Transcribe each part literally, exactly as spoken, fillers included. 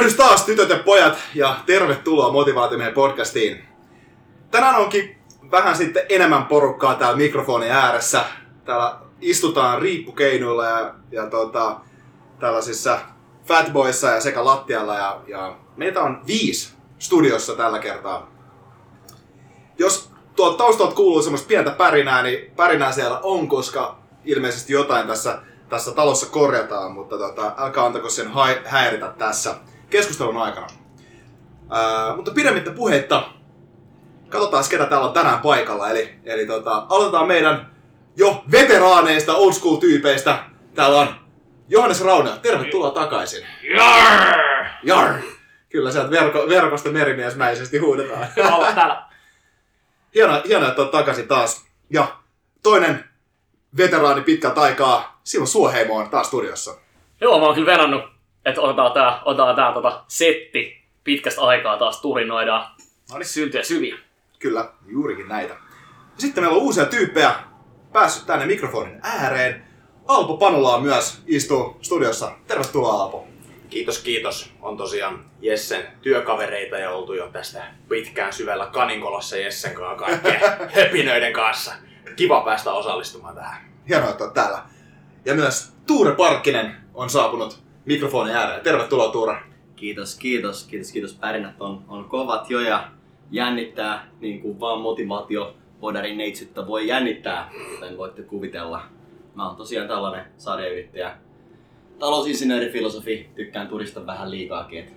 Tervehdys taas tytöt ja pojat ja tervetuloa Motivaatiomiehen podcastiin. Tänään onkin vähän sitten enemmän porukkaa täällä mikrofonin ääressä. Täällä istutaan riippukeinoilla ja, ja tota, tällaisissa fatboissa ja sekä lattialla ja, ja meitä on viisi studiossa tällä kertaa. Jos tuolta taustalta kuuluu semmoista pientä pärinää, niin pärinää siellä on, koska ilmeisesti jotain tässä, tässä talossa korjataan, mutta tota, älkää antako sen hai- häiritä tässä keskustelun aikana. Ää, mutta pidemmittä puheitta, katsotaan ketä täällä on tänään paikalla. Eli, eli tota, aloitetaan meidän jo veteraaneista, old school tyypeistä. Täällä on Johannes Rauna, tervetuloa takaisin. Jarr! Jarr! Kyllä sieltä verko, verkosta merimiesmäisesti huudetaan. Joo, täällä. Hienoa, hienoa, että olet takaisin taas. Ja toinen veteraani pitkältä aikaa, Simon Suoheimo on taas studiossa. Joo, mä oon kyllä venannut, että otetaan tää, otetaan tää tota setti pitkästä aikaa taas turinoidaan. No niin. Syntyjä syviä. Kyllä, juurikin näitä. Sitten meillä on uusia tyyppejä päässyt tänne mikrofonin ääreen. Alpo Panula myös istuu studiossa. Tervetuloa Alpo. Kiitos, kiitos. On tosiaan Jessen työkavereita ja oltu jo tästä pitkään syvällä kaninkolassa Jessen kanssa kaikkien höpinöiden kanssa. Kiva päästä osallistumaan tähän. Hienoa, että olet täällä. Ja myös Tuure Parkkinen on saapunut mikrofonin ääreen. Tervetuloa Tuure. Kiitos, kiitos. Kiitos, kiitos. Pärinät on, on kovat jo ja jännittää, niin kuin vaan motivaatio bodarin neitsyttä voi jännittää, kuten voitte kuvitella. Mä oon tosiaan tällainen sarjayrittäjä. Talousinsinööri, filosofi, tykkään turista vähän liikaakin.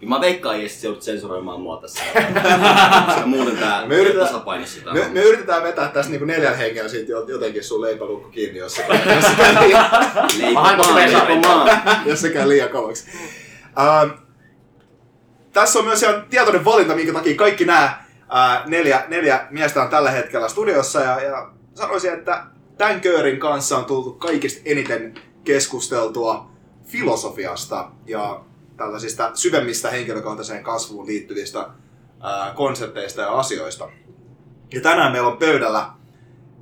Ja mä veikkaan, että se joudut sensuroimaan mua tässä. Ja muuten tää me yritetään, tasapainossa sitä. Me, me yritetään vetää tässä niinku neljän hengellä siitä jotenkin sun leipälukku kiinni, jos se käy liian... Jos se käy liian kauaksi. Uh, tässä on myös ihan tietoinen valinta, minkä takia kaikki nää uh, neljä, neljä miestä on tällä hetkellä studiossa. Ja, ja sanoisin, että tän köörin kanssa on tultu kaikista eniten keskusteltua filosofiasta ja tällaisista syvemmistä henkilökohtaiseen kasvuun liittyvistä ää, konsepteista ja asioista. Ja tänään meillä on pöydällä,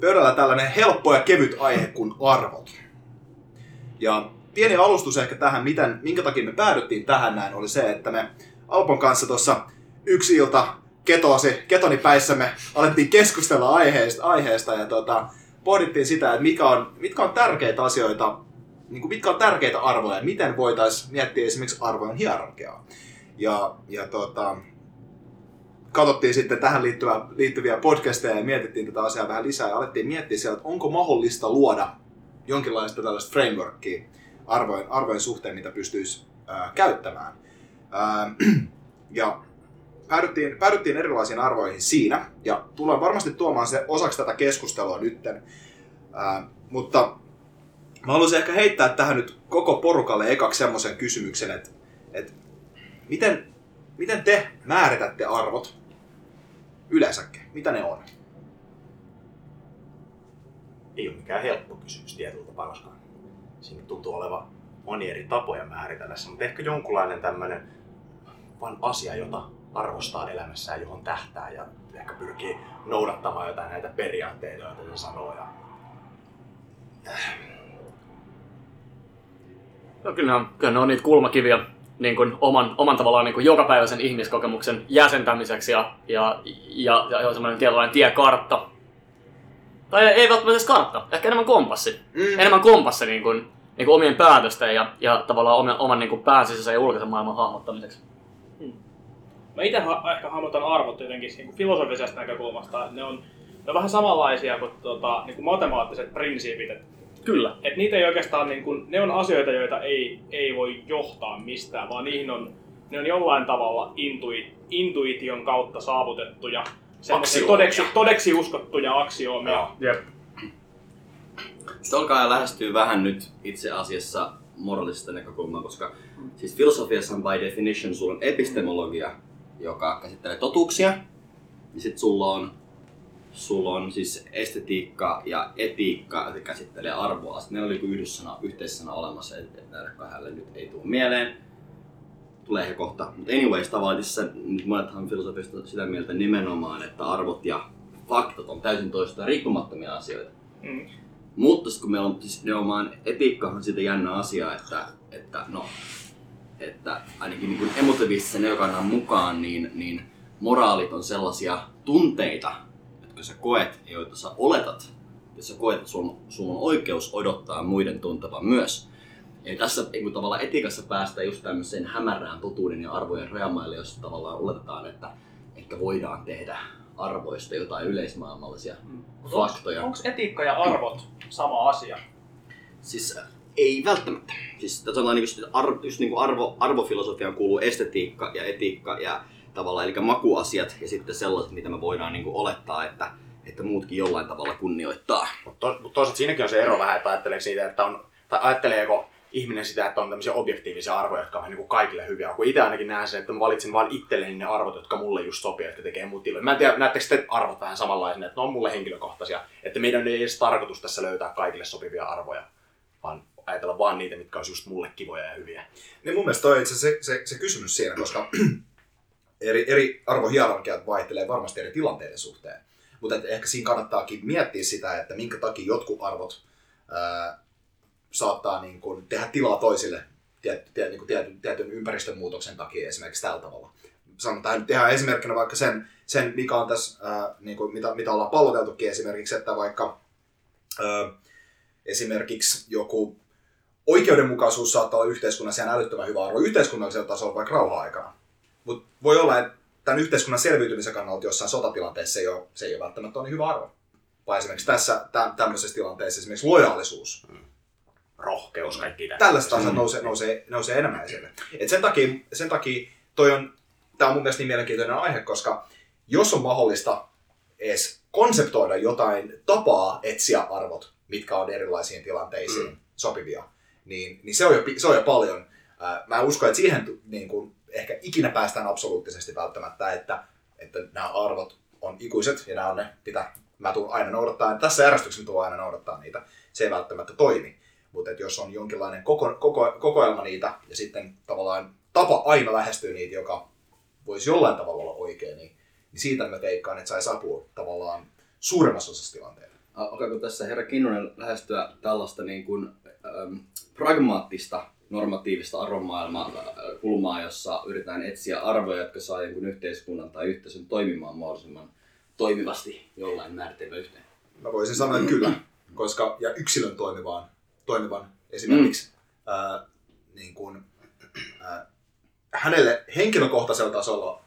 pöydällä tällainen helppo ja kevyt aihe kuin arvot. Ja pieni alustus ehkä tähän, miten, minkä takia me päädyttiin tähän näin, oli se, että me Alpon kanssa tuossa yksi ilta ketoasi, ketoni päissämme alettiin keskustella aiheesta, aiheesta ja tota, pohdittiin sitä, että mikä on, mitkä on tärkeitä asioita, niin kuin mitkä on tärkeitä arvoja ja miten voitaisiin miettiä esimerkiksi arvojen hierarkiaa. Ja, ja tota, katsottiin sitten tähän liittyvä, liittyviä podcasteja ja mietittiin tätä asiaa vähän lisää ja alettiin miettiä siellä, että onko mahdollista luoda jonkinlaista tällaista frameworkia arvojen, arvojen suhteen, mitä pystyisi ää, käyttämään. Ää, ja päädyttiin, päädyttiin erilaisiin arvoihin siinä ja tullaan varmasti tuomaan se osaksi tätä keskustelua nytten, ää, mutta mä haluaisin ehkä heittää tähän nyt koko porukalle ekaksi semmoisen kysymyksen, että, että miten, miten te määritätte arvot yleensäkin? Mitä ne on? Ei ole mikään helppo kysymys tietyllä tapaa, koska siinä tuntuu olevan monia eri tapoja määritä tässä, mutta ehkä jonkunlainen tämmöinen vain asia, jota arvostaa elämässään, johon tähtää ja ehkä pyrkii noudattamaan jotain näitä periaatteita, joita se sanoo. Ja... No, kyllähän, kyllä ne on niitä kulmakiviä niin kuin oman, oman tavallaan niin kuin jokapäiväisen ihmiskokemuksen jäsentämiseksi ja, ja, ja, ja semmoinen tietynlainen tiekartta. Tai ei välttämättä edes kartta, ehkä enemmän kompassi. Mm. Enemmän kompassi niin kuin, niin kuin omien päätösten ja, ja tavallaan oman, oman niin kuin pääsisäisen ja ulkoisen maailman hahmottamiseksi. Mm. Mä itse ha- ehkä hahmotan arvot jotenkin niin kuin filosofisesta näkökulmasta. Ne on, ne on vähän samanlaisia kuin, tuota, niin kuin matemaattiset prinsiipit. Kyllä. Et niitä ei oikeastaan, niin kun, ne on asioita, joita ei, ei voi johtaa mistään, vaan niihin on, ne on jollain tavalla intui, intuition kautta saavutettuja, semmoisia todeksi, todeksi uskottuja aksioomia. Jep. Sitten alkaa lähestyä vähän nyt itse asiassa moraalisesta näkökulmaa, koska mm. siis filosofiassa by definition sulla on epistemologia, joka käsittelee totuuksia, ja sitten sulla on Sulla on siis estetiikka ja etiikka, jotka käsittelee arvoa. Sitten meillä oli yhdessä yhteissana olemassa, että näille kahdelle nyt ei tule mieleen. Tulee he kohta. Mutta anyways, tavallaan nyt monethan filosofista sitä mieltä nimenomaan, että arvot ja faktat on täysin toistaan riippumattomia asioita. Mm. Mutta kun meillä on siis nimenomaan etiikkahan siitä jännä asia, että, että no, et että ainakin niin emotiivisessa neokannan mukaan, niin, niin moraalit on sellaisia tunteita, jotka sä koet ja joita sä oletat. Ja sä koet, että sulla on oikeus odottaa muiden tuntevan myös. Eli tässä niin tavallaan etiikassa päästään just tämmöiseen hämärään totuuden ja arvojen rajamaille, jossa tavallaan oletetaan, että, että voidaan tehdä arvoista jotain yleismaailmallisia mm. faktoja. Onko etiikka ja arvot sama asia? Siis ei välttämättä. Siis sanotaan, että just niin kuin arvo, arvofilosofiaan kuuluu estetiikka ja etiikka ja tavallaan, eli makuasiat ja sitten sellaiset, mitä me voidaan niin kuin olettaa, että, että muutkin jollain tavalla kunnioittaa. Mutta to, toisaalta siinäkin on se ero vähän, että ajattelee siitä, että on, tai ajatteleeko ihminen sitä, että on tämmöisiä objektiivisia arvoja, jotka on niin kuin kaikille hyviä. Kun itse ainakin näen sen, että mä valitsin vain itselleni ne arvot, jotka mulle just sopii, jotka tekee mun tiloja. Mä en tiedä, näettekö te arvot vähän samanlaisena, että ne on mulle henkilökohtaisia. Että meidän ei edes tarkoitus tässä löytää kaikille sopivia arvoja, vaan ajatella vaan niitä, mitkä olisi just mulle kivoja ja hyviä. Niin mun mielestä toi on itse se, se, se kysymys siinä, koska eri, eri arvohierarkiat vaihtelee varmasti eri tilanteiden suhteen. Mutta ehkä siinä kannattaakin miettiä sitä, että minkä takia jotkut arvot ää, saattaa niin kuin tehdä tilaa toisille tiety, tiety, niin tietyn, tietyn ympäristön muutoksen takia esimerkiksi tällä tavalla. Sanotaan nyt ihan esimerkkinä vaikka sen, sen mikä on tässä, ää, niin kuin mitä, mitä ollaan palloteltukin esimerkiksi, että vaikka ää, esimerkiksi joku oikeudenmukaisuus saattaa olla yhteiskunnassa ihan älyttömän hyvä arvo yhteiskunnallisella tasolla vaikka rauha-aikana. Mutta voi olla, että tämän yhteiskunnan selviytymisen kannalta jossain sotatilanteessa se ei ole, se ei ole välttämättä ole niin hyvä arvo. Vai esimerkiksi tässä täm, tämmöisessä tilanteessa esimerkiksi lojaalisuus. Mm. Rohkeus, kaikki tämä. Tällaista asiaa nousee, nousee, nousee enemmän esille. Et sen takia, sen takia toi on, tämä on mun mielestä niin mielenkiintoinen aihe, koska jos on mahdollista edes konseptoida jotain tapaa etsiä arvot, mitkä on erilaisiin tilanteisiin mm. sopivia, niin, niin se, on jo, se on jo paljon. Mä uskon, että siihen niin kun ehkä ikinä päästään absoluuttisesti välttämättä, että, että nämä arvot on ikuiset ja nämä on ne, mitä mä tuun aina noudattaa. Tässä järjestyksessä tuun aina noudattaa niitä. Se ei välttämättä toimi. Mutta jos on jonkinlainen koko, koko, kokoelma niitä ja sitten tavallaan tapa aina lähestyy niitä, joka voisi jollain tavalla olla oikein, niin, niin siitä mä teikkaan, että saisi apua tavallaan suuremmassa osassa tilanteella. Alkaako tässä herra Kinnunen lähestyä tällaista niin kuin, ähm, pragmaattista normatiivista arvomaailmakulmaa, jossa yritetään etsiä arvoja, jotka saa jonkun yhteiskunnan tai yhteisön toimimaan mahdollisimman toimivasti jollain määritelmä yhteen? Mä voisin sanoa, että kyllä, koska ja yksilön toimivaan, toimivan esimerkiksi mm. ää, niin kun, ää, hänelle henkilökohtaisella tasolla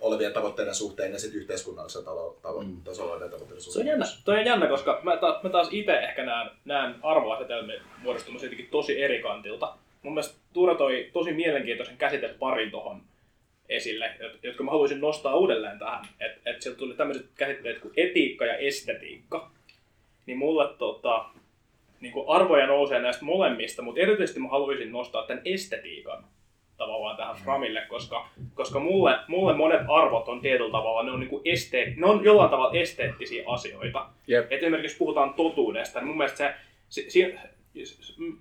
olevien tavoitteiden suhteen ja sitten yhteiskunnallisella talo, talo, mm. tasolla olevien tavoitteiden suhteen. Se on jännä, toi on jännä, koska mä taas, mä taas itse ehkä näen, näen arvoasetelmien muodostumassa jotenkin tosi eri kantilta. Mun mielestä Tuure toi tosi mielenkiintoisen käsiteparin tuohon esille, jotka mä haluaisin nostaa uudelleen tähän. Että et sieltä tuli tämmöiset käsitteet kuin etiikka ja estetiikka. Niin mulle tota, niin kuin arvoja nousee näistä molemmista, mutta erityisesti mä haluaisin nostaa tämän estetiikan tavallaan tähän framille, koska, koska mulle, mulle monet arvot on tietyllä tavalla, ne on, niin kuin esteet, ne on jollain tavalla esteettisiä asioita. Yep. Et esimerkiksi puhutaan totuudesta, niin mun mielestä se, se, se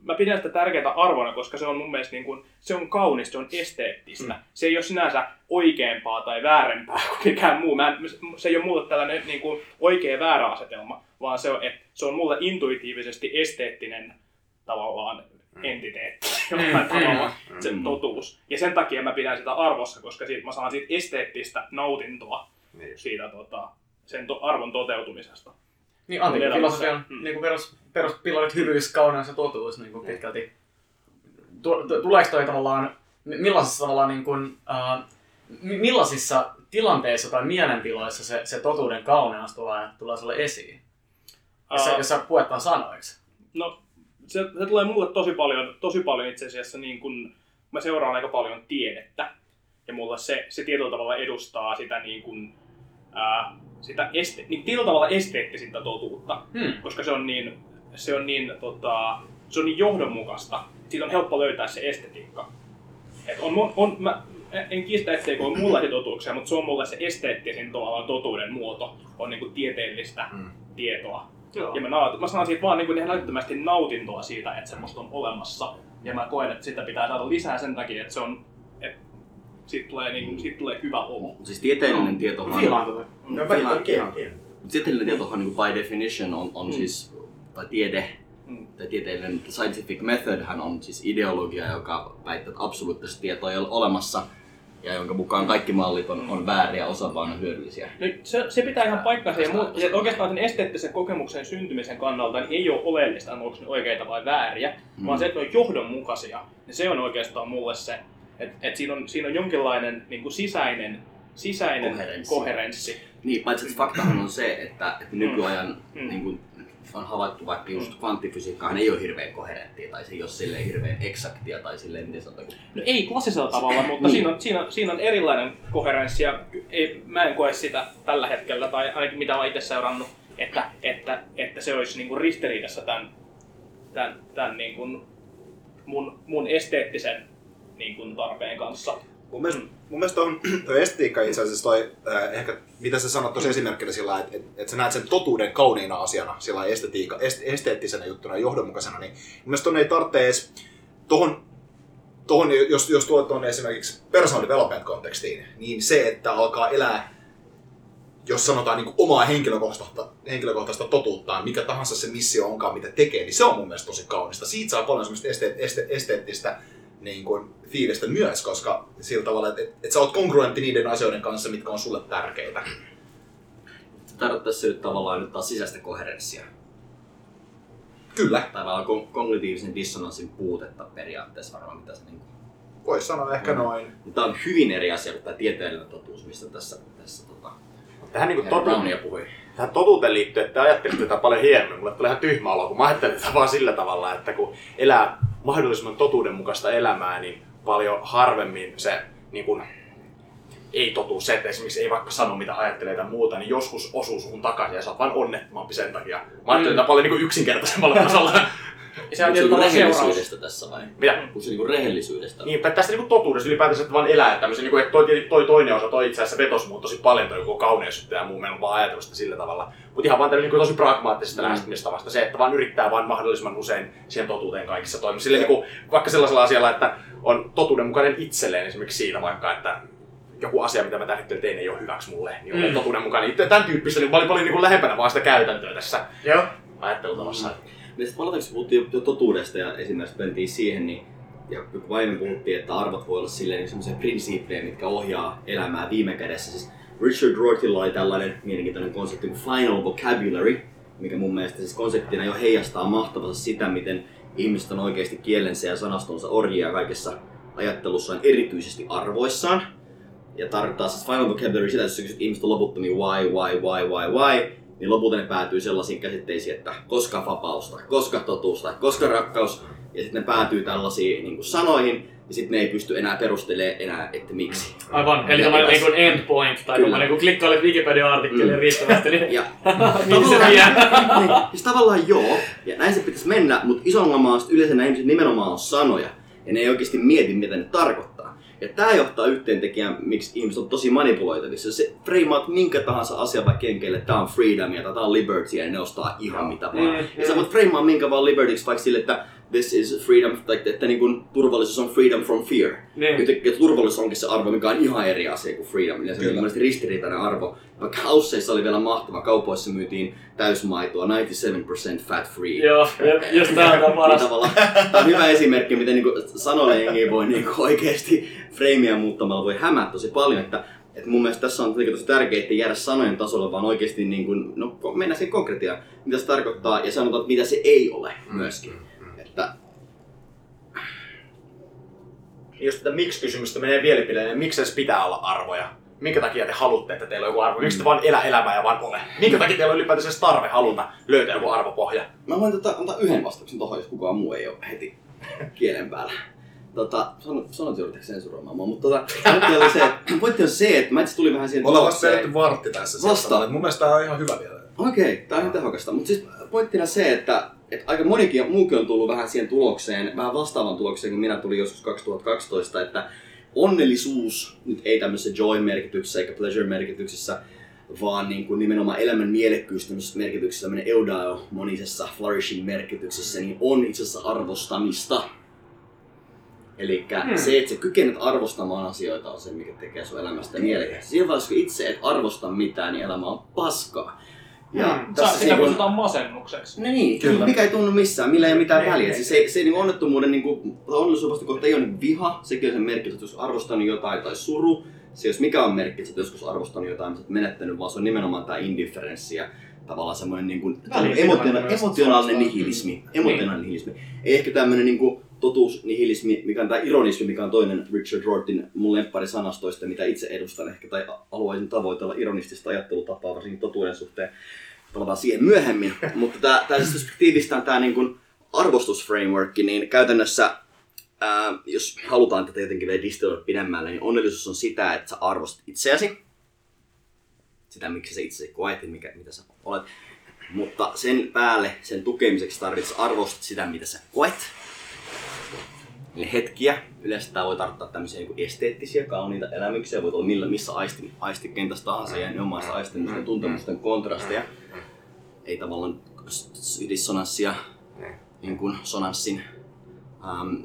mä pidän sitä tärkeää arvona, koska se on mun mielestä niin kuin, se on kaunista, se on esteettistä. Mm. Se ei ole sinänsä oikeampaa tai väärempää kuin mikään muu. Mä en, se ei ole mulle tällainen niin kuin oikea väärä asetelma, vaan se on, että se on mulle intuitiivisesti esteettinen tavallaan entiteetti, jollain tavalla se totuus. Ja sen takia mä pidän sitä arvossa, koska siitä mä saan siitä esteettistä nautintoa siitä tota, sen to, arvon toteutumisesta. Niin antiikin filosofian mm. niin perus, peruspilarit, hyvyys, kauneus ja totuus niin kuin pitkälti. Tuleeko toi tavallaan, millaisissa, tavallaan, niin kuin, äh, millaisissa tilanteissa tai mielentiloissa se, se totuuden kauneus tulee, tulee sulle esiin? Jos, uh, jos sä puetaan sanoiksi. No se, se tulee mulle tosi paljon, tosi paljon itse asiassa, niin kun mä seuraan aika paljon tiedettä. Ja mulla se, se tietyllä tavalla edustaa sitä niin kun, äh, sitä este, niin tietyllä tavalla esteettisintä totuutta, hmm. koska se on niin, se on niin, tota, se on niin johdonmukaista. Siitä on helppo löytää se estetiikka. Et on, on, mä en kiistä, etteikö ole mullaisia totuuksia, mutta se on mulle se esteettisin totuuden muoto, on niinku tieteellistä hmm. tietoa. Joo. Ja mä, naut, mä sanon siitä vaan niinku ihan älyttömästi nautintoa siitä, että semmoista on olemassa. Ja mä koen, että sitä pitää saada lisää sen takia, että se on, et siitä tulee, niin, siitä tulee hyvä olo. Siis tieteellinen no. tieto on... Filaanko? No, tieteellinen tietohan by definition on, on mm. siis, tai tiede mm. tai tieteellinen scientific methodhan on siis ideologia, joka väittää, että absoluuttista tietoa ei ole olemassa ja jonka mukaan kaikki mallit on, on vääriä, osa vaan on hyödyllisiä. No, se, se pitää ihan paikkansa ja muut, ja oikeastaan sen esteettisen kokemuksen syntymisen kannalta niin ei ole oleellista, onko ne oikeita vai vääriä, mm. vaan se, että ne on johdonmukaisia, niin se on oikeastaan mulle se, että et siinä, siinä on jonkinlainen niin kuin sisäinen, sisäinen koherenssi. koherenssi. Niin, paitsi että faktahan on se, että, että nykyajan mm. niin kuin, on havaittu vaikka just kvanttifysiikkaan, ei ole hirveän koherenttia tai se ei ole silleen hirveän eksaktia tai silleen, miten sanotaan. No ei klassisella tavalla, mutta niin. siinä, on, siinä, on, siinä on erilainen koherenssi ja ei, mä en koe sitä tällä hetkellä tai ainakin mitä olen itse seurannut, että, että, että se olisi niin kuin ristiriidassa tämän, tämän, tämän niin kuin mun, mun esteettisen niin kuin tarpeen kanssa. Mun mielestä, mun mielestä on toi estiikka itse asiassa toi, äh, ehkä, mitä sä sanot tuossa esimerkkinä sillä, että et, et sä näet sen totuuden kauniina asiana, sillä estetiikka, est, esteettisenä juttuna, johdonmukaisena, niin mun mielestä ton ei tarvitse edes tohon, tohon, jos, jos tuot on esimerkiksi personal development kontekstiin, niin se, että alkaa elää, jos sanotaan niin kuin omaa henkilökohtaista, henkilökohtaista totuuttaan, mikä tahansa se missio onkaan, mitä tekee, niin se on mun mielestä tosi kaunista. Siitä saa paljon semmoista este, este, esteettistä niin kuin fiilistä myös, koska sillä tavalla, että et, et sä oot kongruentti niiden asioiden kanssa, mitkä on sulle tärkeitä. Tarkoittaisi se nyt tavallaan nyt taas sisäistä koherenssia. Kyllä. Tai vaan kon- kognitiivisen dissonanssin puutetta periaatteessa varmaan pitäisi niin kuin... Voisi sanoa ehkä no. noin. Tämä on hyvin eri asia kuin tämä tieteellinen totuus, mistä tässä... tässä tota... Tähän niin totu- tähän totuuteen liittyen, että ajattelin tätä paljon hieman, mulle tulee ihan tyhmä olo, kun mä ajattelin tätä vaan sillä tavalla, että kun elää mahdollisimman totuudenmukaista elämää, niin paljon harvemmin se niin kun, ei totuus, se, että esimerkiksi ei vaikka sano mitä ajattelee tai muuta, niin joskus osuu suhun takaisin ja sä oot vaan onnettomampi sen takia. Mä ajattelin tätä paljon niin kuin yksinkertaisemmalla tasolla. Se on niinku rehellisyydestä tässä vai? Mitä? Se niinku rehellisyydestä. Niin, tästä niinku totuudesta ylipäätänsä, että vaan elää tämmöisen, niinku, että toi, toi toinen osa, toi itse asiassa vetosi muun tosi paljon, toi joku kauneusyttä ja muu, meillä on vaan ajatelusta sillä tavalla. Mutta ihan vaan tämmöinen niinku tosi pragmaattisesta mm. lähestymistavasta se, että vaan yrittää vaan mahdollisimman usein siihen totuuteen kaikissa toimissa. Silleen niinku vaikka sellaisella asialla, että on totuudenmukainen itselleen esimerkiksi siinä vaikka, että joku asia, mitä mä tällä hetkellä tein, ei ole hyväksi mulle. Niin olen mm. totuudenmukainen itse. Tämän tyyppistä niin paljon, paljon niinku lähempänä vaan sitä käytäntöä tässä ajattelutavassa. Mm. Ja sitten valitettavasti puhuttiin jo totuudesta ja esimerkiksi mentiin siihen, niin, ja kun aiemmin puhuttiin, että arvot voi olla silleen niin semmoisia prinsiippejä, mitkä ohjaa elämää viime kädessä. Siis Richard Rortylla oli tällainen mielenkiintoinen konsepti kuin final vocabulary, mikä mun mielestä siis konseptina jo heijastaa mahtavasti sitä, miten ihmiset on oikeasti kielensä ja sanastonsa orjia kaikessa ajattelussaan, erityisesti arvoissaan. Ja tarkoittaa siis final vocabulary sitä, jos kysyt ihmiset on loputtomia why, why, why, why, why. Niin lopulta ne päätyy sellaisiin käsitteisiin, että koska vapausta, koska totuusta, koska rakkaus. Ja sitten ne päätyy tällaisiin niin kuin sanoihin, ja sitten ne ei pysty enää perustelemaan enää, että miksi. Aivan, eli tämä on niin kuin endpoint, tai kun niin klikkailet Wikipedia-artikkelia mm. riittävästi, niin ja. Niin se vie. Siis tavallaan joo, ja näin se pitäisi mennä, mutta iso ongelma on yleensä nämä ihmiset nimenomaan on sanoja, ja ne ei oikeasti mieti, mitä ne tarkoittaa. Ja tämä johtaa yhteen tekijään, miksi ihmiset on tosi manipuloitavissa. Jos se freimaat minkä tahansa asian vaikka kenkeille, tämä on freedomia tai tämä on libertyä, ja ne ostaa ihan mitä vaan. Mm, ja sä voit freimaa minkä vaan libertyksi vaikka sille, että this is freedom, että, että niin kuin, turvallisuus on freedom from fear. Mm. Jotenkin, että turvallisuus onkin se arvo, mikä on ihan eri asia kuin freedom. Ja se on mielestäni ristiriitainen arvo. Vaikka hausseissa oli vielä mahtava, kaupoissa myytiin täysmaitoa, ninety-seven percent fat free. Joo, just tää on tää paras. Tää on hyvä esimerkki, miten niin sanoilla jengiä voi niin kuin, oikeasti freimiä muuttamalla voi hämää tosi paljon. Että, että mun mielestä tässä on tosi tärkeää, että ei jäädä sanojen tasolla, vaan oikeasti niin kuin, no, mennään siihen konkretiaan, mitä se tarkoittaa ja sanotaan, että mitä se ei ole myöskin. Että... Jos tätä miksi-kysymystä menee vielä pileen, niin miksi edes pitää olla arvoja? Minkä takia te haluatte, että teillä on joku arvo? Miksi te vaan elä elämää ja vaan ole? Minkä takia teillä on ylipäätänsä tarve haluta löytää joku arvopohja? Mä voin tota, antaa yhden vastauksen tohon, jos kukaan muu ei ole heti kielen päällä. Tota, sanot joudutteeksi sensuroimaan mua, mutta tota, pointti on se, että mä itse tuli vähän siihen... Ollaan vasta tehty vartti tässä. Vastaan. Mun mielestä tää on ihan hyvä vielä. Okei, okay, tää on ihan tehokasta, mutta siis pointtina se, että et aika monikin muukin on tullut vähän siihen tulokseen, vähän vastaavan tulokseen, kun minä tulin joskus kaksituhattakaksitoista, että onnellisuus nyt ei tämmöisessä joy-merkityksessä eikä pleasure-merkityksessä, vaan niin kuin nimenomaan elämän mielekkyys merkityksessä, tämmöinen eudaimonisessa flourishing-merkityksessä, niin on itse asiassa arvostamista. Eli hmm. se, että sä kykenet arvostamaan asioita, on se, mikä tekee sun elämästä mielekästä. Siinä vaiheessa, kun itse et arvosta mitään, niin elämä on paskaa. Ja mm. tässä sitä kutsutaan niin masennukseksi. No niin, kyllä. Mikä ei tunnu missään, millä ei ole mitään väliä. Siis se, se niin onnettomuuden, niin kuin, onnellisuusvastakohta ei ole niin viha, sekin on sen merkitys, jos arvostanut jotain, tai suru. Se jos mikä on merkitys, että joskus arvostanut jotain, mitä olet menettänyt, vaan se on nimenomaan tämä indifferenssi ja tavallaan semmoinen niin kuin, emotiona- emotionaalinen nihilismi. Emotionaalinen niin. nihilismi. Ei ehkä tämmöinen niin kuin totuusnihilismi, mikä on tämä ironismi, mikä on toinen Richard Rortyn mun lemppari sanastoista, mitä itse edustan ehkä tai haluaisin tavoitella ironistista ajattelutapaa varsinkin totuuden suhteen. Palataan siihen myöhemmin, mutta tämä, tämä siis perspektiivistään tämä niin kuin arvostusframeworkki, niin käytännössä ää, jos halutaan tätä jotenkin vielä distilloida pidemmälle, niin onnellisuus on sitä, että sä arvostat itseäsi, sitä miksi sä itsesi koet ja mikä, mitä sä olet, mutta sen päälle, sen tukemiseksi tarvitset arvostaa sitä, mitä sä koet. Eli hetkiä. Yleensä tämä voi tarkoittaa tämmöisiä niin kuin esteettisiä, kauniita elämyksiä. Voi olla millä, missä aisti, aistikentässä tahansa ja ne omaista aistimisten ja tuntemusten kontrasteja. Ei tavallaan dissonanssia niin kuin sonanssin ähm,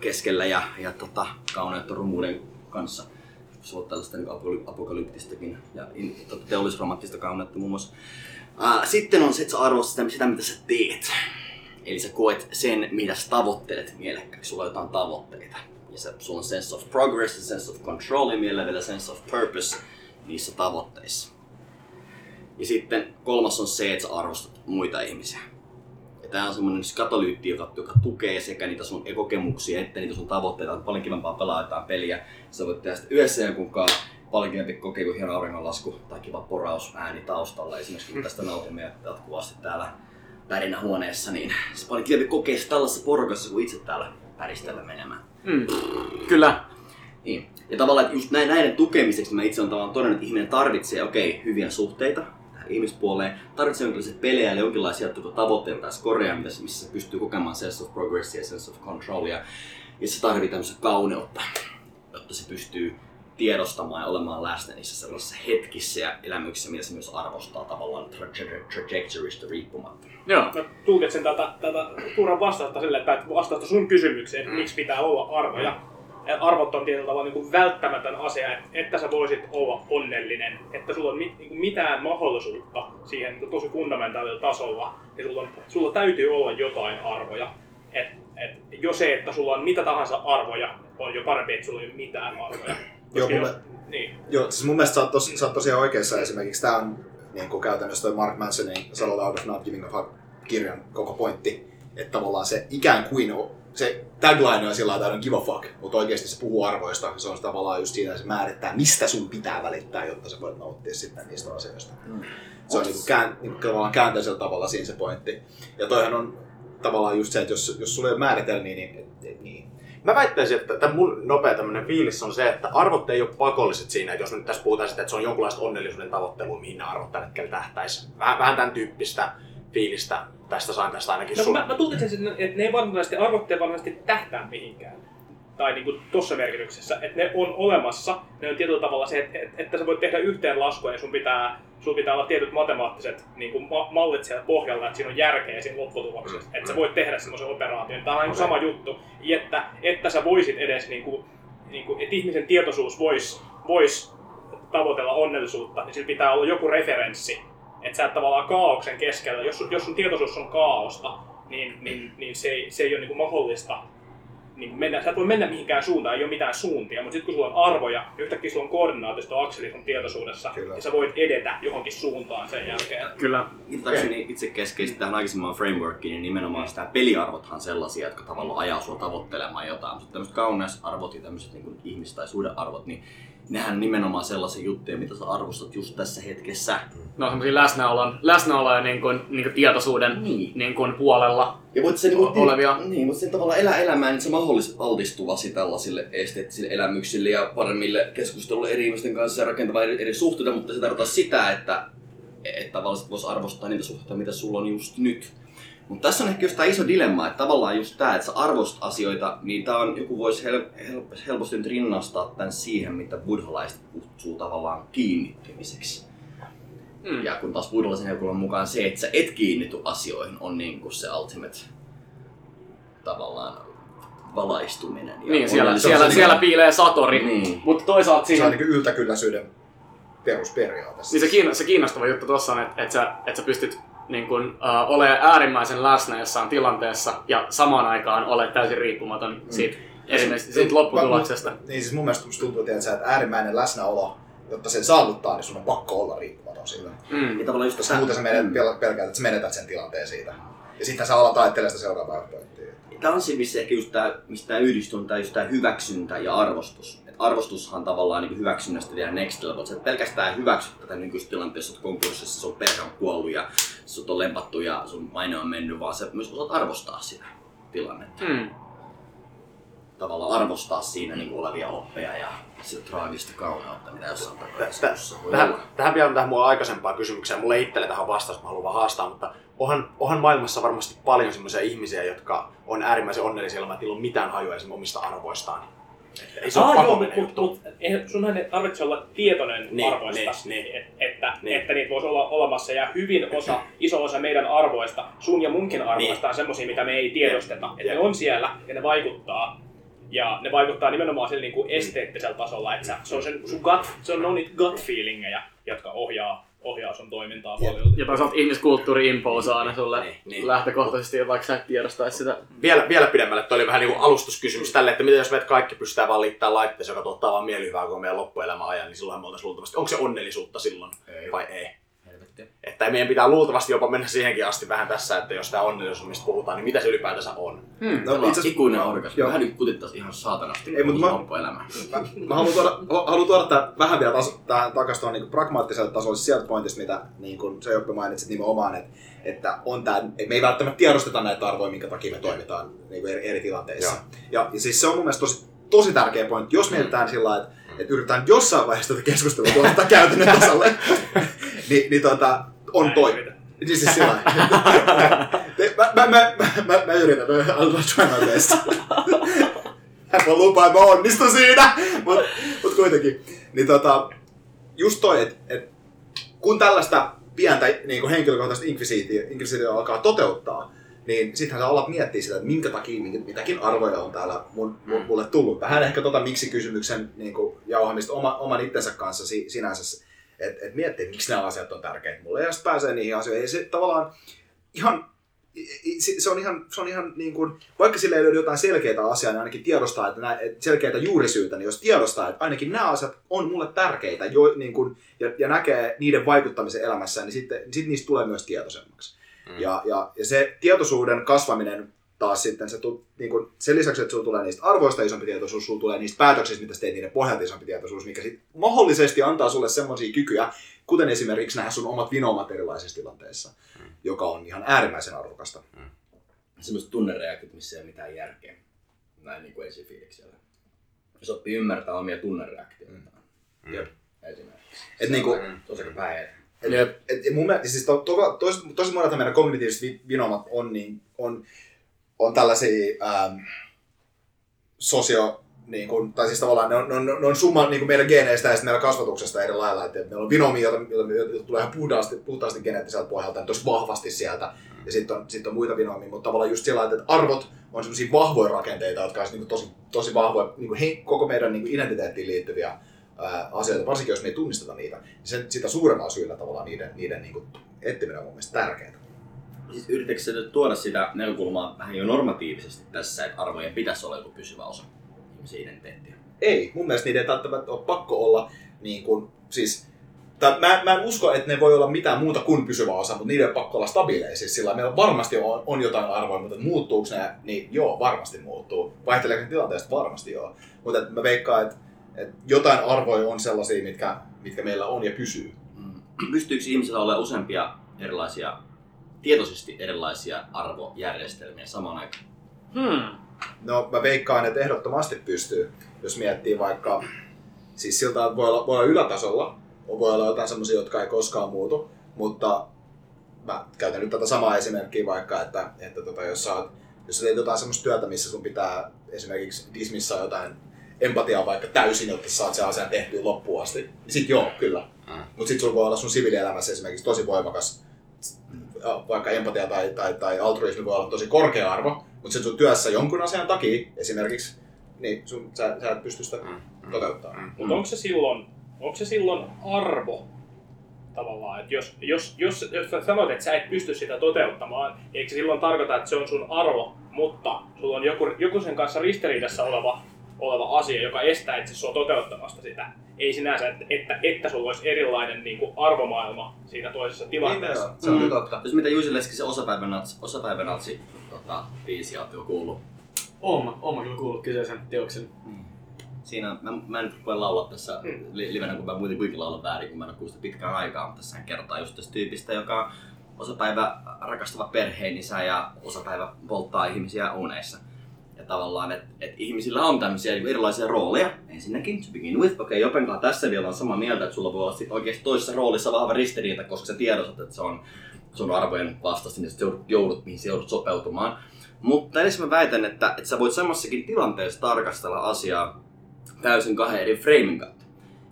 keskellä ja, ja tota, kauneutta rumuuden kanssa. Se voi olla tällaista niin apokalyptistakin ja teollisromanttista kauneutta muun muassa. Äh, sitten on se, että sä arvostat sitä, mitä sä teet. Eli sä koet sen, mitä sä tavoittelet mielekkääksi. Sulla on jotain tavoitteita. Ja sä, sulla on sense of progress, sense of control ja mielellä vielä sense of purpose niissä tavoitteissa. Ja sitten kolmas on se, että sä arvostat muita ihmisiä. Ja tää on semmonen katalyytti, joka, joka tukee sekä niitä sun ekokemuksia että niitä sun tavoitteita. On paljon kivampaa pelaa jotain peliä. Sä voit tehdä sitä yhdessä jonkunkaan. Paljon kivempi kokee kuin hieno auringonlasku tai kiva poraus ääni taustalla. Esimerkiksi kun tästä nautimme jatkuvasti täällä pärinä huoneessa, niin se paljon kivempi kokee tällaisessa porukassa kuin itse täällä päristellä menemään. Mm. Kyllä. Niin. Ja tavallaan, että just näiden tukemiseksi mä itse olen tavallaan todennut, että ihminen tarvitsee okei, okay, hyviä suhteita tähän ihmispuoleen, tarvitsee jonkinlaisia pelejä ja jonkinlaisia tavoitteita tai skoreja, missä se pystyy kokemaan sense of progress ja sense of controlia. Ja se tarvitsee tämmöistä kauneutta, jotta se pystyy tiedostamaan ja olemaan läsnä niissä sellaisissa hetkissä ja elämyksissä, mitä se myös arvostaa tavallaan trajectorysta riippumatta. Joo. Mä tulkitsen tätä, tätä Tuuran vastausta silleen, että vastausta sun kysymykseen, että miksi pitää olla arvoja. Arvot on tietyllä tavalla niin kuin välttämätön asia, että sä voisit olla onnellinen. Että sulla on mit, niin kuin mitään mahdollisuutta siihen niin kuin tosi fundamentaalilla tasolla, niin sulla, on, sulla täytyy olla jotain arvoja. Et, et, jo se, että sulla on mitä tahansa arvoja, on jo parempi, että sulla ei ole mitään arvoja. Joo, mulle, niin. Joo, siis mun mielestä sä oot, tos, sä oot tosiaan oikeassa. Esimerkiksi tää on niin käytännössä toi Mark Mansonin Salo Out of Not Giving a Fuck-kirjan koko pointti. Että tavallaan se ikään kuin, se tagline on sillä lailla, että give a fuck, mutta oikeasti se puhuu arvoista. Se on tavallaan just siinä, että se määrittää, mistä sun pitää välittää, jotta sä voit nauttia sitten niistä asioista. Mm. Se on niinku kään, niinku tavallaan kääntäisellä tavalla siinä se pointti. Ja toihan on tavallaan just se, että jos, jos sulla ei ole määritelmiä, niin, et, niin mä väittäisin, että tämä mun nopea tämmöinen fiilis on se, että arvot ei ole pakolliset siinä, että jos nyt tässä puhutaan sitä, että se on jonkunlaista onnellisuuden tavoittelua, mihin nämä arvot tällä hetkellä tähtäisi. Vähän, vähän tämän tyyppistä fiilistä tästä sain tästä ainakin no, sulle. Mä, mä tulkitsen, että ne ei varmasti, arvot ei varmasti tähtää mihinkään, tai niin kuin tuossa merkityksessä, että ne on olemassa, ne on tietyllä tavalla se, että, että sä voit tehdä yhteen laskua ja sun pitää, sun pitää olla tietyt matemaattiset niin kuin ma- mallit siellä pohjalla, että siinä on järkeä siinä lopputuloksessa, mm. että sä voit tehdä semmoisen operaation. Tämä on okay. Sama juttu, että, että sä voisit edes, niin kuin, niin kuin, että ihmisen tietoisuus voisi vois tavoitella onnellisuutta, niin sillä pitää olla joku referenssi, että sä et tavallaan kaaoksen keskellä, jos, jos sun tietoisuus on kaaosta, niin, niin, niin se, ei, se ei ole niin kuin mahdollista. Niin mennä, sä et voi mennä mihinkään suuntaan, ei ole mitään suuntia, mutta sitten kun sulla on arvoja, niin yhtäkkiä sulla on koordinaatisto akseli sun tietoisuudessa, kyllä. Ja sä voit edetä johonkin suuntaan sen jälkeen. Kyllä. Itse, itse keskeisesti tähän aikaisemman frameworkiin, niin nimenomaan sitä peliarvothan sellaisia, jotka tavallaan ajaa sua tavoittelemaan jotain, mutta tämmöiset kauneusarvot ja tämmöiset niin kuin ihmis- tai suhdearvot, niin nehän nimenomaan sellaisia juttuja, mitä sä arvostat just tässä hetkessä. No semmoisia läsnäolon, läsnäoloja niin kuin, niin kuin tietoisuuden niin. Niin kuin puolella ja se, niin kuin, olevia. Niin, mutta sen tavalla elää elämään, niin se mahdollisesti altistuvasi tällaisille esteettisille elämyksille ja paremmille keskusteluille eri ihmisten kanssa ja rakentamaan eri, eri suhteita, mutta se tarkoittaa sitä, että, että tavallaan voisi arvostaa niitä suhteita, mitä sulla on just nyt. Mutta tässä on ehkä just tämä iso dilemma, että tavallaan just tämä, että sä arvostat asioita, niin tää on, joku voisi hel- hel- helposti nyt rinnastaa tämän siihen, mitä buddhalaiset kutsuu tavallaan kiinnittymiseksi. Mm. Ja kun taas buddhalaisen näkökulman mukaan se, että sä et kiinnity asioihin, on niin kuin se ultimate tavallaan valaistuminen. Ja niin, siellä, siellä, siellä piilee satori, niin. Mutta toisaalta siinä... Se on niin kuin yltäkylläisyyden perusperiaatteessa. Niin se, kiinno, se kiinnostava juttu tuossa on, että et sä, et sä pystyt niin kun, uh, olemaan äärimmäisen läsnä jossain tilanteessa ja samaan aikaan olet täysin riippumaton siitä, mm. esimerkiksi siitä lopputuloksesta. Niin siis mun mielestä tuntuu, että sä et äärimmäinen läsnäolo, jotta sen saavuttaa, niin sun on pakko olla riippumaton siitä. Mm. Ja tavallaan just muuten sä menet, pelkäät, että sä menetät sen tilanteen siitä. Ja sitten sä alat ajattelemaan sitä seuraavaa yhteyttä. Tämä on se, missä ehkä just tämä, mistä tämä yhdistyy, tämä just tämä hyväksyntä ja arvostus. Et arvostushan tavallaan niin hyväksynnästä vielä next level. Sä et pelkästään hyväksyt tätä nykyistä tilanteessa, että konkurssissa sun perhe on kuollut ja sut on lempattu ja sun maine on mennyt, vaan sä myös osaat arvostaa sitä tilannetta. Mm. Tavallaan arvostaa siinä niin olevia oppeja ja sitä traagista kauneutta, mitä jossain takaisessa voi tähän, olla. Tähän vielä on tähän mulla aikaisempaa kysymyksiä. Mulla ei itselle tähän vastaus, mä haluan vaan haastaa, mutta onhan, onhan maailmassa varmasti paljon semmoisia ihmisiä, jotka on äärimmäisen onnellisia, mutta niillä ei ole mitään hajua omista arvoistaan. Ei se ole pakollinen juttu. Sunhan ei tarvitse olla tietoinen niin, arvoista, niin, niin, että, niin, että, niin. että niitä voisi olla olemassa ja hyvin osa, iso osa meidän arvoista, sun ja munkin arvoista niin. on semmoisia, mitä me ei tiedosteta. Niin. Että ne on siellä ja ne vaikuttaa. Ja ne vaikuttaa nimenomaan sillä niin kuin esteettisellä tasolla, että se on sen sun gut, se on niitä gut feelingejä, jotka ohjaa, ohjaa sun toimintaa paljon. Ja toisaalta ihmiskulttuuri impousaa aina sulle niin, niin. lähtökohtaisesti, vaikka sä et tiedostaisi sitä. Vielä, vielä pidemmälle, toi oli vähän niin kuin alustuskysymys tälle, että mitä jos meidät kaikki pystytään vaan liittämään laitteeseen, joka tuottaa vaan mielihyvää koko meidän loppuelämän ajan, niin silloinhan me oltaisiin luultavasti, onko se onnellisuutta silloin ei. vai ei? Helvetti. Että meidän pitää luultavasti jopa mennä siihenkin asti vähän tässä, että jos tämä onnellisuus, mistä puhutaan, niin mitä se ylipäätänsä on? Hmm. No, itse... Ikuinen orgasmi. Vähän nyt kutittaisi ihan saatanasti loppuelämään. Mä, mä, mä haluan tuoda, haluan tuoda tämän vähän vielä taso, tähän takaisin tuohon niin pragmaattiselle tasolle sieltä pointista, mitä niin kuin sä Joppe mainitsit nimenomaan, että, että on tää, et me ei välttämättä tiedosteta näitä arvoja, minkä takia me toimitaan niin kuin eri, eri tilanteissa. Ja, ja siis se on mun mielestä tosi, tosi tärkeä pointti, jos mietitään mm. sillä lailla, että että yritetään jossain vaiheessa tätä keskustelua tuolla käytännön tasalle, niin, niin tuota, on toi. Niin siis sillä lailla. Mä, mä, mä, mä, mä yritän, I'll try my best. Mä lupaan, mä onnistun siinä, mutta mut kuitenkin. Niin tuota, just toi, että et, kun tällaista pientä niin kun henkilökohtaista inkvisitiota alkaa toteuttaa, niin sittenhän sä alat miettiä sitä, että minkä takia mitäkin arvoja on täällä mun, mun, mulle tullut. Vähän ehkä tota miksi-kysymyksen niin kuin jauhamista oma, oman itsensä kanssa si, sinänsä, että et miettii, miksi nämä asiat on tärkeitä mulle, ja sitten pääsee niihin asioihin. Ja se tavallaan ihan, se on ihan, se on ihan niin kuin, vaikka sille ei löydy jotain selkeää asiaa, niin ainakin tiedostaa, että nää, selkeitä juurisyytä, niin jos tiedostaa, että ainakin nämä asiat on mulle tärkeitä jo, niin kuin, ja, ja näkee niiden vaikuttamisen elämässään, niin sitten sit niistä tulee myös tietoisemmaksi. Ja, ja, ja se tietoisuuden kasvaminen taas sitten, se tu, niin kun sen lisäksi, että sulla tulee niistä arvoista isompi tietoisuus, sulla tulee niistä päätöksistä, mitä sä teet, niiden pohjalta isompi tietoisuus, mikä sit mahdollisesti antaa sulle semmoisia kykyjä, kuten esimerkiksi nähdä sun omat vinoomat erilaisissa tilanteissa, mm. joka on ihan äärimmäisen arvokasta. Mm. Semmoiset tunnereaktiot, missä ei ole mitään järkeä, näin niin kuin ensifiiliksellä. Jos oppii ymmärtää omia tunnereaktioita, mm. esimerkiksi. Et niin kuin... Osaako päivä? Eli mun mielestä siis to, to, toiset, toiset monet meidän kognitiiviset vinoomat on, niin, on, on tällaisia ähm, sosio, niin kuin, tai siis tavallaan ne on, ne on, ne on summa niin kuin meidän geeneistä ja meidän kasvatuksesta eri lailla. Että meillä on vinomi, jota, jota, jota tulee ihan puhtaasti, puhtaasti geneettiseltä pohjalta, tosi vahvasti sieltä. Ja sitten on, sit on muita vinoomia, mutta tavallaan just sillä lailla, että arvot on sellaisia vahvoja rakenteita, jotka on niin kuin tosi, tosi vahvoja niin kuin he, koko meidän niin kuin identiteettiin liittyviä asioita, varsinkin jos me ei tunnisteta niitä, niin sen, sitä suuremmalla syyllä tavallaan niiden, niiden niin kuin etsiminen on mun mielestä tärkeää. Siis yritätkö sä nyt tuoda sitä näkökulmaa vähän jo normatiivisesti tässä, että arvojen pitäisi olla joku pysyvä osa ihmisen identiteettiä? Ei, mun mielestä niiden ei välttämättä ole pakko olla, niin kuin, siis, tai mä, mä en usko, että ne voi olla mitään muuta kuin pysyvä osa, mutta niiden on pakko olla stabiileja. Siis sillä meillä varmasti on, on jotain arvoja, mutta muuttuuko ne, niin joo, varmasti muuttuu. Vaihteleeko ne tilanteesta? Varmasti joo. Mutta mä veikkaan, että Et jotain arvoja on sellaisia, mitkä, mitkä meillä on ja pysyy. Mm. Pystyykö ihmisellä olemaan useampia erilaisia, tietoisesti erilaisia arvojärjestelmiä samaan aikaan? Hmm. No mä veikkaan, että ehdottomasti pystyy. Jos miettii vaikka, siis siltä, että voi olla, voi olla ylätasolla, voi olla jotain sellaisia, jotka ei koskaan muutu, mutta mä käytän nyt tätä samaa esimerkkiä vaikka, että, että tota, jos, sä, jos sä teet jotain sellaista työtä, missä sun pitää esimerkiksi dismissaa jotain empatiaa vaikka täysin, jotta saat sen asian tehtyä loppuun asti, niin sit joo, kyllä. Mm. Mut sit sulla voi olla sun siviilielämässä esimerkiksi tosi voimakas, vaikka empatia tai, tai, tai altruismi voi olla tosi korkea arvo, mut sit sun työssä jonkun asian takia esimerkiksi, niin sun, sä, sä et pysty sitä toteuttamaan. Mm. Mm. Mut onko se silloin onko se silloin arvo tavallaan, että jos, jos, jos, jos sanoit, että sä et pysty sitä toteuttamaan, niin eikö se silloin tarkoita, että se on sun arvo, mutta sulla on joku, joku sen kanssa ristiriidassa oleva, oleva asia, joka estää itse sua toteuttamasta sitä. Ei sinänsä, että, että, että sulla olisi erilainen niin kuin arvomaailma siinä toisessa tilanteessa. Niin, se on mm. totta. Jos mitä Juisin Leski se osapäivänatsi tota, biisi olet jo kuullut? Oon, oon mä kyllä kuullut kyseisen teoksen. Mm. Siinä, mä, mä en voi laulaa tässä mm. livenä, kun mä muuten kuitenkin laulan väärin, kun mä en ole kuullut pitkään aikaa, mutta tässä kertaa just tästä tyypistä, joka on osapäivä rakastava perheenisä ja osapäivä polttaa ihmisiä uneissa. Ja tavallaan, että et ihmisillä on tämmöisiä erilaisia rooleja. Ensinnäkin, to begin with, okei, okay, jotenkaan tässä vielä on samaa mieltä, että sulla voi olla oikeasti toisessa roolissa vahva ristiriita, koska sä tiedostat, että se on sun arvojen vastaista, niin sä joudut, mihin sä joudut sopeutumaan. Mutta edes mä väitän, että, että sä voit samassakin tilanteessa tarkastella asiaa täysin kahden eri freimin kautta.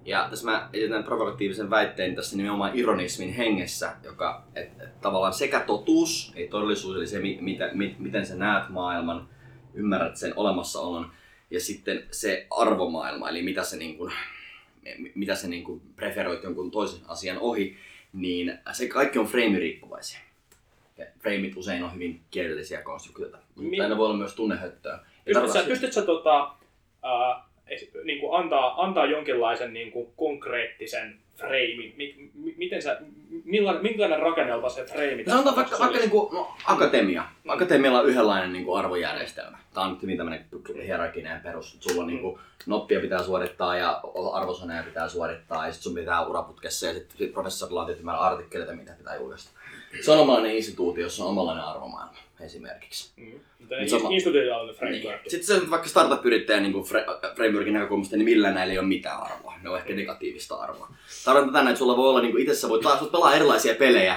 Ja tässä mä esitän provokatiivisen väitteen tässä nimenomaan ironismin hengessä, joka et, et, tavallaan sekä totuus, ei todellisuus, eli se mi, mitä, mi, miten sä näet maailman, ymmärrät sen olemassaolon, ja sitten se arvomaailma, eli mitä sä, niin kun, mitä sä niin kun preferoit jonkun toisen asian ohi, niin se kaikki on freimiriippuvaisia. Freimit usein on hyvin kielellisiä konstruktioita, mutta ne voi olla myös tunnehöttöä. Pystytkö sä tota, äh, niin kuin antaa, antaa jonkinlaisen niin kuin konkreettisen freimin? Miten sä, millainen, minkälainen rakennelma se freimi? Sanotaan vaikka, vaikka niin kuin, no, akatemia. Akatemialla on yhdenlainen niin kuin arvojärjestelmä. Tämä on hyvin tämmöinen hierarkinen perus. Sulla on niin kuin, noppia pitää suorittaa ja arvosanoja pitää suorittaa ja sitten sun pitää uraputkessa ja sitten professorilla on tietysti artikkeleita, mitä pitää julkaista. Se on omalainen instituutio, jossa on omalainen arvomaailma esimerkiksi. Mm. Sama... Instituutioiden framework. Niin. Sitten se, vaikka startup-yrittäjä niin fra- frameworkin näkökulmasta, niin millään näillä ei ole mitään arvoa. Ne on ehkä negatiivista arvoa. Tarkoitan tänne, että sulla voi olla, niin kuin itsessä voi taas, pelaa erilaisia pelejä.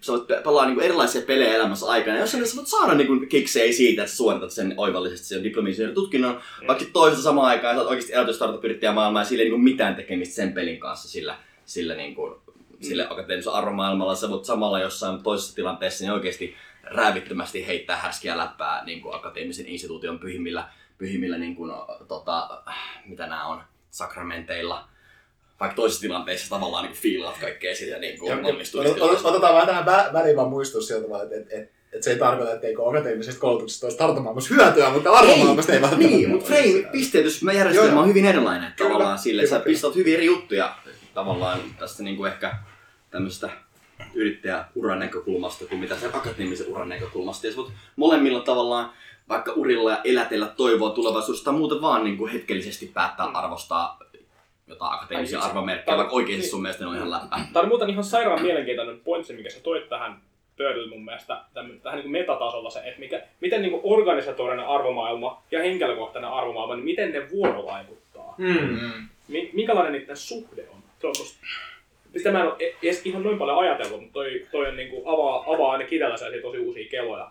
Sä voit pelaa niin kuin erilaisia pelejä elämässä aikana, ja jossain mielessä voit saada niin kiksejä siitä, että suoritat sen oivallisesti sen diplomi-tutkinnon, mm. vaikka toisesta samaan aikaan sä oot oikeasti eläty startup-yrittäjä maailmaa, ja sillä ei niin kuin mitään tekemistä sen pelin kanssa sillä, sillä niin kuin sillä akateemisella arvomaailmalla sä voit samalla jossain toisessa tilanteessa niin oikeasti räävittömästi heittää härskiä läppää niin kuin akateemisen instituution pyhimmillä, pyhimmillä niin kuin, tota, mitä nämä on, sakramenteilla. Vaikka toisessa tilanteessa tavallaan niin fiilaat kaikkea sitä niin onnistumista. Otetaan vähän tähän väliin vaan muistutus sieltä, että et, et, et se ei tarkoita, etteikö akateemisesta koulutuksesta olisi tartomaailmassa hyötyä, mutta arvomaailmasta ei välttämättä. Niin, mutta frame pisteytysjärjestelmä on hyvin erilainen tavallaan sille, että sä pistät hyvin eri juttuja tavallaan tästä niin kuin ehkä tämmöistä yrittäjäuran näkökulmasta kuin mitä se akateemisen uran näkökulmasta. Ja sä voit molemmilla tavallaan vaikka urilla elätellä toivoa tulevaisuudesta tai muuten vaan niin kuin hetkellisesti päättää arvostaa jotain akateemisia arvomerkkejä, vaikka oikeasti sun mielestä ne on ihan läppä. Tämä on muuten ihan sairaan mielenkiintoinen pointsi, mikä sä toit tähän pöydälle mun mielestä, tähän niin kuin metatasolla se, että mikä, miten niin kuin organisatorinen arvomaailma ja henkilökohtainen arvomaailma, niin miten ne vuorovaikuttaa. Mm-hmm. Minkälainen niiden suhde on? Se on musta... Sitä mä en ole edes ihan noin paljon ajatellut, mutta toi, toi on niin kuin avaa, avaa ainakin itsellä sellaisia tosi uusia keloja.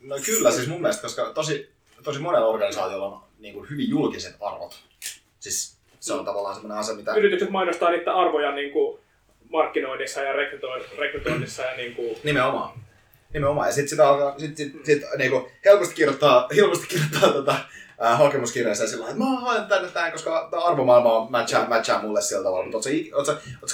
No kyllä, siis mun mielestä, koska tosi, tosi monella organisaatiolla on niin kuin hyvin julkiset arvot. Siis se on tavallaan semmoinen asia, mitä... Yritykset mainostaa niitä arvoja niin kuin markkinoinnissa ja rekrytoinnissa ja niin kuin... Nimenomaan. Nimenomaan. Ja sit sitä alkaa, sit, sit, sit, sit niin kuin helposti kirjoittaa, helposti kirjoittaa tota... Äh, hakemuskirjassa sillä lailla, että mä haen tänne tämän, koska tämä arvomaailma matchaa, matchaa mulle sillä tavalla. Mutta ootko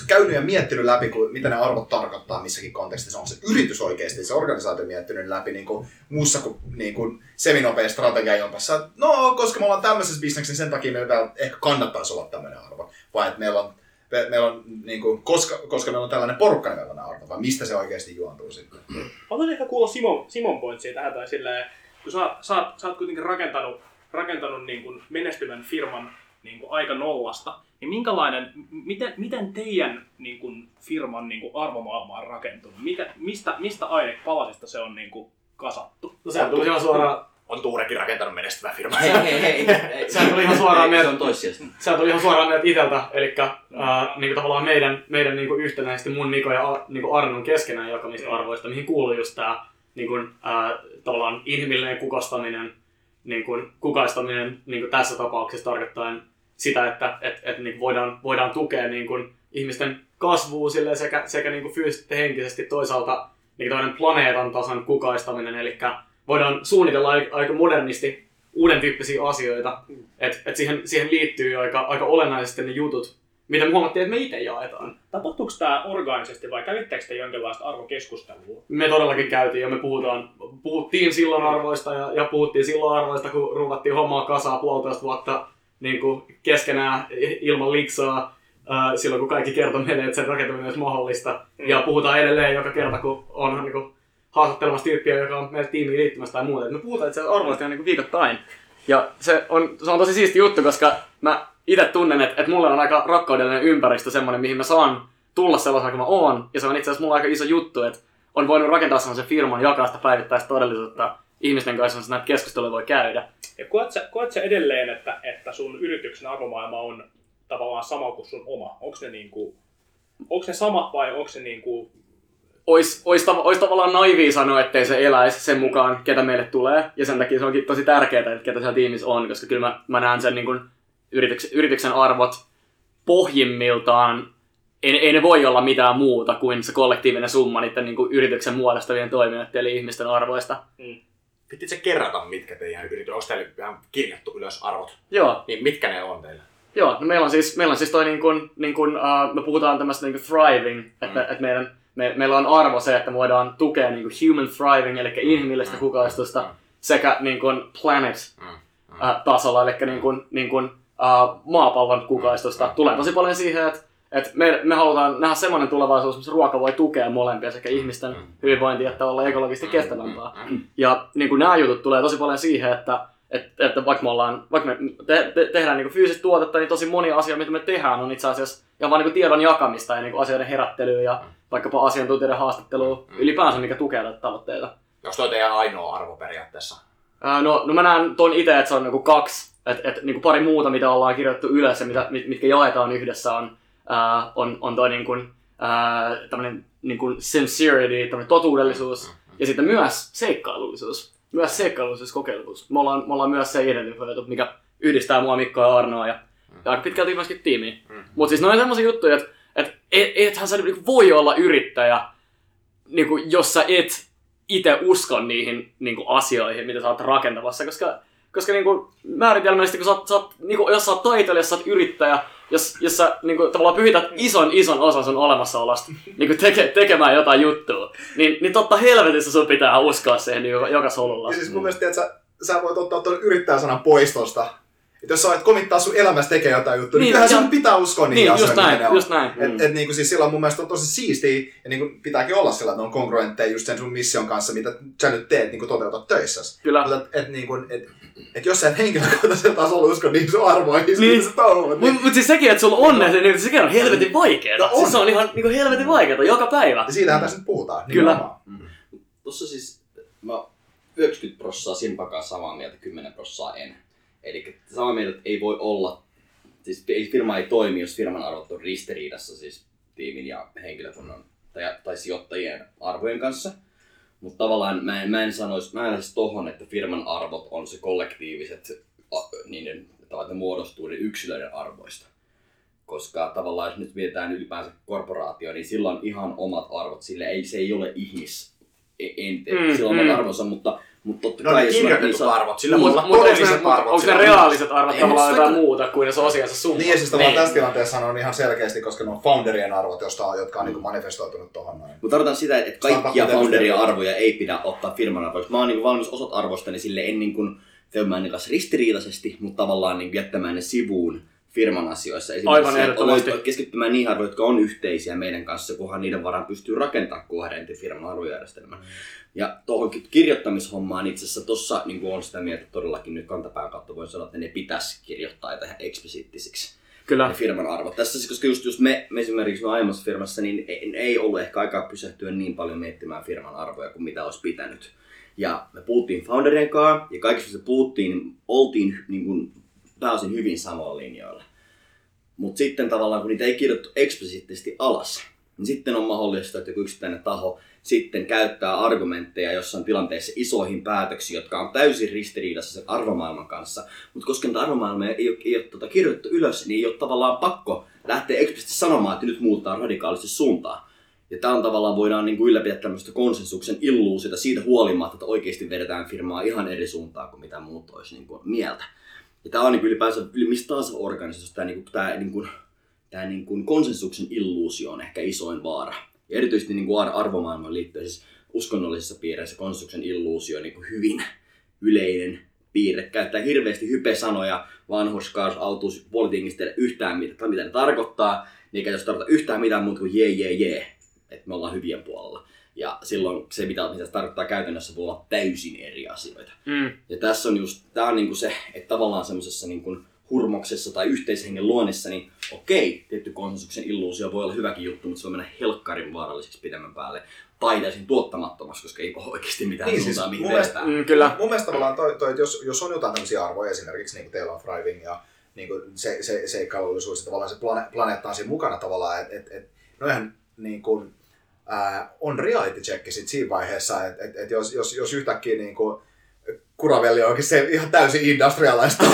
käynyt ja miettinyt läpi, kun, mitä ne arvot tarkoittaa missäkin kontekstissa? Onko se yritys oikeasti, se organisaatio miettinyt läpi niin kuin, muussa kuin, niin kuin seminopea strategia jompassa? No, koska me ollaan tämmöisessä bisneksessä, sen takia meillä ehkä kannattaisi olla tämmöinen arvo. Vai että meillä on, me, meillä on niin kuin, koska, koska meillä on tällainen porukka, niin meillä on arvo. Vai mistä se oikeasti juontuu sitten? Mä otan ehkä kuulla Simon, Simon pointsia tähän tai silleen, kun sä, sä, sä, sä oot kuitenkin rakentanut rakentanut niin kuin menestyvän firman niin kuin aika nollasta, niin minkälainen, miten, miten teidän niin kuin firman niin kuin arvomaailma on rakentunut? Mikä, mistä, mistä ainepalasista se on niin kuin kasattu? No sehän tuli ihan suoraan, on Tuurekin rakentanut menestyvän firman. Hei, hei, hei, hei. Sehän tuli ihan suoraan meidän toissijaisesti. Sehän tuli ihan suoraan meidän iteltä, eli no. äh, niin kuin tavallaan meidän, meidän niin kuin yhtenäisesti mun, Niko ja niin kuin Arnon keskenään jakamista no. arvoista, mihin kuuluu just tämä niin kuin, äh, tavallaan inhimillinen kukastaminen, niin kuin kukaistaminen niin kuin tässä tapauksessa tarkoittain sitä, että et, et, niin voidaan, voidaan tukea niin kuin ihmisten kasvua silleen, sekä, sekä niin kuin fyysisesti ja henkisesti, toisaalta niin kuin planeetan tasan kukaistaminen, eli voidaan suunnitella aika modernisti uuden tyyppisiä asioita, että et siihen, siihen liittyy aika, aika olennaisesti ne jutut, Mitä me huomattiin, että me itse jaetaan. Tapahtuuko tämä orgaanisesti vai kävittekö te jonkinlaista arvokeskustelua? Me todellakin käytiin ja me puhutaan, puhuttiin silloin arvoista ja, ja puhuttiin silloin arvoista, kun ruvattiin hommaa kasaa puolitoista vuotta niin kuin keskenään ilman liksaa. Äh, silloin kun kaikki kertoi meille, että sen rakentaminen olisi mahdollista. Mm. Ja puhutaan edelleen joka kerta, kun on niin kuin haastattelemassa tyyppiä, joka on meidän tiimiin liittymässä tai muuta. Me puhutaan itse asiassa arvoista ihan niin kuin viikoittain. Ja se on, se on tosi siisti juttu, koska mä itse tunnen, että, että mulle on aika rakkaudellinen ympäristö semmoinen, mihin mä saan tulla sellaisena kuin mä oon. Ja se on itse asiassa mulle aika iso juttu, että on voinut rakentaa semmoisen firman, jakaa sitä päivittäistä todellisuutta ihmisten kanssa, että keskustelua voi käydä. Ja koet sä, koet sä edelleen, että, että sun yrityksen arvomaailma on tavallaan sama kuin sun oma? Onko ne, niinku, ne sama vai onko ne niinku... Ois, ois, tav- ois tavallaan naivia sanoa, ettei se eläisi sen mukaan, ketä meille tulee. Ja sen takia se onkin tosi tärkeää, että ketä siellä tiimissä on, koska kyllä mä, mä näen sen niin kuin yrityksen, yrityksen arvot pohjimmiltaan. Ei, ei ne voi olla mitään muuta kuin se kollektiivinen summa niiden niin kuin yrityksen muodostavien toimijoiden eli ihmisten arvoista. Mm. Pititsä kerrata, mitkä teidän yritykset, onko teille vähän kirjattu ylös arvot? Joo. Niin mitkä ne on teillä? Joo, no meillä on siis, meillä on siis toi niin kuin, niin kuin uh, me puhutaan tämmöistä niin kuin thriving, mm. että, että meidän Me, meillä on arvo se, että voidaan tukea niin kuin human thriving, eli inhimillistä mm, kukoistusta, mm, sekä niin kuin planet-tasolla, mm, mm, eli niin kuin, niin kuin, uh, maapallon kukoistusta. Mm, Tulee tosi paljon siihen, että, että me, me halutaan nähdä semmoinen tulevaisuus, missä ruoka voi tukea molempia, sekä ihmisten hyvinvointia että olla ekologisesti kestävämpää. Ja niin kuin nämä jutut tulee tosi paljon siihen, että, että, että vaikka me, ollaan, vaikka me te, te, tehdään niin kuin fyysistä tuotetta, niin tosi moni asia, mitä me tehdään, on itse asiassa ihan vaan niin kuin tiedon jakamista ja niin kuin asioiden herättelyä ja vaikkapa asiantuntijoiden haastattelua mm. ylipäänsä, mikä tukee tätä tavoitteita. Onko toi teidän ainoa arvo periaatteessa? Ää, no, no mä näen ton itse, että se on niinku kaksi. Et, et, niinku pari muuta, mitä ollaan kirjoitettu ylös ja mitä, mit, mitkä jaetaan yhdessä, on, ää, on, on toi niinku, ää, tämmönen niinku sincerity, tämmönen totuudellisuus mm. ja sitten myös seikkailullisuus. Myös seikkailullisuus, kokeiluvuus. Me ollaan, me ollaan myös se identifioitu, mikä yhdistää mua, Mikko ja Arnoa ja, mm. ja aika pitkälti myöskin tiimiin. Mm. Mut siis noin semmosia juttuja, että että ethän sä niinku voi olla yrittäjä, niinku, jos sä et itse usko niihin niinku, asioihin, mitä sä oot rakentamassa. Koska, koska niinku, määritelmällisesti, kun sä oot, sä oot, niinku, jos sä oot taiteilija, sä oot yrittäjä, jos, jos sä niinku, tavallaan pyhität ison ison osan sun olemassaolosta niinku, teke, tekemään jotain juttua, niin, niin totta helvetissä sun pitää uskoa siihen niin joka, joka solulla. Ja siis mun mielestä, että sä, sä voit ottaa tuon yrittäjäsanan pois tosta. Et jos sä olet komittaa sun elämässä tekee jotain juttua, niin, niin kyllähän ja... sun pitää uskoa niihin niin, asioihin, mitä ne on. Just näin. Et, et niinku siis silloin mun mielestä on tosi siistiä, ja niinku pitääkin olla sillä, että ne on kongruentteja just sen sun mission kanssa, mitä sä nyt teet, niinku toteutat töissäsi. Kyllä. Mutta et, et niinku, et, et jos sä et henkilökohtaisella tasolla usko niihin sun arvoihin, niin, niin sä touhut. Niin... Mutta mut siis sekin, että sulla on ne, niin sekin on helvetin vaikeeta. No on. Siis se on ihan niinku helvetin vaikeeta joka päivä. Ja siitähän tässä nyt puhutaan. Niin kyllä. Mm. Tuossa siis mä yhdeksänkymmentä prosenttia Simpakaan samaa mieltä, kymmenen prosenttia en. Eli samaa mieltä ei voi olla, siis firma ei toimi, jos firman arvot on ristiriidassa siis tiimin ja henkilökunnan tai, tai sijoittajien arvojen kanssa. Mutta tavallaan mä en, mä en sanoisi, mä en lähes tohon, että firman arvot on se kollektiiviset, niiden tavallaan muodostuu ne yksilöiden arvoista. Koska tavallaan jos nyt mietitään ylipäänsä korporaatio, niin sillä on ihan omat arvot, sillä ei, se ei ole ihmisente, mm, sillä on mm. omat arvonsa, mutta mutta totta kai no, kirjoitetut arvot, sillä voi olla todelliset arvot. Onko ne reaaliset arvot tavallaan jotain muuta kuin ne sosiaansa summa? Niin, ja siis tavallaan tässä tilanteessa on ihan selkeästi, koska ne on founderien arvot, jotka on niinku manifestoitunut tuohon noin. Mutta tarkoitan sitä, että kaikkia founderien arvoja ei pidä ottaa firman arvoiksi. Mä oon niinku valmis osat arvoista, niin sille en niinku töymään ne kanssa ristiriitaisesti, mutta tavallaan niinku jättämään ne sivuun firman asioissa. Esimerkiksi keskittymään niihin arvoihin, jotka on yhteisiä meidän kanssa, kunhan niiden varaan pystyy rakentamaan koherentin firman arvojärjestelmän. Ja tuohon kirjoittamishommaan itse asiassa tuossa niin on sitä mieltä, että todellakin nyt kantapään kautta voi sanoa, että ne pitäisi kirjoittaa tähän eksplisiittisiksi. Kyllä. Ne firman arvot. Tässä siis, koska just, just me, me esimerkiksi me aiemmassa firmassa, niin ei, ei ollut ehkä aikaa pysähtyä niin paljon miettimään firman arvoja kuin mitä olisi pitänyt. Ja me puhuttiin founderien kanssa, ja kaikissa me puhuttiin, oltiin niin kuin pääosin hyvin samoilla linjoilla. Mutta sitten tavallaan, kun niitä ei kirjoittu eksplisiittisesti alas, niin sitten on mahdollista, että joku yksittäinen taho sitten käyttää argumentteja jossain tilanteessa isoihin päätöksiin, jotka on täysin ristiriidassa sen arvomaailman kanssa. Mutta koska niitä arvomaailmaa ei ole, ei ole tuota kirjoitettu ylös, niin ei ole tavallaan pakko lähteä eksplisesti sanomaan, että nyt muuttaa radikaalisti suuntaa. Ja tämän tavallaan voidaan niin kuin ylläpitää tämmöistä konsensuksen illuusiota siitä huolimatta, että oikeasti vedetään firmaa ihan eri suuntaan kuin mitä muut olisi niin kuin mieltä. Ja tämä on niin kuin ylipäänsä mistä tahansa organisaatiossa tämä, niin kuin, tämä niin kuin tämä niin kuin konsensuksen illuusio on ehkä isoin vaara. Ja erityisesti niin kuin arvomaailman liittyen, siis uskonnollisissa piireissä konsensuksen illuusio on niin kuin hyvin yleinen piirre. Käyttää hirveästi hype-sanoja, vanhurskaus, autuus, politiikista yhtään mitään, mitä ne tarkoittaa. Niin eikä jos tarkoita yhtään mitään muuta kuin jee, jee, jee, että me ollaan hyvien puolella. Ja silloin se, mitä se tarkoittaa käytännössä, voi olla täysin eri asioita. Mm. Ja tässä on just, tää on niinku se, että tavallaan semmoisessa niinku hurmoksessa tai yhteishengen luonnissa, niin okei, tietty konsensuksen illuusio voi olla hyväkin juttu, mutta se voi mennä helkkarin vaaralliseksi pidemmän päälle. Tai täysin tuottamattomaksi, koska ei ole oikeasti mitään niin, suuntaan siis, mihin tehdään. Mm, kyllä. Mun mielestä tavallaan toi, toi että jos, jos on jotain tämmöisiä arvoja, esimerkiksi niin kuin teillä on thriving ja niin kuin se, se, seikkailullisuus ja tavallaan se plane, planeetta on siinä mukana tavallaan, että et, et, noihän niin kuin Äh, on reality check sit siinä vaiheessa, että et, et jos, jos, jos yhtäkkiä niinku, kuravelli onkin se ihan täysin industrialaista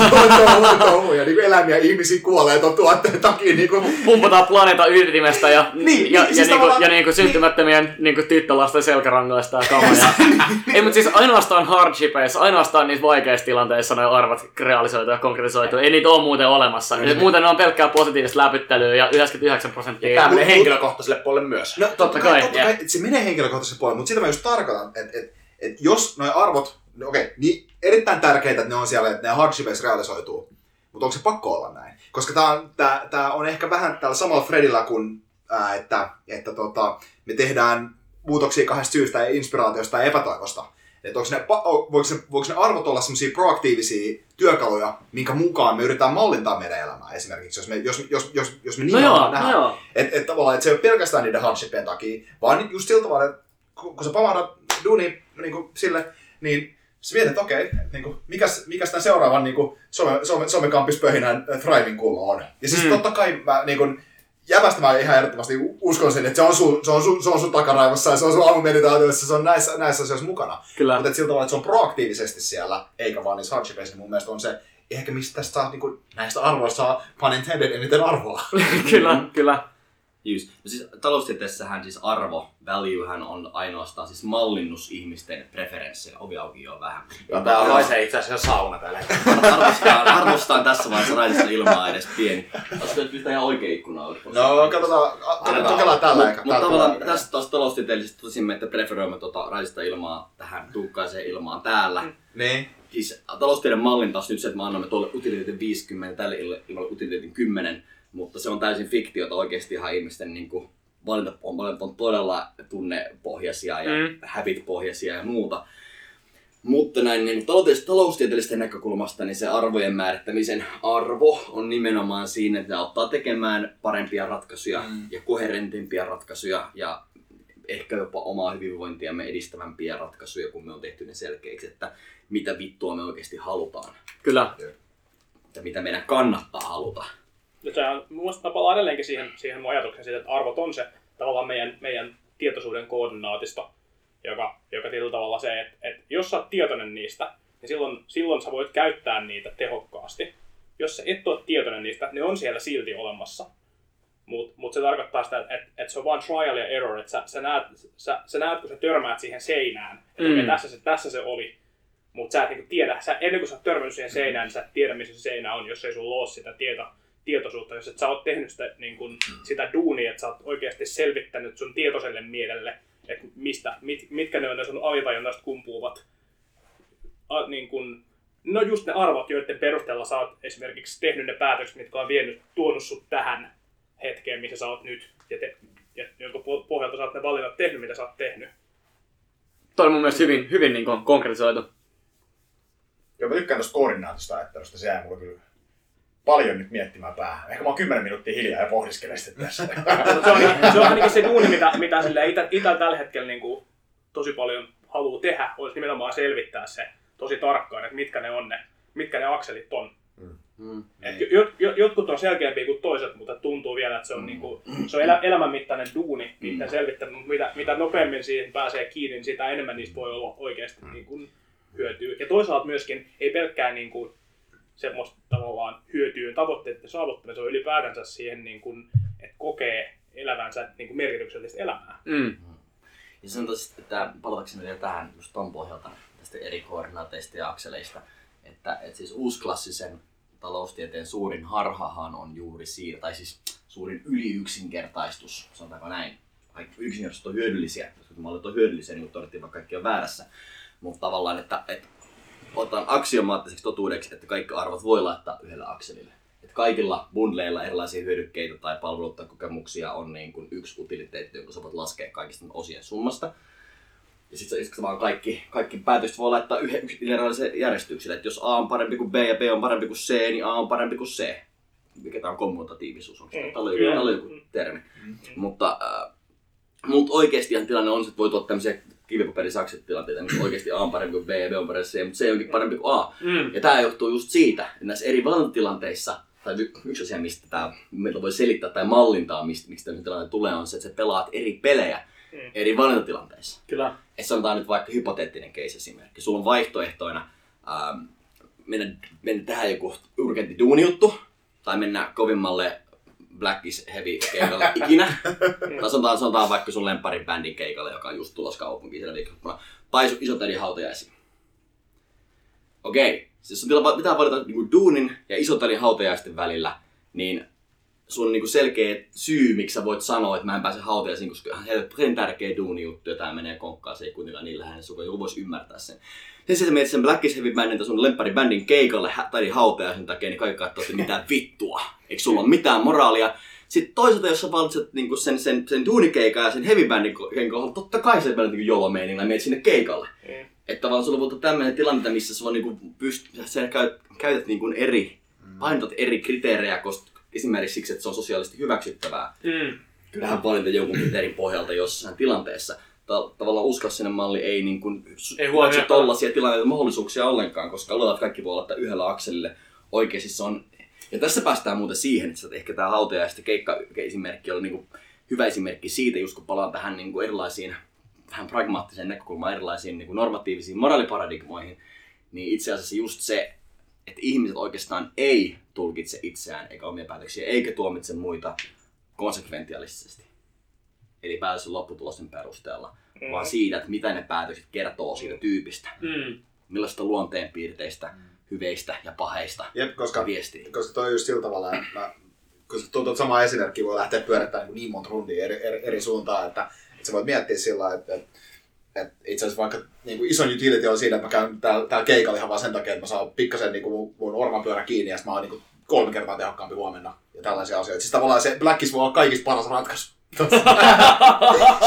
ja niinku eläimiä ihmisiä kuolee tuon tuotteen takia. Niinku. Pumpataan planeetan yrtimestä ja, niin, ja, siis ja, niinku, ja niinku syntymättömien niin. niinku, tyttölasten selkärangoista ja kamoja. Ei, mutta siis ainoastaan hardshipeissa, ainoastaan niissä vaikeissa tilanteissa nuo arvot realisoitu ja konkretisoitu. Ei niitä ole muuten olemassa. Mm-hmm. Muuten ne on pelkkää positiivista läpyttelyä ja yhdeksänkymmentäyhdeksän prosenttia. Ja tämä menee henkilökohtaiselle puolelle myös. No totta kai. Totta kai se menee henkilökohtaiselle puolelle, mutta sitä mä just tarkoitan, että et, et jos nuo arvot No okei, niin erittäin tärkeää, että ne on siellä, että ne hardshipeissa realisoituu. Mutta onko se pakko olla näin? Koska tämä on, tää, tää on ehkä vähän tällä samalla Fredillä kuin, ää, että, että tota, me tehdään muutoksia kahdesta syystä ja inspiraatiosta ja epätoivosta. Että onko ne, voiko, ne, voiko ne arvot olla sellaisia proaktiivisia työkaluja, minkä mukaan me yritetään mallintaa meidän elämää esimerkiksi, jos me, jos, jos, jos, jos me niin no ollaan nähdään. No että et tavallaan et se ei ole pelkästään niiden hardshipien takia, vaan just sillä tavalla, että kun sä palaudat duuniin niin sille, niin se mietit, että okei, niinku, mikäs, mikäs tämän seuraavan niinku, some, some, somekampispöhinän thriving kulma on. Ja siis mm. totta kai mä niinku, jävästä mä ihan ehdottomasti uskon sen, että se on sun, se on sun, se on sun takaraivossa ja se on sun aamumeditaatioissa, se on näissä, näissä asioissa mukana. Mutta sillä tavalla, että se on proaktiivisesti siellä, eikä vaan niissä hardshipeissa, niin mun mielestä on se, ehkä mistä tästä saa, niinku, näistä arvoista saa pun intended eniten arvoa. Kyllä, kyllä. Just. No siis taloustieteessähän siis arvo, valuehän on ainoastaan siis mallinnus ihmisten preferenssejä, ovi auki jo vähän. Ja tää on se itse asiassa sauna tällä hetkellä. Arvostaan tässä vaiheessa raitista ilmaa edes pieni. Olisiko nyt yhtään ihan oikea ikkuna ollut? No katsotaan, kokeillaan tällä aikaa. Mutta tavallaan tässä taas taloustieteellisesti tosimme, että preferoimme tuota raitista ilmaa tähän tuhkaiseen ilmaan täällä. Niin. Siis taloustieden mallinta on nyt se, että me annamme tuolle utiliteetin viisikymmentä, tälle ilmalle utiliteetin kymmenen. Mutta se on täysin fiktiota oikeasti ihan ihmisten niin kuin, valinta on, on todella tunnepohjaisia ja mm. habit-pohjaisia ja muuta. Mutta näin niin taloustieteellisestä näkökulmasta niin se arvojen määrittämisen arvo on nimenomaan siinä, että auttaa tekemään parempia ratkaisuja mm. ja koherentimpia ratkaisuja ja ehkä jopa omaa hyvinvointiamme edistävämpiä ratkaisuja, kun me on tehty ne selkeiksi, että mitä vittua me oikeasti halutaan. Kyllä. Ja mitä meidän kannattaa haluta. Mun mielestä mä palaan edelleenkin siihen, siihen mun ajatukseen siitä, että arvot on se tavallaan meidän, meidän tietoisuuden koordinaatista, joka, joka tietyllä tavalla se, että, että jos sä oot tietoinen niistä, niin silloin, silloin sä voit käyttää niitä tehokkaasti. Jos sä et ole tietoinen niistä, ne on siellä silti olemassa. Mutta mut se tarkoittaa sitä, että, että se on vaan trial ja error, että sä, sä, näet, sä, sä näet, kun sä törmäät siihen seinään, että mm. okay, tässä, se, tässä se oli. Mutta sä et niinku tiedä, sä, ennen kuin sä oot törmännyt siihen seinään, niin sä et tiedä, missä se seinä on, jos ei sulla ole sitä tietoa. Tietoisuutta, jos et sä oot tehnyt sitä, niin kun, sitä duunia, että sä oot oikeasti selvittänyt sun tietoiselle mielelle, että mistä, mit, mitkä ne on ne sun alitajunnasta kumpuuvat, A, niin kun, no just ne arvot, joiden perusteella sä oot esimerkiksi tehnyt ne päätökset, mitkä on vienyt, tuonut sut tähän hetkeen, missä sä oot nyt, ja, te, ja jonka pohjalta sä oot ne valinnat tehnyt, mitä sä oot tehnyt. Toi on mun mielestä hyvin, hyvin niin kun konkretisoitu. Joo, mä tykkään tosta koordinaatista ajattelusta, se jää mulle kyllä paljon nyt miettimään päähän. Ehkä mä oon kymmenen minuuttia hiljaa ja pohdiskelen sitten tässä. Se on, se on ainakin se duuni, mitä, mitä itse tällä hetkellä niin kuin tosi paljon haluaa tehdä, olisi nimenomaan selvittää se tosi tarkkaan, että mitkä ne on ne, mitkä ne akselit on. Mm. Mm. Et jot, jotkut on selkeämpiä kuin toiset, mutta tuntuu vielä, että se on, mm. niin kuin, se on elä, elämänmittainen duuni, mitä mm. selvittää, mutta mitä, mitä nopeammin siihen pääsee kiinni, niin sitä enemmän niistä voi olla oikeasti mm. niin kuin, hyötyä. Ja toisaalta myöskin ei pelkkää niin kuin, semmoista tavallaan hyötyyn tavoitteiden saavuttamista on ylipäätänsä siihen, niin kun, että kokee elävänsä niin kun merkityksellistä elämää. Mm. Ja sanotaan sitten, että palatakseni vielä tähän just ton pohjalta tästä eri koordinaateista ja akseleista, että, että siis uusklassisen taloustieteen suurin harhahan on juuri siinä, tai siis suurin yliyksinkertaistus, sanotaanko näin. Kaikki yksinkertaistus on hyödyllisiä, koska kun mallit on hyödyllisiä, niin kun todettiin, vaikka kaikki on väärässä. Mutta tavallaan, että, että otan aksiomaattiseksi totuudeksi, että kaikki arvot voi laittaa yhdellä akselille. Että kaikilla bundleilla erilaisia hyödykkeitä tai palveluita tai kokemuksia on niin kuin yksi utiliteetti, jonka sä voit laskea kaikista osien summasta. Ja sitten sit, vaan kaikki, kaikki päätökset voi laittaa yhden yleiseen järjestykselle. Että jos A on parempi kuin B ja B on parempi kuin C, niin A on parempi kuin C. Mikä tämä on kommutatiivisuus? Onko tämä on joku, joku termi? Mm-hmm. Mutta äh, mut oikeastihan tilanne on, että voi tulla tämmöisiä kivipaperisakset tilanteita, missä oikeasti A on parempi kuin B ja B on parempi kuin C, mutta C onkin parempi kuin A. Mm. Ja tämä johtuu just siitä, että näissä eri valintatilanteissa, tai yksi asia, mistä tämä meillä voi selittää tai mallintaa, mistä, miksi tämmöinen tilanne tulee, on se, että sä pelaat eri pelejä mm. eri valintatilanteissa. Kyllä. Et sanotaan nyt vaikka hypoteettinen case esimerkki. Sulla on vaihtoehtoina ähm, mennä, mennä tähän joku urgentti duunijuttu, tai mennä kovimmalle Black is Heavy keikalla ikinä. Tai sanotaan, sanotaan vaikka sun lempparin bändin keikalle, joka on just tulossa kaupunkiin siellä viikonloppuna. Tai sun isotäidin hautajaisiin. Okei, siis sun tila, pitää valita niin duunin ja isotäidin hautajaisten välillä, niin sun on niin selkeä syy, miksi sä voit sanoa, että mä en pääse hautajaisiin, koska heille on tärkeä duunijuttu ja tää menee konkkaan, se ei kuitenkaan niin lähes, joku voisi ymmärtää sen. Sen sijaan menet sen Black is Heavy -bändin tai sun lempparin bändin keikalle tai hautajaisen takia, niin kaikki katsoo, että mitään vittua. Eikö sulla ole mitään moraalia? Sitten toisaalta, jos sä valitset niinku sen, sen, sen duunikeikan ja sen heavy-bändin kohdalla, totta kai se on niin jolo-meiningillä ja menet sinne keikalle. Mm. Että tavallaan sulla voi olla tämmöinen tilanne, missä sä, niinku pyst- sä käyt, käytät niinku eri, mm. painotat eri kriteerejä, koska esimerkiksi siksi, että se on sosiaalisesti hyväksyttävää. Mm. Tähän valinta jonkun kriteerin pohjalta jossain tilanteessa. Tavallaan uskallinen malli ei, niinku, ei huomaisi tollaisia tilanteita mahdollisuuksia ollenkaan, koska aloitat kaikki voi olla yhdellä akselille. Oikeasti se on. Ja tässä päästään muuten siihen, että ehkä tämä hautajaisten keikka-esimerkki on niin hyvä esimerkki siitä, just kun palaan tähän niin erilaisiin, vähän pragmaattiseen näkökulmaan, erilaisiin niin normatiivisiin moraaliparadigmoihin, niin itse asiassa just se, että ihmiset oikeastaan ei tulkitse itseään eikä omia päätöksiä, eikä tuomitse muita konsekventiaalisesti. Eli päätös lopputulosten perusteella, mm. vaan siitä, että mitä ne päätökset kertoo siitä tyypistä, mm. millaisista luonteenpiirteistä, hyveistä ja paheista Jep, koska, viestiä. Koska toi on just sillä tavalla, että mä, koska tuo, tuo sama esimerkki voi lähteä pyörittämään niin, niin monta rundia eri, eri, eri suuntaan, että, että sä voit miettiä sillä tavalla, että, että, että itse asiassa vaikka niin kuin ison utility on siinä, että mä käyn täällä, täällä keikalla ihan vaan sen takia, että mä saan pikkasen niin kuin mun orvanpyörä kiinni ja sit mä oon niin kuin kolme kertaa tehokkaampi huomenna ja tällaisia asioita. Siis tavallaan se Blackis voi olla kaikista paras ratkaisu.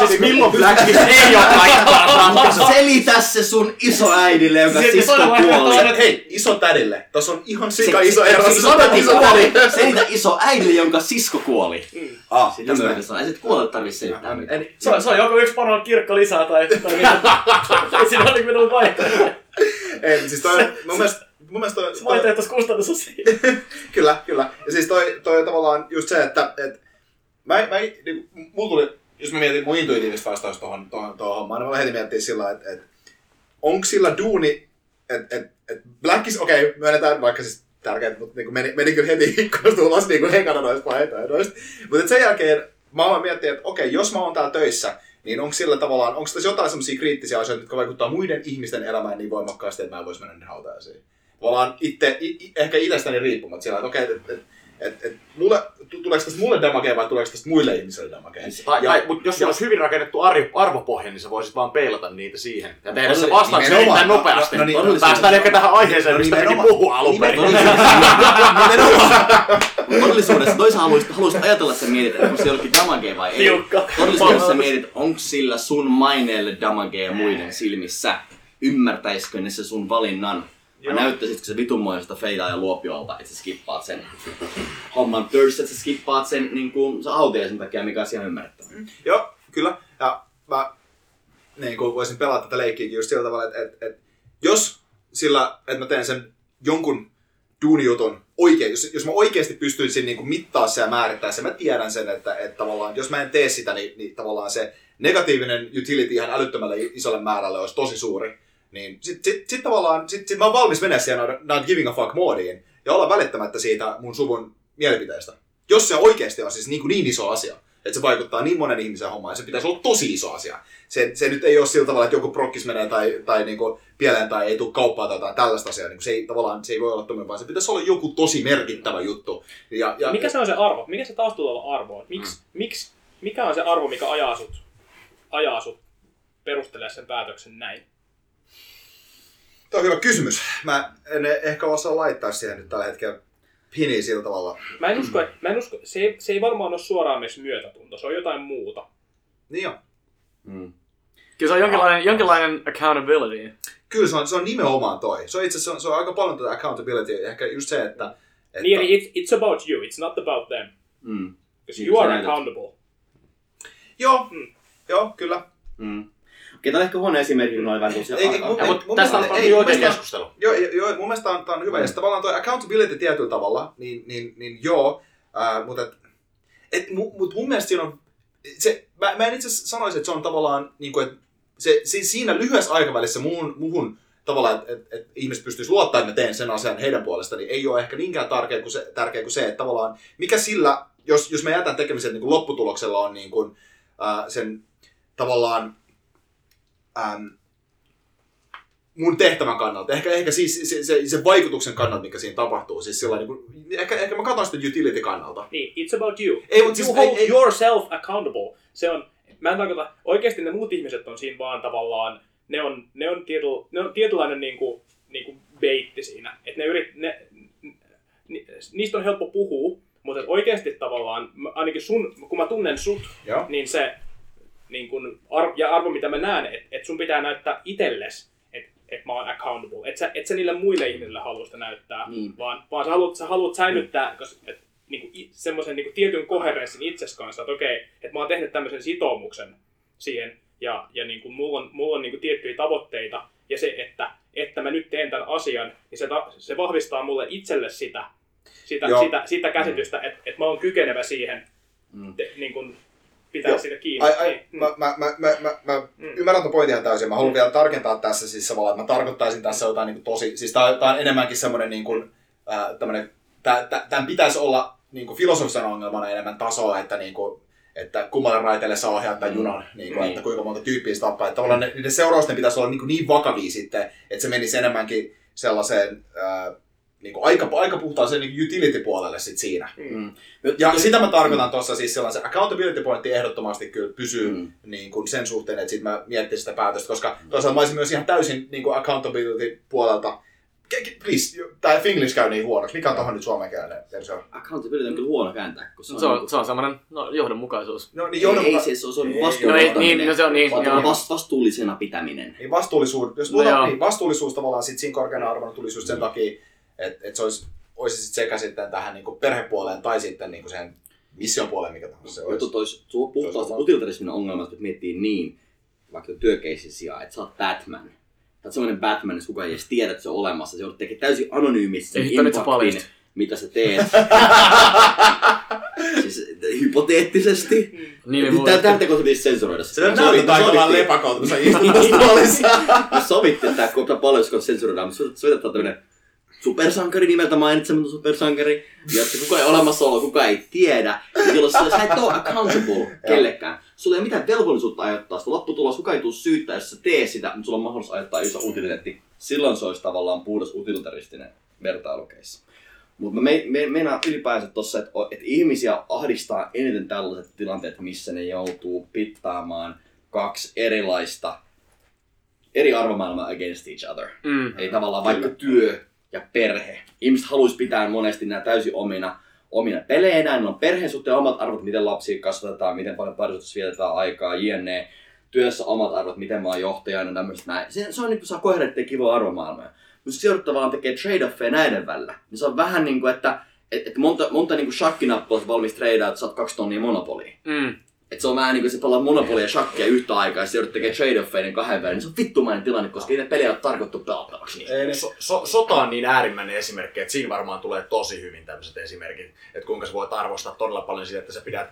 Siis milloin Blackis ei ole kaikkea. Selitä se sun isoäidille, joka sisko kuolee. Hei, isotädille. Tuossa on ihan sika iso ero. Selitä isoäidille, jonka sisko kuoli. Sitä myötä sanoa. Ei sit kuolelle tarvii selittää mitään. Se on joku yksi panon kirkko lisää tai ei siinä ole minun vaihtoehtoja. Ei, siis toi mun mielestä mun mielestä toi... Se vaihtoehtoisi kustannus on siinä. Kyllä, kyllä. Ja siis toi on tavallaan just se, että Mä, mä, niin, mulla tuli, jos mä mietin mun intuitiivista vastausta tuohon hommaan, niin mä heti miettii sillä, että et, onko sillä duuni, että et, et Blackis, okei, okay, myönnetään vaikka siis tärkeät, mutta niin meni, meni kyllä heti ikkunasta ulos, niin kuin ei kannata noista vaihtoehdoista. Mutta sen jälkeen mä aloin miettiä, että okei, okay, jos mä oon täällä töissä, niin onko sillä tavallaan, onko tässä jotain semmoisia kriittisiä asioita, jotka vaikuttaa muiden ihmisten elämään niin voimakkaasti, että mä en vois mennä ne hautajaisiin. Tavallaan itte, it, ehkä itsestäni riippumatta sillä, että okei, okay, että et, Et, et, mulle, tuleeko tästä mulle damagea vai tuleeko tästä muille ihmisille damagea? Mutta jos sulla olisi hyvin rakennettu arvopohja, niin sä voisit vaan peilata niitä siihen. Ja tehdä se vastauksen erittäin nopeasti. No, no niin, päästään todellis- ehkä tähän aiheeseen, no, mistä mekin puhuu alun perin. Todellisuudessa toisaan haluaisit ajatella, että sä mietit, että onko se jollekin damagea vai ei. Todellisuudessa sä mietit, että onko sillä sun maineelle damagea muiden silmissä. Ymmärtäisikö ne se sun valinnan? Mä näyttäisitkö se vitunmoisesta feilaa ja luopiolta, että sä skippaat sen homman töissä, että sä skippaat sen niin kuin sä sen takia, mikä on siellä ymmärrettävä. Mm. Joo, kyllä. Ja mä niin kuin voisin pelata tätä leikkiäkin just sillä tavalla, että, että, että jos sillä, että mä teen sen jonkun duunijutun oikein, jos, jos mä oikeasti pystyisin niin kuin mittaa se ja määrittää se, mä tiedän sen, että, että tavallaan jos mä en tee sitä, niin, niin tavallaan se negatiivinen utility ihan älyttömälle isolle määrälle olisi tosi suuri. Niin sit, sit, sit tavallaan, sit, sit mä oon valmis mennä siihen not giving a fuck moodiin ja olla välittämättä siitä mun suvun mielipiteestä. Jos se oikeesti on siis niin, niin iso asia. Että se vaikuttaa niin monen ihmisen hommaan, ja se pitäisi olla tosi iso asia. Se, se nyt ei ole sillä tavalla, että joku prokkis menee tai, tai niinku pieleen tai ei tule kauppaan tai tällaista asiaa. Niin se, ei, tavallaan, se ei voi olla tommoinen, vaan se pitäisi olla joku tosi merkittävä juttu. Ja, ja... Mikä se on se arvo? Mikä se taustalla oleva arvo on? Miks, mm. miks, mikä on se arvo, mikä ajaa sut, ajaa sut perustelemaan sen päätöksen näin? Tämä on hyvä kysymys. Mä en ehkä osaa laittaa siihen nyt tällä hetkellä. Pini sillä tavalla. Mä en usko, että, mä en usko se, ei, se ei varmaan ole suoraan myös myötätunto, se on jotain muuta. Niin joo. Mm. Kyllä se on jonkinlainen, jonkinlainen accountability. Kyllä se on, se on nimenomaan toi. Se on itse asiassa se on aika paljon tätä accountability, ehkä just se, että... että... Niin, it's, it's about you, it's not about them. Mm. Because you are accountable. Joo, mm. joo, kyllä. Mm. Okei, tämä on ehkä huono esimerkki, kun noin vähän tullut. Tästä on paljon keskustelu. Joo, joo, mun mielestä tämä on hyvä. Mm. Ja sitten tavallaan tuo accountability tietyllä tavalla, niin, niin, niin joo, äh, mutta et, et, mut mun mielestä siinä on, se, mä, mä en itse sanoisi, että se on tavallaan, niin kuin, että se, se, siinä lyhyessä aikavälissä muun, muhun tavallaan, että et, et ihmiset pystyisi luottaa, että mä teen sen asian heidän puolestaan, niin ei ole ehkä niinkään tärkeä kuin se, tärkeä kuin se että tavallaan, mikä sillä, jos, jos mä jätän tekemisen niin kuin lopputuloksella on niin kuin, äh, sen tavallaan, Ähm, mun tehtävän kannalta, ehkä, ehkä siis se, se, se vaikutuksen kannalta, mikä siinä tapahtuu, siis sillä niin ehkä, ehkä mä katson sitä utility kannalta. Niin, it's about you. Ei, you siis, hold ei, ei, yourself accountable. Se on, mä en tarkoita, oikeasti ne muut ihmiset on siinä vaan tavallaan, ne on, ne on, tietyl, ne on tietynlainen niinku, niinku beitti siinä, että ne yrit, ne, ni, niistä on helppo puhua, mutta oikeasti tavallaan, ainakin sun, kun mä tunnen sut, ja. niin se niin kun arvo, ja arvo, mitä mä näen, että et sun pitää näyttää itsellesi, että et mä oon accountable. Että sä, et sä niille muille ihmisille halua sitä näyttää, mm. vaan, vaan sä haluat, sä haluat säilyttää mm. niinku, semmoisen niinku, tietyn koherenssin itsesi kanssa, että okei, okay, että mä oon tehnyt tämmöisen sitoumuksen siihen, ja, ja niinku, mulla on, mulla on niinku, tiettyjä tavoitteita, ja se, että, että mä nyt teen tämän asian, niin se, se vahvistaa mulle itselle sitä, sitä, sitä, sitä käsitystä, mm. että et mä oon kykenevä siihen, mm. te, niin kun, pitää sitä kiinni. Ai, ai, mm. Mä, mä, mä, mä, mä mm. ymmärrän tuon pointin ihan täysin. Mä haluan mm. vielä tarkentaa tässä siis tavallaan, että mä tarkoittaisin tässä jotain niin kuin tosi... Siis tää, tää on enemmänkin semmoinen niin kuin... Äh, tämmönen, tää, tää, tämän pitäisi olla niin kuin filosofisen ongelmana enemmän tasoa, että, niin kuin, että kummalle raiteelle saa ohjaa tämän junan, niin kuin, mm. että kuinka monta tyyppiä se tappaa. Että tavallaan ne, niiden seurausten pitäisi olla niin, kuin niin vakavia sitten, että se menisi enemmänkin sellaiseen... Äh, niin kuin aika, aika puhtaan sen niin utility-puolelle sit siinä. Mm. Ja mm. sitä mä tarkoitan mm. tuossa siis sellaisen accountability-pointti ehdottomasti kyllä pysyy mm. niin kuin sen suhteen, että sit mä miettisin sitä päätöstä, koska mm. toisaalta mä olisin myös ihan täysin niin kuin accountability-puolelta. Please, tää Finglish käy niin huonoksi. Mikä on tuohon nyt suomen kielinen versio? Accountability on kyllä huono kääntää, kun se on... Se on, se on semmoinen no, johdonmukaisuus. No niin, johdonmuka... Ei, ei siis, se on vastuullisuus. No, niin, no se on niin. Vastu- vastuullisena pitäminen. Niin, vastuullisuus, jos no, tuota, niin, vastuullisuus tavallaan sit siinä korkeana arvona tulisi just sen mm. takia, Että et se olisi, olisi sit sekä sitten tähän niinku perhepuoleen tai sitten niinku sen mission puoleen, mikä tahansa se olisi. Tois, tuo puhtaasti utilitarismin ongelma, että miettii niin, vaikka työkeissin sijaan, että sä oot Batman. Sä oot semmoinen Batman, jos kukaan ei edes tiedä, että se on olemassa. Se joudut tekemään täysin anonyymissä impaktin, mitä sä teet. Siis hypoteettisesti. Tämä teko se pitäisi sensuroida. Se näytetään jollain lepakolta, kun sä istut tuolissa. Mä sovittiin, että tämä paljon, jos sensuroidaan, mutta sovitettaan tämmöinen supersankari nimeltä mainitsematon supersankari, ja että kukaan ei olemassa ole, kukaan ei tiedä, jolloin sä et ole accountable kellekään. Sulla ei ole mitään velvollisuutta ajoittaa sitä lopputulosta, kukaan ei tule syyttää, jos sä tee sitä, mutta sulla on mahdollisuus ajoittaa yhdessä utiliteetti. Silloin se olisi tavallaan puhdas utilitaristinen vertailukeissa. Mutta me, me, meinaan ylipäänsä tuossa, että, että ihmisiä ahdistaa eniten tällaiset tilanteet, missä ne joutuu pittaamaan kaksi erilaista, eri arvomaailmaa against each other. Mm. Eli tavallaan vaikka työ ja perhe. Ihmiset haluaisi pitää monesti nämä täysin omina, omina peleinä. Ne on perheen suhteen omat arvot, miten lapsia kasvatetaan, miten paljon parisuhteessa vietetään aikaa, jne. Työssä omat arvot, miten mä oon johtajana, tämmöistä näin. Se, se on niin kuin saa kohdettiin kivoa arvomaailmaa. Mutta se tavallaan tekee trade-offeja näiden välillä. Niin se on vähän niin kuin, että et, et monta, monta niin kuin shakkinappua valmis treidaa, että saat kaksi tonnia monopoliin. Mm. Että se on vähän niin kuin se pelaa monopolia ja shakkia yhtä aikaa ja se joudut tekemään trade-offeiden kahden välillä. Se on vittumainen tilanne, koska niitä pelejä on tarkoittu pelattavaksi. Niin. So, so, sota on niin äärimmäinen esimerkki, että siinä varmaan tulee tosi hyvin tämmöiset esimerkit. Että kuinka sä voit arvostaa todella paljon sitä, että sä pidät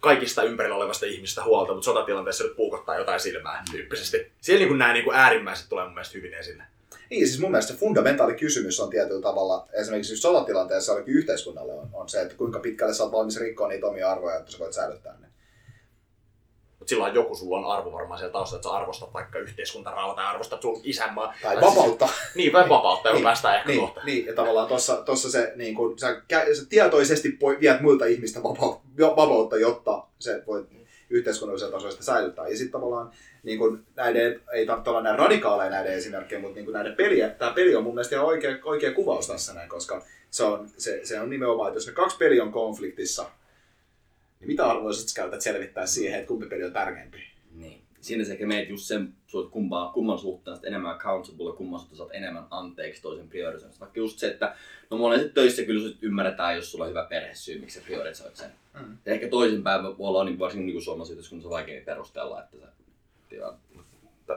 kaikista ympärillä olevasta ihmistä huolta, mutta sotatilanteessa nyt puukottaa jotain silmää tyyppisesti. Siellä niin kuin nämä niin kuin äärimmäiset tulee mun mielestä hyvin esille. Niin, siis mun mielestä se fundamentaali kysymys on tietyllä tavalla, esimerkiksi sotatilanteessa ainakin yhteiskunnalle on, on se, että kuinka pitkälle sä oot valmis rikkoa niitä omia arvoja, että sä voit säilyttää ne. mutta silloin joku sulla on arvo varmaan siellä taustalla, että sä arvostat vaikka yhteiskuntarauhaa tai arvostat sun isänmaa. Tai vapautta. Siis, niin, vai vapautta, niin, päästään ehkä niin, kohta. Niin, ja tavallaan tossa, tossa se, niin kun, sä, sä tietoisesti viet muilta ihmistä vapautta, jotta se voit yhteiskunnallisella tasoista säilyttää. Ja sitten tavallaan niin kun näiden, ei tarvitse olla näin radikaaleja näiden esimerkkejä, mutta niin näiden peliä, tämä peli on mun mielestä ihan oikea, oikea kuvaus tässä näin, koska se on, se, se on nimenomaan, että jos ne kaksi peliä on konfliktissa, niin mitä arvoa sä käytät selvittää siihen, että kumpi peli on tärkeämpi? Niin. Siinä sä ehkä menet just sen, kumpaan, kumman suhteen enemmän accountable ja kumman suhteen saat enemmän anteeksi toisen priorisoinnista. Vaikka just se, että no monesti töissä kyllä ymmärretään, jos sulla on hyvä perhesyy, miksi sä priorisoit sen. Mm. Ja ehkä toisinpäin voi olla niin, varsinkin niin suomalaisessa yhteiskunnassa vaikeammin perustella, että sä...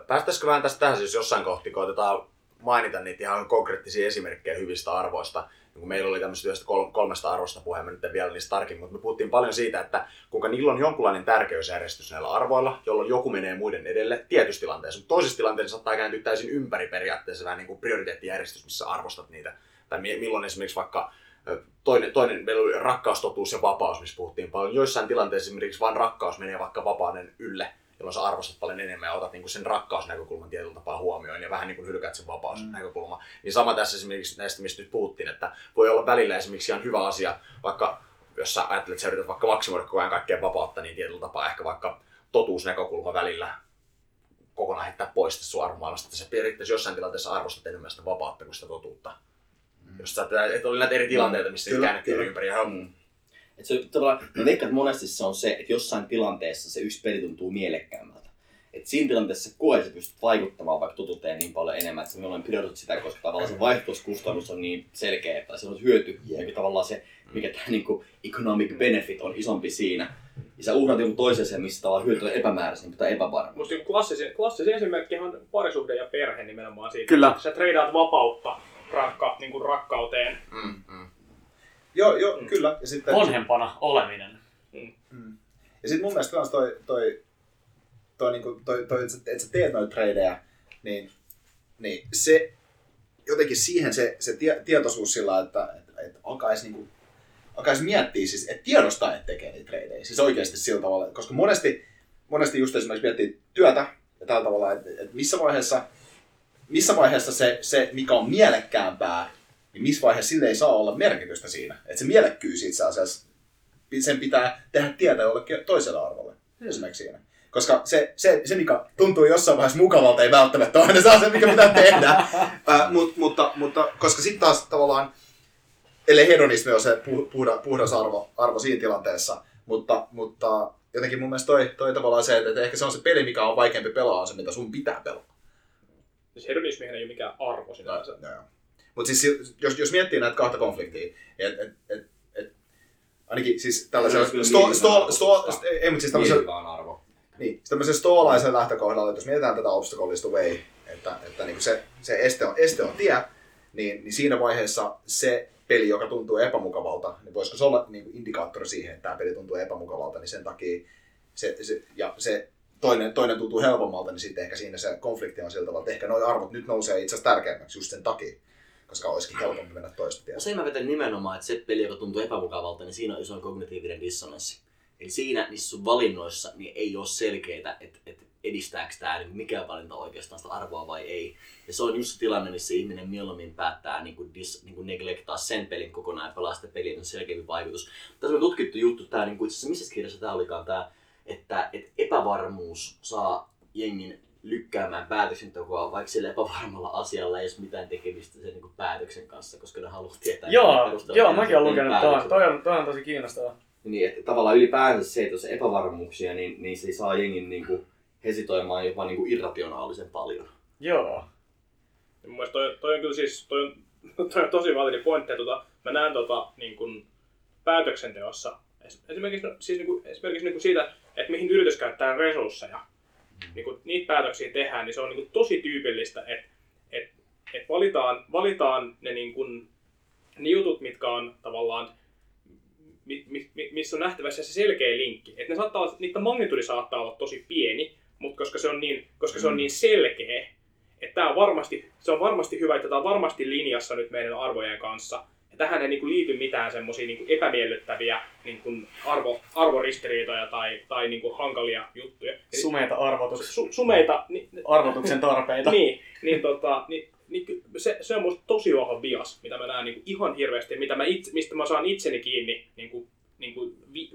Päästäisikö vähän tästä tähän, jos jossain kohti koitetaan mainita niitä ihan konkreettisia esimerkkejä hyvistä arvoista. Kun meillä oli tämmöisestä kolmesta arvosta puhe, mä nyt en vielä niistä tarkemmin, mutta me puhuttiin paljon siitä, että kuinka niillä on jonkunlainen tärkeysjärjestys näillä arvoilla, jolloin joku menee muiden edelle tietyssä tilanteessa, mutta toisessa tilanteessa saattaa kääntyä täysin ympäri periaatteessa vähän niin kuin prioriteettijärjestys, missä arvostat niitä. Tai milloin esimerkiksi vaikka toinen, toinen meillä oli rakkaus, totuus ja vapaus, missä puhuttiin paljon. Joissain tilanteissa esimerkiksi vain rakkaus menee vaikka vapauden ylle, jolloin sä arvostat paljon enemmän ja otat sen rakkausnäkökulman tietyllä tapaa huomioon ja vähän niin kuin hylkäät sen vapausnäkökulman. Mm. Niin sama tässä esimerkiksi näistä, mistä nyt puhuttiin, että voi olla välillä esimerkiksi ihan hyvä asia, vaikka jos sä ajattelet, että sä yrität vaikka maksimoida koko ajan kaikkea vapautta, niin tietyllä tapaa ehkä vaikka totuusnäkökulma välillä kokonaan heittää pois tästä sun arvomaailmasta, että sä periaatteessa jossain tilanteessa arvostat enemmän sitä vapautta kuin sitä totuutta. Mm. Jos sä ajattelet, että oli näitä eri tilanteita, missä mm. käännettiin ympäri ja mm. Et se, todella, mä veikkaan, että monesti se on se, että jossain tilanteessa se yksi peli tuntuu mielekkäämmältä. Että siinä tilanteessa koet, sä pystyt vaikuttamaan vaikka totuuteen niin paljon enemmän, että me ollaan pidotut sitä, koska tavallaan se vaihtoehtoiskustannus on niin selkeä, että se on hyöty. Ja tavallaan se, mikä tämä niin kuin economic benefit on isompi siinä. Ja sä uhrat joku toiseen, missä tavallaan hyöty on epämääräisempi tai epävarma. Musta klassisin, klassisin esimerkki on parisuhde ja perhe nimenomaan siitä. Kyllä. Sä treidaat vapautta rakka, niin kuin rakkauteen. Mm, mm. Joo, joo, mm. kyllä. Ja sitten, vanhempana oleminen. Mm. Mm. Ja sitten mun mielestä myös toi, toi, toi, niinku, toi, toi että sä teet noita treidejä, niin, niin se jotenkin siihen se, se tie, tietoisuus sillä, että et, et alkaisi niinku, alkais miettiä, siis, että tiedostaa, että tekee niitä treidejä. Siis oikeasti sillä tavalla, koska monesti, monesti just esimerkiksi miettii työtä ja tällä tavalla, että et missä vaiheessa, missä vaiheessa se, se, mikä on mielekkäämpää, niin missä vaiheessa sille ei saa olla merkitystä siinä. Että se mielekkyys itse asiassa, sen pitää tehdä tietä jollekin toiselle arvolle. Esimerkiksi siinä. Koska se, se, se, mikä tuntuu jossain vaiheessa mukavalta, ei välttämättä aina saa se, mikä pitää tehdä. Äh, mut, mutta, mutta koska sitten taas tavallaan, eli hedonismi on se puhdas, puhdas arvo, arvo siinä tilanteessa, mutta, mutta jotenkin mun mielestä toi, toi tavallaan se, että ehkä se on se peli, mikä on vaikeampi pelaa, on se, mitä sun pitää pelata. Siis hedonismihän ei ole mikään arvo sinänsä. No, joo. Mutta siis, jos, jos miettii näitä kahta konfliktia, et, et, et, et, ainakin siis tällaisella stoolaisella lähtökohdalla, että jos mietitään tätä obstacle is the way, että, että niin se, se este, on, este on tie, niin, niin siinä vaiheessa se peli, joka tuntuu epämukavalta, niin voisiko se olla niin indikaattori siihen, että tämä peli tuntuu epämukavalta, niin sen takia se, se, ja se toinen, toinen tuntuu helpommalta, niin sitten ehkä siinä se konflikti on sillä tavalla, että ehkä nuo arvot nyt nousee itse asiassa tärkeämmäksi just sen takia. Koska olisikin helpompi mennä toista tietä. Usein mä vetän nimenomaan, että se peli, joka tuntuu epämukavalta, niin siinä on iso kognitiivinen dissonanssi. Eli siinä niissä sun valinnoissa niin ei ole selkeää, että et edistääkö tämä niin mikä valinta oikeastaan sitä arvoa vai ei. Ja se on just se tilanne, missä ihminen mieluummin päättää niin kuin dis, niin kuin neglectaa sen pelin kokonaan ja pelaa sitä peliä, niin on selkeämpi vaikutus. Tässä on tutkittu juttu, tämä, niin kuin itse asiassa missä kirjassa tämä olikaan, tämä, että et epävarmuus saa jengin lykkäämään päätöksentekoa, vaikka sillä epävarmalla asialla ei ole mitään tekemistä sen niin päätöksen kanssa, koska ne haluaa tietää. Joo, joo mäkin olen lukenut tämän. Toi on, toi on tosi kiinnostavaa. Niin, että tavallaan ylipäänsä se, että jos epävarmuuksia, niin, niin se saa jengin niin kuin hesitoimaan jopa niin kuin irrationaalisen paljon. Joo. Mun mielestä toi, toi on kyllä siis, toi on, toi on tosi validi pointti. Tota, mä näen tota, niin kuin päätöksenteossa esimerkiksi, no, siis, niin kuin, esimerkiksi niin kuin siitä, että mihin yritys käyttää resursseja. Niin kun niitä päätöksiä tehdään, niin se on niin kun tosi tyypillistä, että et, et valitaan, valitaan ne, niin kun, ne jutut, mitkä on tavallaan, mi, mi, mi, missä on nähtävässä se selkeä linkki. Et ne saattaa, niitä magnitudi saattaa olla tosi pieni, mutta koska se on niin, koska se on niin selkeä, että tämä on varmasti, se on varmasti hyvä, että tämä on varmasti linjassa nyt meidän arvojen kanssa. Ja tähän ei niin kun liity mitään semmoisia niin epämiellyttäviä niin kun arvo, arvoristiriitoja tai, tai niin kun hankalia juttuja. Sumeita arvotuksia. Su, sumeita. Ni, Arvotuksen tarpeita. niin, niin, tota, niin, niin se, se on musta tosi vahva bias, mitä mä näen niin kuin ihan hirveästi, mitä mä itse, mistä mä saan itseni kiinni, niin kuin, niin kuin, vi,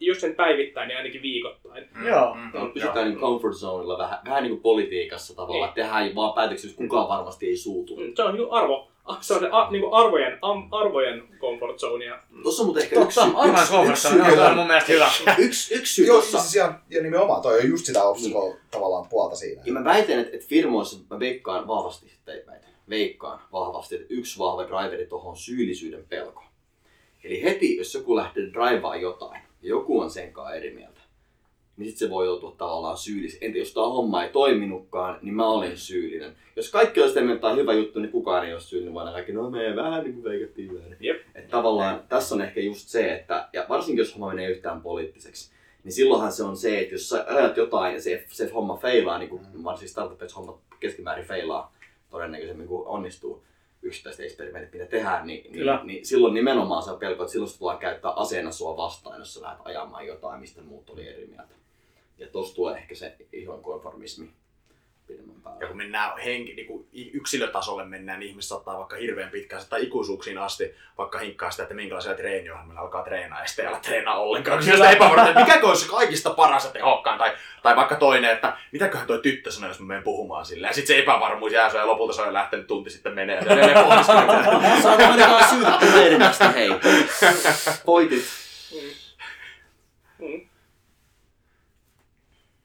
jos sen päivittäin, niin ainakin viikoittain. Mm. Joo. Mm. Pysytään niin comfort zonella, vähän, vähän niin kuin politiikassa tavallaan, että tehdään vaan päätöksiä, jos kukaan varmasti ei suutu. Se on niin kuin arvo. Se on se a, niinku arvojen, am, arvojen comfort zone. Tuossa on mut ehkä yksi yksi yksi syy tuossa. Ja, ja nimenomaan toi on just sitä obstacle niin. Tavallaan puolta siinä. Ja mä väitän, että et firmoissa mä veikkaan vahvasti, tai väitän, veikkaan vahvasti, että yksi vahva driveri tuohon syyllisyyden pelko. Eli heti, jos joku lähtee draivaa jotain, ja joku on senkaan eri mieltä, niin sit se voi joutua tavallaan syylliseksi. Entä jos tämä homma ei toiminutkaan, niin mä olen syyllinen. Jos kaikki on sitä mieltä hyvä juttu, niin kukaan ei ole syyllinen, vaan kaikki, no me vähän niin kuin veikattiin väärin. Että tavallaan Jep. tässä on ehkä just se, että, ja varsinkin jos homma menee yhtään poliittiseksi, niin silloinhan se on se, että jos sä ajat jotain ja se, se homma feilaa, niin kuin mm. varsinkin startupissa homma keskimäärin feilaa todennäköisemmin kuin onnistuu, yksittäistä eksperimentit, mitä tehdään, niin, niin, niin silloin nimenomaan se on pelko, että silloin tullaan käyttää aseena sua vastaan, jos sä lähdet ajamaan jotain, mistä muut oli eri mieltä. Ja tuossa tulee ehkä se ihon konformismi pidemmän päälle. Ja kun mennään henki, niin kun yksilötasolle mennään, niin ihmiset saattaa vaikka hirveän pitkään tai ikuisuuksiin asti vaikka hinkkaa sitä, että minkälaisia treeniohjelmilla alkaa treenaa ja sitten ei ala treenaa ollenkaan. Kyllä epävarmaa, että mikä olisi kaikista paras ja tehokkaan. Tai, tai vaikka toinen, että mitäköhän toi tyttö sanoi, jos mä menen puhumaan sillä. Ja sitten se epävarmuus jää ja lopulta se on lähtenyt tunti sitten menee. Ja ne pohdistuu. Saanko ainakaan syytä treenimasta, hei. Poitit.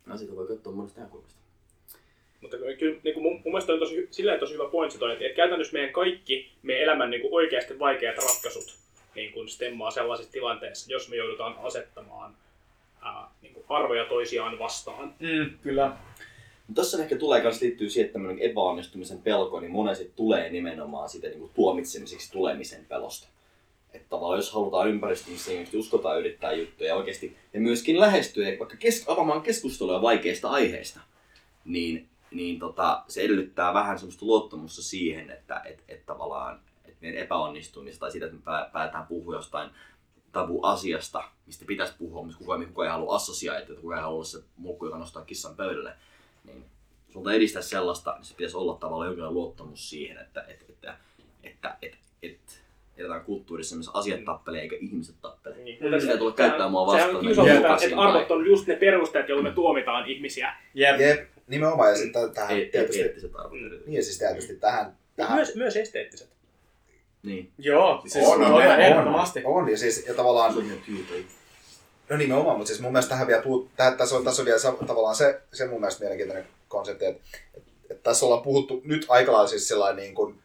Asioita voi katsoa monesta näkökulmasta. Mutta kyllä niin kuin mun, mun mielestä on tosi, silleen tosi hyvä pointsi toi, että käytännössä meidän kaikki meidän elämän niin kuin oikeasti vaikeat ratkaisut niin kuin stemmaa sellaisissa tilanteissa, jos me joudutaan asettamaan ää, niin kuin arvoja toisiaan vastaan. Mm, kyllä. Tuossa ehkä tulee myös liittyy siihen, että tämmöinen epäonnistumisen pelko, niin monesti tulee nimenomaan siitä niin kuin tuomitsemiseksi tulemisen pelosta. Että tavallaan jos halutaan ympäristöön, niin uskotaan yrittää juttuja oikeasti ja myöskin lähestyä ja vaikka kes- avaamaan keskustelua vaikeista aiheista, niin, niin tota, se edellyttää vähän semmoista luottamusta siihen, että et, et tavallaan et meidän epäonnistumista tai siitä, että me päätään puhua jostain tabu-asiasta, mistä pitäisi puhua, mutta kukaan, kukaan ei halua assosiaatiota, että kukaan ei halua olla se mulkku, joka nostaa kissan pöydälle, niin sulta edistää sellaista, niin se pitäisi olla tavallaan jonkinlainen luottamus siihen, että et, et, et, et, et, et, edetään kulttuurissa, missä asiat tappelee eikä ihmiset tappele. Niin. Sitä se, ei tule käyttämään mua vastaan. Sehän on kiusalta, että arvot on just ne perusteet, joilla me tuomitaan ihmisiä. Jep. Jep. Nimenomaan. Ja sitten tähän e- tietysti... Eettiset arvot. Mm. Niin, ja siis tietysti tähän... tähän... Myös, myös esteettiset. Niin. Joo. Siis on, on, on, ehdottomasti. On, on. Ja siis ja tavallaan... No nimenomaan, mutta siis mun mielestä tähän vielä puhut... Tähän, tässä, on, tässä on vielä tavallaan se, se mun mielestä mielenkiintoinen konsepti, että, että tässä ollaan puhuttu nyt aikallaan siis sellainen niin kuin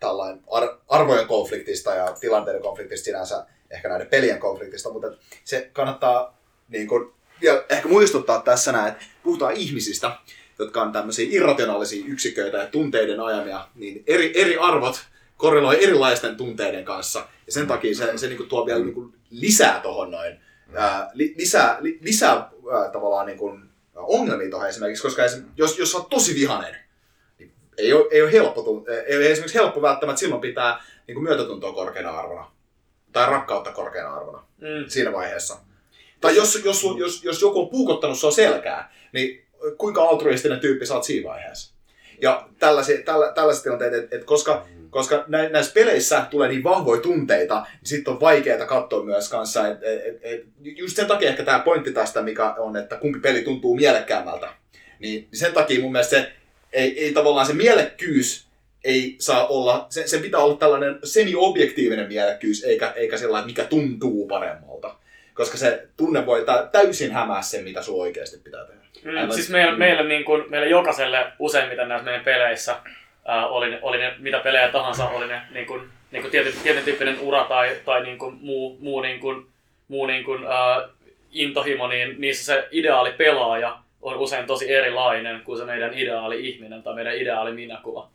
tällainen ar- arvojen konfliktista ja tilanteiden konfliktista sinänsä, ehkä näiden pelien konfliktista, mutta se kannattaa niin kun, vielä ehkä muistuttaa tässä näin, että puhutaan ihmisistä, jotka on tämmöisiä irrationaalisia yksiköitä ja tunteiden ajamia, niin eri, eri arvot korreloi erilaisten tunteiden kanssa ja sen takia se, se niin kun tuo vielä niin kun lisää tohon noin, ää, li, lisää, li, lisää ää, tavallaan niin kun ongelmia tohon esimerkiksi, koska jos, jos olet tosi vihainen, Ei ole, ei ole helppo, ei ole esimerkiksi helppo välttämättä silloin pitää niin kuin myötätuntoa korkeana arvona tai rakkautta korkeana arvona mm. siinä vaiheessa. Tai jos, jos, jos, jos joku on puukottanut sua selkään, niin kuinka altruistinen tyyppi sä oot siinä vaiheessa? Ja tällaisia, tällä, tällaiset tilanteet, että et koska, koska nä, näissä peleissä tulee niin vahvoja tunteita, niin sitten on vaikeaa katsoa myös kanssa. Et, et, et, just sen takia ehkä tämä pointti tästä, mikä on, että kumpi peli tuntuu mielekkäämmältä, niin sen takia mun mielestä se, Ei, ei tavallaan se mielekkyys ei saa olla, sen, sen pitää olla tällainen semi-objektiivinen mielekkyys, eikä, eikä sellainen, mikä tuntuu paremmalta. Koska se tunne voi täysin hämää sen, mitä sun oikeasti pitää tehdä. Mm, Älä... Siis meillä, meillä, niin kuin, meillä jokaiselle useimmiten näissä meidän peleissä, ää, oli, ne, oli ne mitä pelejä tahansa, oli ne niin kuin, niin kuin tietyn, tietyn tyyppinen ura tai, tai niin kuin muu, muu, niin kuin, muu niin kuin, ää, intohimo, niin niissä se ideaali pelaaja on usein tosi erilainen kuin se meidän ideaali-ihminen tai meidän ideaali-minäkuva.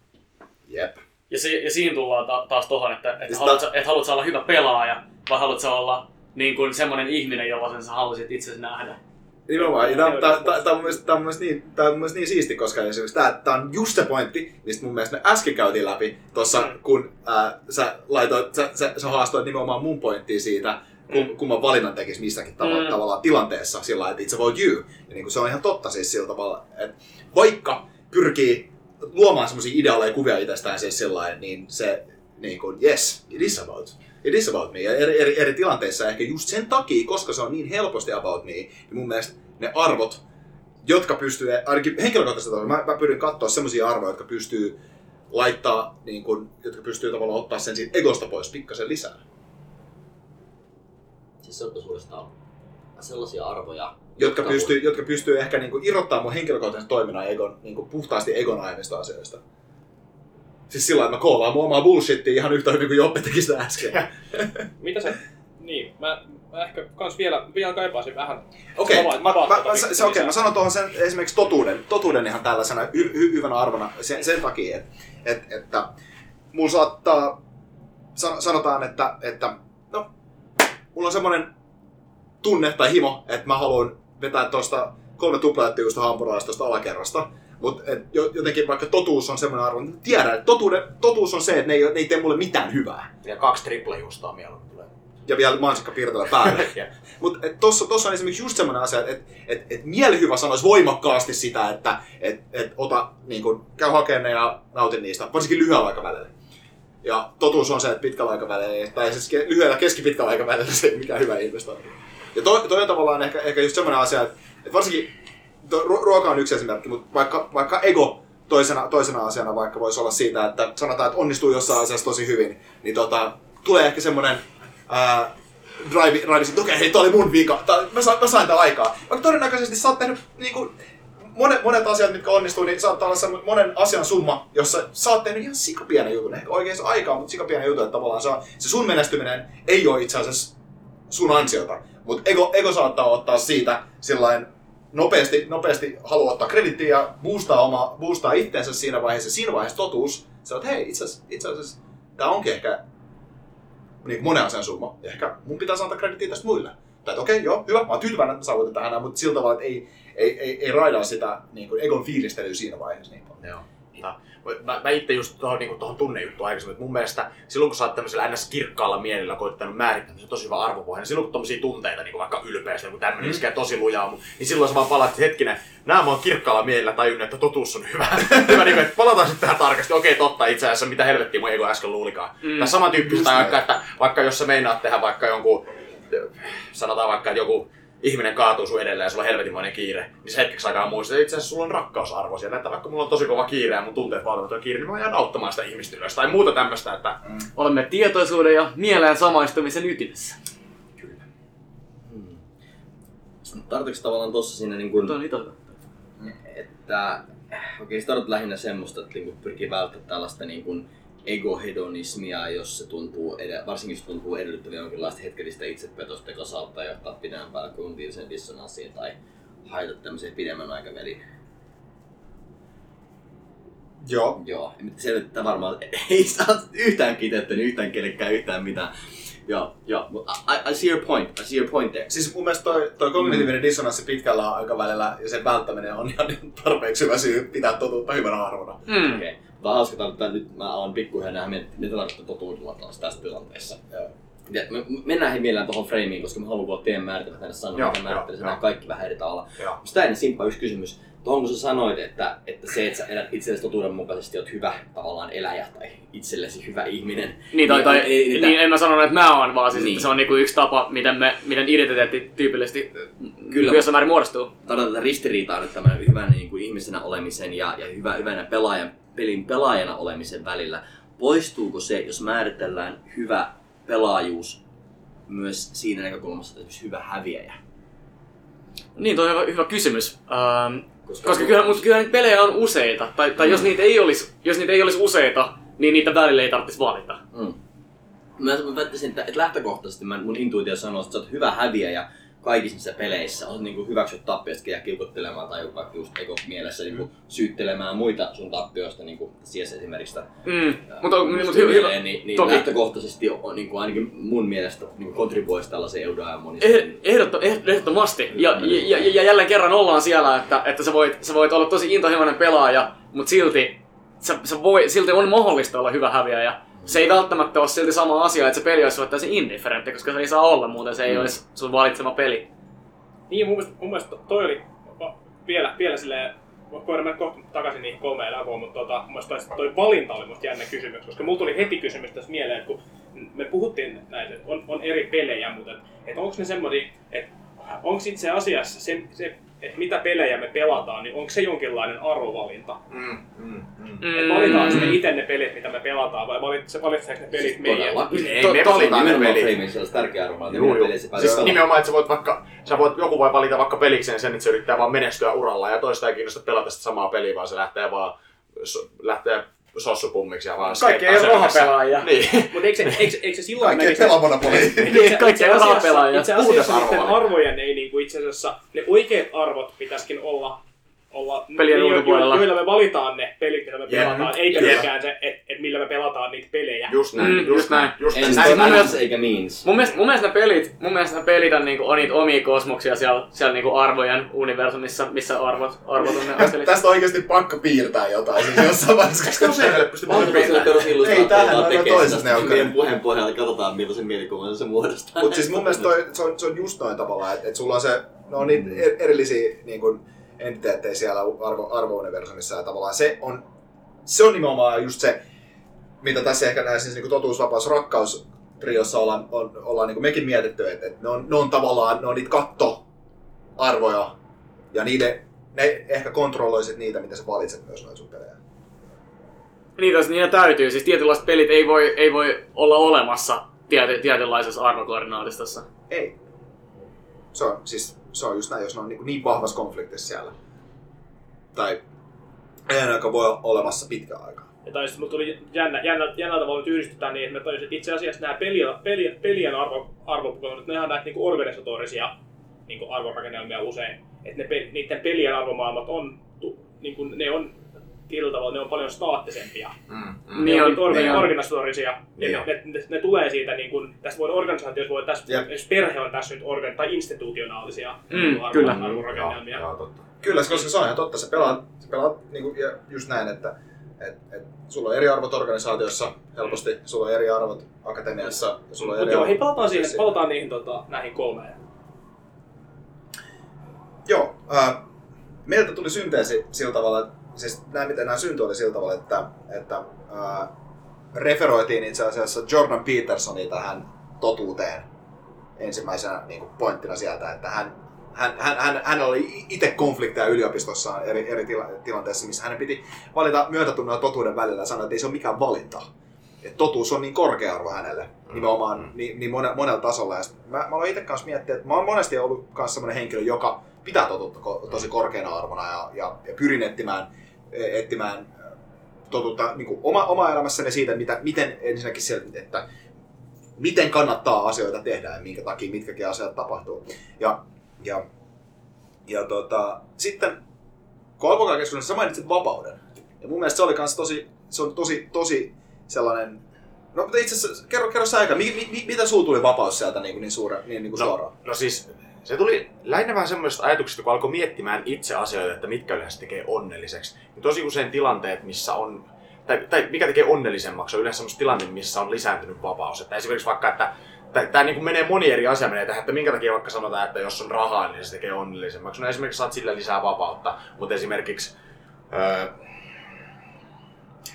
Jep. Ja, si- ja siinä tullaan ta- taas tohon, että et haluatko ta- et haluat olla hyvä pelaaja vai haluatko olla niin kuin semmoinen ihminen, jollaisen sä haluaisit itsesi nähdä. Nimenomaan. Tämä on myös niin, niin siisti, koska tämä on just se pointti, mistä mun mielestä me äsken käytiin läpi tuossa, mm. kun ää, sä, laitoit, sä, sä, sä haastoit nimenomaan mun pointtia siitä, mm. kumman valinnan tekisi missäkin tava- mm. tavallaan tilanteessa sillä lailla, että it's about you. Ja niin kuin se on ihan totta siis sillä tavalla, että vaikka pyrkii luomaan semmoisia ideaaleja kuvia itsestään siis sillä niin se niin kuin, yes, it is about It is about me. Ja eri, eri, eri tilanteissa ehkä just sen takia, koska se on niin helposti about me, niin mun mielestä ne arvot, jotka pystyy, ainakin henkilökohtaisesti, mä, mä pyrin katsoa semmoisia arvoja, jotka pystyy laittaa, niin kun, jotka pystyy tavallaan ottaa sen siitä egosta pois pikkasen lisää. Siis se on suorastaan sellaisia arvoja, jotka, jotka, pystyy, voi... jotka pystyy ehkä niin kun irrottamaan mun henkilökohtaisen toiminnan egon, niin kun puhtaasti egon aineista asioista. Siis sillä lailla, että mä koolaan mun omaa bullshittia ihan yhtä hyvin kuin Joppe teki sitä äsken. Mitä se... Niin, mä, mä ehkä kans vielä, vielä kaipaisin vähän... Okei, okay. mä, mä, okay. mä sanon tuohon sen esimerkiksi totuuden. Totuuden ihan tällaisena hy, hy, hyvänä arvona sen, sen takia, että... Et, että mulla saattaa... Sanotaan, että... että no, mulla on semmonen tunne tai himo, että mä haluan vetää tuosta kolme tuplaettiusta hampurilaista tuosta alakerrasta. Mutta jotenkin vaikka totuus on semmoinen arvo, että tiedän, että totuuden, totuus on se, että ne ei, ne ei tee mulle mitään hyvää. Ja kaksi triplejustaa mieluummin tulee. Ja vielä mansikkapiirtelä päälle. Mutta tuossa on esimerkiksi just semmoinen asia, että et, et, et mielihyvä sanoisi voimakkaasti sitä, että et, et ota, niin kun, käy hakemaan ja nautin niistä, varsinkin lyhyellä aikavälillä. Ja totuus on se, että pitkällä aikavälillä, tai siis lyhyellä keskipitkällä aikavälillä se ei mikään hyvä investointi. Ja toi, toi on tavallaan ehkä, ehkä just semmoinen asia, että et varsinkin ruoka on yksi esimerkki, mutta vaikka, vaikka ego toisena, toisena asiana vaikka voisi olla siitä, että sanotaan, että onnistuu jossain asiassa tosi hyvin, niin tota, tulee ehkä semmoinen ää, drive, drive että okei, okay, hei, tää oli mun vika, tää, mä, sain, mä sain tää aikaa. Vaikka todennäköisesti sä oot tehnyt niin kuin, monet, monet asiat, mitkä onnistuu, niin saattaa olla semmoinen monen asian summa, jossa sä oot tehnyt ihan sikapienen jutun, ehkä oikeassa aikaa, mutta sikapienen jutun, että tavallaan se, on, se sun menestyminen ei ole itse asiassa sun ansiota, mutta ego, ego saattaa ottaa siitä sillain Nopeasti, nopeasti haluaa ottaa kredittiä ja boostaa, oma, boostaa itteensä siinä vaiheessa. Siinä vaiheessa totuus, sä oot, hei, itse asiassa tää onkin ehkä niin monen asian summa. Ehkä mun pitää antaa kredittiä tästä muille. Tai okei, okay, joo, hyvä, mä oon tyytyväinen, että mä saavutin tähän, mutta sillä tavalla, että ei, ei, ei, ei raidaa sitä niin kuin egon fiilistelyä siinä vaiheessa niin paljon. Joo. Mä, mä itse just tuohon niin tunnejuttuun aikaisemmin, että mun mielestä silloin kun sä oot tämmöisellä ns. Kirkkaalla mielellä koittanut määrittää tosi hyvä arvopohja, niin silloin kun tommosia tunteita, niin vaikka ylpeästä, joku tämmöinen mm. iskee tosi lujaa, niin silloin sä vaan palaat, hetkinen, nää mä oon kirkkaalla mielellä tajunnut, että totuus on hyvä. Mä niin, että palataan sitten tähän tarkasti, okei totta itse asiassa, mitä helvettiä mun ego äsken luulikaan. Mm. Tässä sama tyyppistä vaikka, että vaikka jos sä meinaat tehdä vaikka jonkun, sanotaan vaikka, että joku ihminen kaatuu sun edelleen ja sulla on helvetinmoinen kiire, niin sä hetkeksi aikaa muistat, että itse asiassa sulla on rakkausarvo siellä, että vaikka mulla on tosi kova kiire ja mun tunteet vaativat on kiire, niin mä jään auttamaan sitä ihmistä ylös tai muuta tämmöistä, että... Mm. Olemme tietoisuuden ja mieleen samaistumisen ytimessä. Kyllä. Hmm. Tartuiko tavallaan tossa siinä niin kuin... Tuo on ito. Että... Okei, sä tartut lähinnä semmoista, että pyrkii välttämään tällaista niin kuin egohedonismia, jos se tuntuu, edellä, varsinkin jos se tuntuu edellyttävän jonkinlaista hetkellistä itsepetosta, joka saattaa johtaa pidempään kognitiiviseen dissonanssiin tai haitata tämmöiseen pidemmän aikavälin. Joo. Joo. Selvitetään varmaan, ei saa yhtään kiteyttänyt yhtään kellekään yhtään mitään. Joo, joo. I, I see your point. I see your point there. Siis mun mielestä toi, toi kognitiivinen mm. dissonanssi pitkällä aikavälillä ja sen välttäminen on ihan tarpeeksi hyvä syy pitää totuutta hyvänä arvona. Mm. Okay. Tämä on hauska tarkoittaa, että nyt mä alan pikkuhiljaa nähdä, mitä tarkoittaa totuudella tässä tilanteessa. Ja me mennään mielellään tuohon frameen, koska me haluan olla teidän määrittävät näitä sanoja, mitä määrittelisiin nämä kaikki vähän eri tavalla. Mutta tämä ennen simppaa yksi kysymys. Tuohon kun sä sanoit, että, että se, että sä elät itsellesi totuudenmukaisesti, oot hyvä tavallaan eläjä tai itsellesi hyvä ihminen. Niin, tai, tai, niin, niin en mä sanonut, että mä oon, vaan siis niin. Se on niinku yksi tapa, miten, me, miten identiteetti tyypillisesti jossain määrin muodostuu. Tarvitaan tätä ristiriitaa nyt tämän hyvän niin kuin ihmisenä olemisen ja, ja hyvä, hyvänä pelaajan, pelin pelaajana olemisen välillä. Poistuuko se, jos määritellään hyvä pelaajuus myös siinä näkökulmassa, että hyvä häviäjä? Niin, toi on hyvä, hyvä kysymys. Ähm, koska koska kyllä, mutta kyllä niitä pelejä on useita. Tai, tai mm. jos, niitä ei olisi, jos niitä ei olisi useita, niin niitä välillä ei tarvitsisi valita. Mm. Mä väittäisin, että, että lähtökohtaisesti mun intuitio sanoo, että sä oot hyvä häviäjä kaikissa niissä peleissä. On niin hyväksyt tappiosta ja kilkottelemaan tai vaikka just ego mielessä mm. niin syyttelemään muita sun tappioista, niin kuin C S esimerkiksi. Mm. Mutta mut, hyvä. Niin, niin lähtökohtaisesti on, niin kuin ainakin mun mielestä niin kontribuoisi tällaiseen eudaimoniin. Eh, ehdottom, ehdottomasti. Ja, ja, ja, ja jälleen kerran ollaan siellä, että, että sä, voit, sä voit olla tosi intohimoinen pelaaja, mutta silti, sä, sä voi, silti on mahdollista olla hyvä häviäjä. se ei välttämättä ole silti sama asia, että se peli olisi sulle täysin indifferentti, koska se ei saa olla, muuten se ei mm. olisi sun valitsema peli. Niin, mun mielestä, mun mielestä toi oli vielä, vielä silleen, voidaan mennä kohta takaisin niihin kolmeen eläkoon, mutta tota, mun mielestä toi valinta oli musta jännä kysymys, koska mulla tuli heti kysymys tässä mieleen, että kun me puhuttiin näitä, että on, on eri pelejä, mutta että et onko ne semmoisia, että onko itse asiassa se, se että mitä pelejä me pelataan, niin onko se jonkinlainen arvovalinta? Mm, mm, mm. Että valitaanko me itse ne pelit, mitä me pelataan, vai valitsetaanko ne pelit meidän? Ei, me valitaan ne pelit. Se on tärkeä arvovalinta. Siis nimenomaan, että sä voit vaikka, sä voit, joku voi valita vaikka pelikseen sen, että se yrittää vaan menestyä uralla, ja toista ei kiinnosta pelata sitä samaa peliä, vaan se lähtee vaan, lähtee sossupummiksi ja vaan kaikki ei ole rahapelaajia. Niin. Mutta eikö, eikö, eikö se silloin kaikki menisi... Kaikki, kaikki ei ole rahapelaajia. Itse asiassa niiden arvojen ei niinku itse asiassa... Ne oikeat arvot pitäisikin olla... olla pelien ne, ulkopuolella. Joilla me valitaan ne pelit, mitä me pelataan. Eikä mikään se, että et millä me pelataan niitä pelejä. Just näin. Mm, just näin. Just näin. Just näin. Just näin. Eikä means. Mun mielestä, mun mielestä ne pelit, mun mielestä ne pelit on, niinku, on niitä omia kosmoksia siellä, siellä niinku arvojen universumissa, missä arvot, arvot on ne aselit. Tästä on oikeasti pakka piirtää jotain. Siis jossain vaiheessa, koska usein pysty paljon piirtämään. Ei, tämähän on jo toisessa ne oikein. Meidän puheen pohjalta katsotaan, millaisen mielikuvan se muodostaa. Mutta siis mun mielestä se on just noin tavallaan, että sulla on se, no niin erillisiä entiteettejä siellä arvo, arvo-universumissa ja tavallaan se on, se on nimenomaan just se, mitä tässä ehkä näissä siis niin totuusvapaus-rakkaustriossa ollaan, on, ollaan niin mekin mietitty, että, että ne, on, ne on tavallaan, ne on niitä kattoarvoja ja niiden, ne ehkä kontrolloisit niitä, mitä sä valitset myös noin sun pelejä. Niitä, niitä täytyy, siis tietynlaiset pelit ei voi, ei voi olla olemassa tiety, tietynlaisessa arvokoordinaatistossa. Ei. Se on siis... Se on just näin, jos ne on niin, niin vahvassa konfliktissa siellä. Tai ei ainakaan voi olla olemassa pitkään aikaa. Ja tai sitten mulla tuli jännä, jännä, jännä tavalla yhdistetään niin, että mä tajusin, että itse asiassa nämä pelien, pelien, pelien arvopukelmat, ne on näitä niin organisatorisia niin arvorakennelmia usein. Että ne, niiden pelien arvomaailmat on, niin kuin, ne on tietyllä tavalla, ne on paljon staattisempia. Mm, mm. Ne niin on organ, organisatorisia. Ne, ne, ne, ne, ne tulee siitä, niin kun, tässä voi organisaatioissa voi, tässä, yep. Jos perhe on tässä nyt organ, tai institutionaalisia mm, arvorakennelmia. Joo, joo, totta. Kyllä, koska se on ihan totta. Sä pelaat, sä pelaat niin kun, ja just näin, että et, et, sulla on eri arvot organisaatiossa helposti, sulla on eri arvot akatemiassa. Sulla on eri joo, arvot, hei, palataan, siihen, siihen. palataan niihin, tota, näihin kolmeen. Joo, äh, meiltä tuli synteesi sillä tavalla, siis nämä, miten nämä syntyi, oli sillä tavalla, että, että ää, referoitiin itse asiassa Jordan Petersonia tähän totuuteen ensimmäisenä niin kuin pointtina sieltä, että hän, hän, hän, hän oli itse konflikteja yliopistossaan eri, eri tila, tilanteessa, missä hänen piti valita myötätunnon ja totuuden välillä ja sanoa, että ei se ole mikään valinta. Et totuus on niin korkea arvo hänelle, mm-hmm. nimenomaan niin, niin mone, monella tasolla. Ja mä, mä aloin itse kanssa miettiä, että mä oon monesti ollut myös sellainen henkilö, joka pitää totuutta tosi korkeana arvona ja, ja, ja pyrin etsimään, etsimään totuutta niin oma, omaa elämässäni siitä, mitä, miten ensinnäkin se, että miten kannattaa asioita tehdä ja minkä takia mitkäkin asiat tapahtuu. Ja, ja, ja tota, sitten kun alkoi keskustelussa, sä mainitsit vapauden. Ja mun mielestä se oli kans tosi, se on tosi, tosi sellainen... No mutta itse asiassa, kerro, kerro sä aika, mi, mi, mi, mitä sulla tuli vapaus sieltä niin, niin, suora, niin, niin kuin no, suoraan? No siis... Se tuli lähinnä vähän semmoisesta ajatuksesta, kun alkoi miettimään itse asioita, että mitkä yleensä tekee onnelliseksi. Ja tosi usein tilanteet, missä on, tai, tai mikä tekee onnellisemmaksi, on yleensä semmoista tilanne, missä on lisääntynyt vapaus. Että esimerkiksi vaikka, että tämä niin menee moni eri asia menee tähän, että minkä takia vaikka sanotaan, että jos on rahaa, niin se tekee onnellisemmaksi. No esimerkiksi saat sillä lisää vapautta, mutta esimerkiksi... Öö,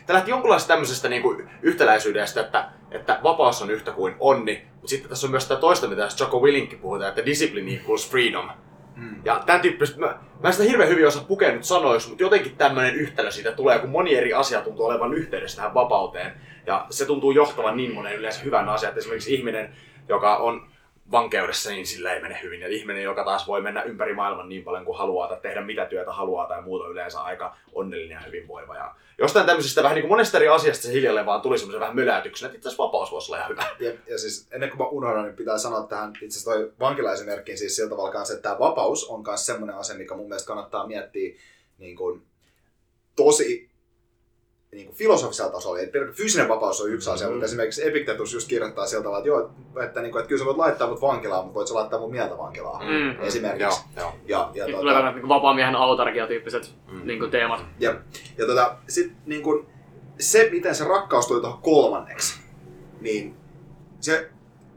Tämä lähti jonkunlaisesta tämmöisestä niin kuin yhtäläisyydestä, että, että vapaus on yhtä kuin onni, mutta sitten tässä on myös sitä toista, mitä Jocko Willinkki puhutaan, että discipline equals freedom. Mm. Ja tämän tyyppistä, mä, mä en sitä hirveän hyvin osaa pukea nyt sanoisi, mutta jotenkin tämmöinen yhtälö siitä tulee, kun moni eri asia tuntuu olevan yhteydessä tähän vapauteen. Ja se tuntuu johtavan niin monen yleensä hyvän asian, että esimerkiksi ihminen, joka on vankeudessa, niin sillä ei mene hyvin. Ja ihminen, joka taas voi mennä ympäri maailman niin paljon kuin haluaa tai tehdä mitä työtä haluaa tai muuta, yleensä aika onnellinen ja hyvinvoiva. Ja jostain tämmöisestä vähän niin kuin monesta eri asiasta se hiljalleen vaan tuli semmoisen vähän möläytyksenä, että itse asiassa vapaus voisi olla ihan hyvä. Ja, ja siis ennen kuin mä unohdan, niin pitää sanoa tähän itse asiassa toi vankilaesimerkkiin siis sillä tavalla kanssa, että tämä vapaus on myös semmoinen asia, mikä mun mielestä kannattaa miettiä niin kuin tosi niin kuin filosofisella tasolla. Fyysinen vapaus on yksi asia, mm-hmm. mutta esimerkiksi Epictetus just kirjoittaa sieltä tavalla, että, joo, että, niin kuin, että kyllä sä voit laittaa mut vankilaan, mutta voit sä laittaa mut mieltä vankilaan mm-hmm. esimerkiksi. Joo, joo. Ja, ja tuota, tulee niin vapaamiehen autarkia-tyyppiset mm-hmm. niin kuin teemat. Ja, ja tuota, sit, niin kuin, se, miten se rakkaus tuli tuohon kolmanneksi, niin se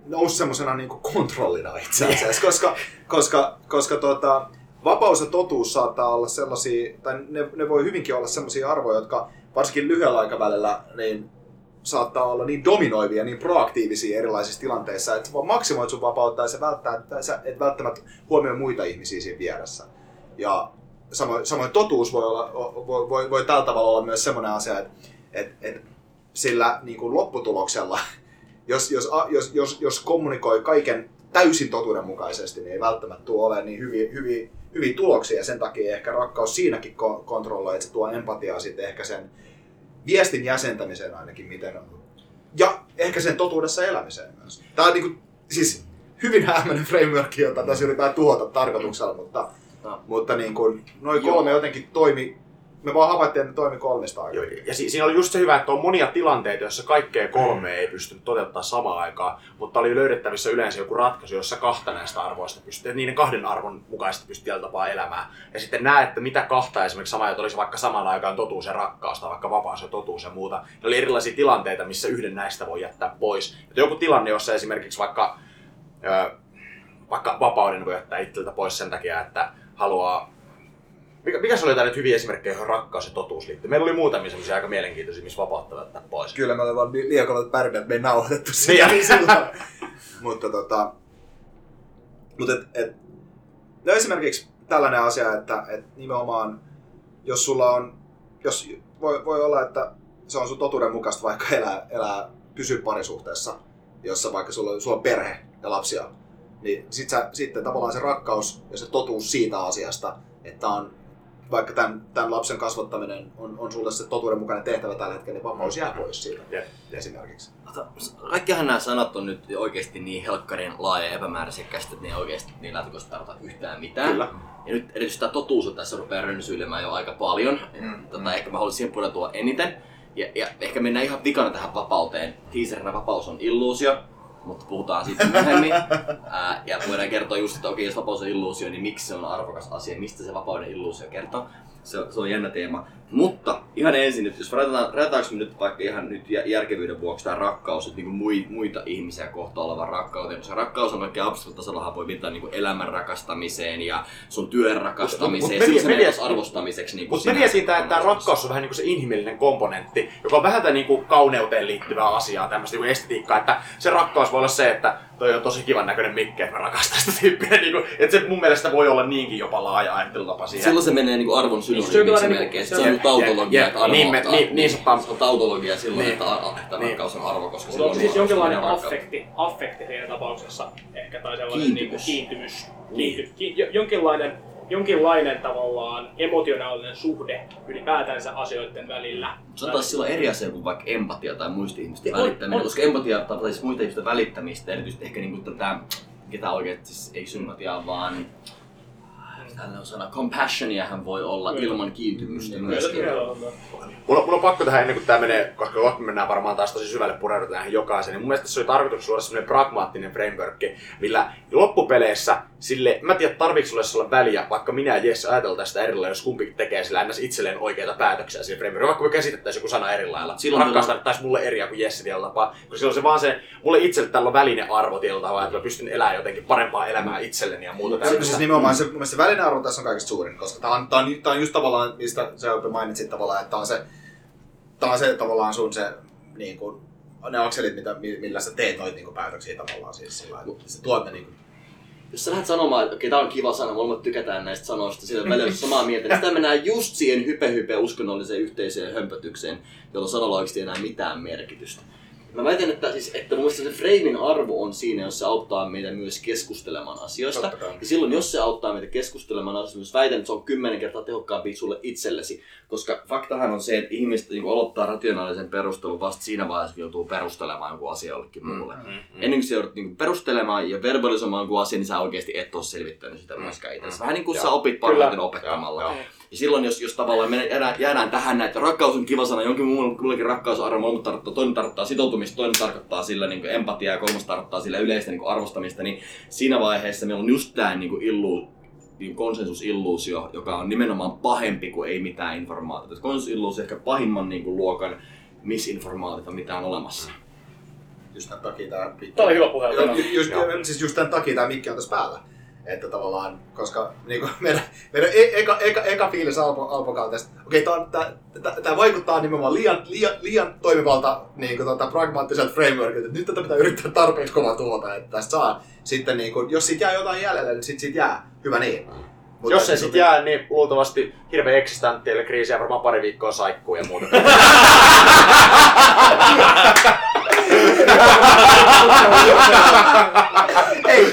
nousi semmoisena niin kuin kontrollina itse asiassa, koska, koska, koska tuota, vapaus ja totuus saattaa olla sellaisia, tai ne, ne voi hyvinkin olla sellaisia arvoja, jotka varsinkin lyhyellä aikavälillä niin saattaa olla niin dominoivia, niin proaktiivisia erilaisissa tilanteissa, että vaan maksimoit sun vapautta ja sä et välttämättä huomioi muita ihmisiä siinä vieressä. Ja samoin, samoin totuus voi, olla, voi, voi, voi tällä tavalla olla myös semmoinen asia, että, että, että sillä niin kuin lopputuloksella, jos, jos, jos, jos, jos kommunikoi kaiken täysin totuudenmukaisesti, niin ei välttämättä tule olemaan niin hyviä, hyviä, hyviä tuloksia, ja sen takia ehkä rakkaus siinäkin kontrolloi, että se tuo empatiaa sitten ehkä sen viestin jäsentämiseen ainakin, miten on. Ja ehkä sen totuudessa elämiseen myös. Tämä on niin kuin, siis hyvin hämmäinen framework, jota tässä yritetään tuhota tarkoituksella, mutta, no. mutta niin kuin, noin kolme Joo. jotenkin toimi, me vaan havaittiin, että ne toimi kolmesta aikaa. Ja siinä oli just se hyvä, että on monia tilanteita, joissa kaikkea kolmea ei pystynyt toteuttamaan samaan aikaan, mutta oli löydettävissä yleensä joku ratkaisu, jossa kahta näistä arvoista pystyy, niiden kahden arvon mukaisesti pystyy tällä tapaa elämään. Ja sitten näe, että mitä kahta esimerkiksi samaa, että olisi vaikka samaan aikaan totuus ja rakkaus tai vaikka vapaus ja totuus ja muuta. Ne oli erilaisia tilanteita, missä yhden näistä voi jättää pois. Että joku tilanne, jossa esimerkiksi vaikka, vaikka vapauden voi jättää itseltä pois sen takia, että haluaa. Mikä, mikä se oli jotain hyviä esimerkkejä, johon rakkaus ja totuus liittyy? Meillä oli muutamia semmoisia aika mielenkiintoisia, missä vapauttaa tätä pois. Kyllä, me olemme vaan liiakolmat pärjät, me ei nauhoitettu sitä. Mutta tota, mut et, et, no esimerkiksi tällainen asia, että et nimenomaan, jos sulla on, jos voi, voi olla, että se on sun totuuden mukaista vaikka elää, elää pysyä parisuhteessa, jossa vaikka sulla, sulla on perhe ja lapsia, niin sit sä, sitten tavallaan se rakkaus ja se totuus siitä asiasta, että on vaikka tämän, tämän lapsen kasvattaminen on, on sulle se totuudenmukainen tehtävä tällä hetkellä, niin vapaus jää pois siitä yeah. esimerkiksi. Kaikkihan nämä sanat on nyt oikeasti niin helkkarin laaja ja epämääräisekkäistä, että ne oikeasti niin lähtökohtaisesti tarkoittaa yhtään mitään. Kyllä. Ja nyt erityisesti tämä totuus on tässä rupeaa rönsyilemään jo aika paljon. Mm. Tota, ehkä mä haluaisin siihen pudotua eniten. Ja, ja ehkä mennään ihan vikana tähän vapauteen. Teaserina vapaus on illuusio, mutta puhutaan siitä myöhemmin. Ää, ja voidaan kertoa just, että okei, jos vapaus on illuusio, niin miksi se on arvokas asia, mistä se vapauden illuusio kertoo. Se, se on jännä teema. Mutta ihan ensin nyt, jos rajataanko me nyt vaikka ihan nyt järkevyyden vuoksi tämä rakkaus, että niin kuin muita ihmisiä kohtaan olevan rakkauteen, koska rakkaus on oikein abstraktitasollahan voi viittaa niin kuin elämän rakastamiseen ja sun työn rakastamiseen, sillä se menee arvostamiseksi. Niin mutta menee siitä, että tämä rakkaus on vähän niin kuin se inhimillinen komponentti, joka on vähän niin kuin kauneuteen liittyvää asiaa, tämmöistä niin kuin estetiikkaa, että se rakkaus voi olla se, että toi on tosi kivan näköinen Mikke, että mä rakastan sitä tyyppiä. Että se mun mielestä voi olla niinkin jopa laaja ajattelutapa siihen. Silloin se menee niinku arvon synonyymiin se melkein. Se on tautologia, että arvo ottaa. Niin, se on tautologia silloin, että rakkaus on arvo, koska se on siis jonkinlainen affekti, affekti siinä tapauksessa ehkä, tai sellainen kiintymys. Jonkinlainen tavallaan emotionaalinen suhde ylipäätänsä asioiden välillä. Se on taas silloin eri asia kuin vaikka empatia tai muista ihmistä välittäminen, on, on. Koska empatia tai siis muista ihmistä välittämistä, erityisesti ehkä niin kuin tätä, ketä oikein, siis ei sympatiaa, vaan tällainen sana, compassioniahan voi olla kyllä. Ilman kiintymystä mm, myöskin. Mulla, mulla on pakko tähän ennen kuin tämä menee, koska kohta mennään varmaan taas tosi syvälle pureudutaan tähän jokaisen. Niin mun mielestä se oli tarkoituksessa olla semmoinen pragmaattinen framework, millä loppupeleissä sille, mä en tiedä tarviiko sulle olla väliä, vaikka minä ja Jesse ajatellaan sitä eri lailla, jos kumpikin tekee sillä ennäs itselleen oikeita päätöksiä siinä frameworkissa, vaikka me käsitettäisiin joku sana eri lailla. Silloin rakkaus tarvittaisi mulle eriä kuin Jesse tietyllä tapaa, koska silloin se vaan se, mulle itselle tällä on välinearvo tietyllä tavalla, että mä pystyn elämään jotenkin parempaa elämää itselleni ja muuta. Se välinearvo tässä on kaikista suurin, koska tämä on, tämä on, tämä on just tavallaan, mistä sä mainitsit tavallaan, että tämä on se, tämä on se tavallaan sun se, niin kuin, ne akselit, mitä, millä sä teet noita niin päätöksiä tavallaan siis sillä lailla, että se tuot ne niin kuin. Jos sä lähdet sanomaan, että okei, tää on kiva sana, molemmat tykätään näistä sanoista, sillä välillä on samaa mieltä, niin sitä mennään just siihen hype-hype uskonnolliseen yhteiseen hömpötykseen, jolloin sanalla oikeasti ei enää mitään merkitystä. Mä väitän, että, siis, että mun mielestä se freimin arvo on siinä, jos se auttaa meitä myös keskustelemaan asioista. Ja silloin, jos se auttaa meitä keskustelemaan asioista, myös väitän, että se on kymmenen kertaa tehokkaampi sulle itsellesi. Koska faktahan on se, että ihmiset niin aloittaa rationaalisen perustelun vasta siinä vaiheessa, kun joutuu perustelemaan joku asia jollekin muulle. Mm-hmm. Ennen kuin sä joudut niin perustelemaan ja verbalisoimaan joku asia, niin sä oikeasti et ole selvittänyt sitä myöskään itsellesi. Vähän niin kuin ja. sä opit parhaiten opettamalla. Ja. Ja. Ja silloin, jos, jos tavallaan me jäädään tähän näin, että rakkaus on kiva sana, jonkin mullakin rakkausarvo, mutta tarkoittaa, toinen tarkoittaa sitoutumista, toinen tarkoittaa sillä niin kuin empatiaa ja kolmas tarkoittaa sillä yleistä niin kuin arvostamista, niin siinä vaiheessa meillä on just tämä niin kuin illu, niin kuin konsensusilluusio, joka on nimenomaan pahempi kuin ei mitään informaatiota. Konsensusilluusio on ehkä pahimman niin kuin luokan misinformaatiota, mitä on olemassa. just tämän takia tämä mikki. Tämä oli hyvä puhe. Just, siis just tämän takia tämä mikki on tässä päällä. Että tavallaan, koska niin kuin meidän, meidän eka, eka, eka fiilis alpokautesta, okei, tämä vaikuttaa nimenomaan liian, liian, liian toimivalta niin kuin, tota, pragmaattiselta frameworkilta, että nyt tätä pitää yrittää tarpeeksi kovaa tuota, että tästä saa. Sitten niin kuin, jos siitä jää jotain jäljellä, niin sitten siitä jää. Hyvä niin. Mutta jos ei sit jää, jää, niin luultavasti hirveä eksistentti, eli kriisiä varmaan pari viikkoa saikkuu ja muuta. Ei.